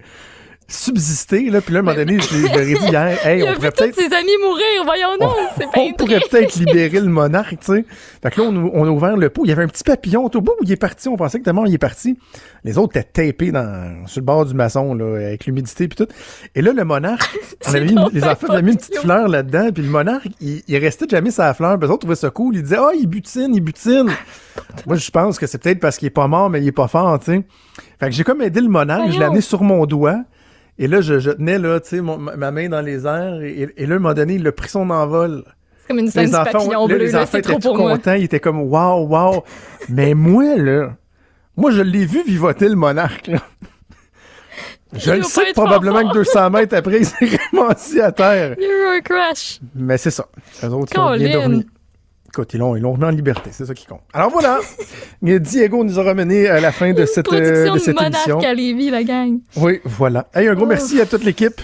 subsister. Là. Puis là, à un moment donné, je l'aurais dit hier, hey, on pourrait peut-être... tous ses amis mourir, voyons donc. On, c'est on pourrait peut-être libérer le monarque, tu sais. Fait que là, on, on a ouvert le pot. Il y avait un petit papillon au bout où il est parti. On pensait que tellement il est parti. Les autres étaient tapés dans, sur le bord du maçon, là, avec l'humidité puis tout. Et là, le monarque, on avait mis, les enfants avaient mis une petite fleur là-dedans. Puis le monarque, il, il restait jamais sa fleur. Les autres trouvaient ça cool. Ils disaient, ah, oh, il butine, il butine. Moi, je pense que c'est peut-être parce qu'il est pas mort, mais il est pas fort, tu sais. Fait que j'ai comme aidé le monarque, Voyons. je l'ai amené sur mon doigt, et là, je, je tenais, là, tu sais, ma main dans les airs, et, et là, à un moment donné, il a pris son envol. C'est comme une scène du papillon bleu, là, les là, enfants c'est étaient trop pour contents, moi. Ils étaient comme, waouh, waouh. Mais moi, là, moi, je l'ai vu vivoter le monarque, là. Je il le sais probablement que deux cents mètres après, il s'est ramassé à terre. Il y a eu un crash. Mais c'est ça. Eux autres, ils ont bien dormi. Écoute, ils l'ont, ils l'ont remis en liberté, c'est ça qui compte. Alors voilà, Diego nous a ramené à la fin de cette, euh, de cette émission. Production de Monarque à Lévis, la gang. Oui, voilà. Hey, un gros oh. merci à toute l'équipe.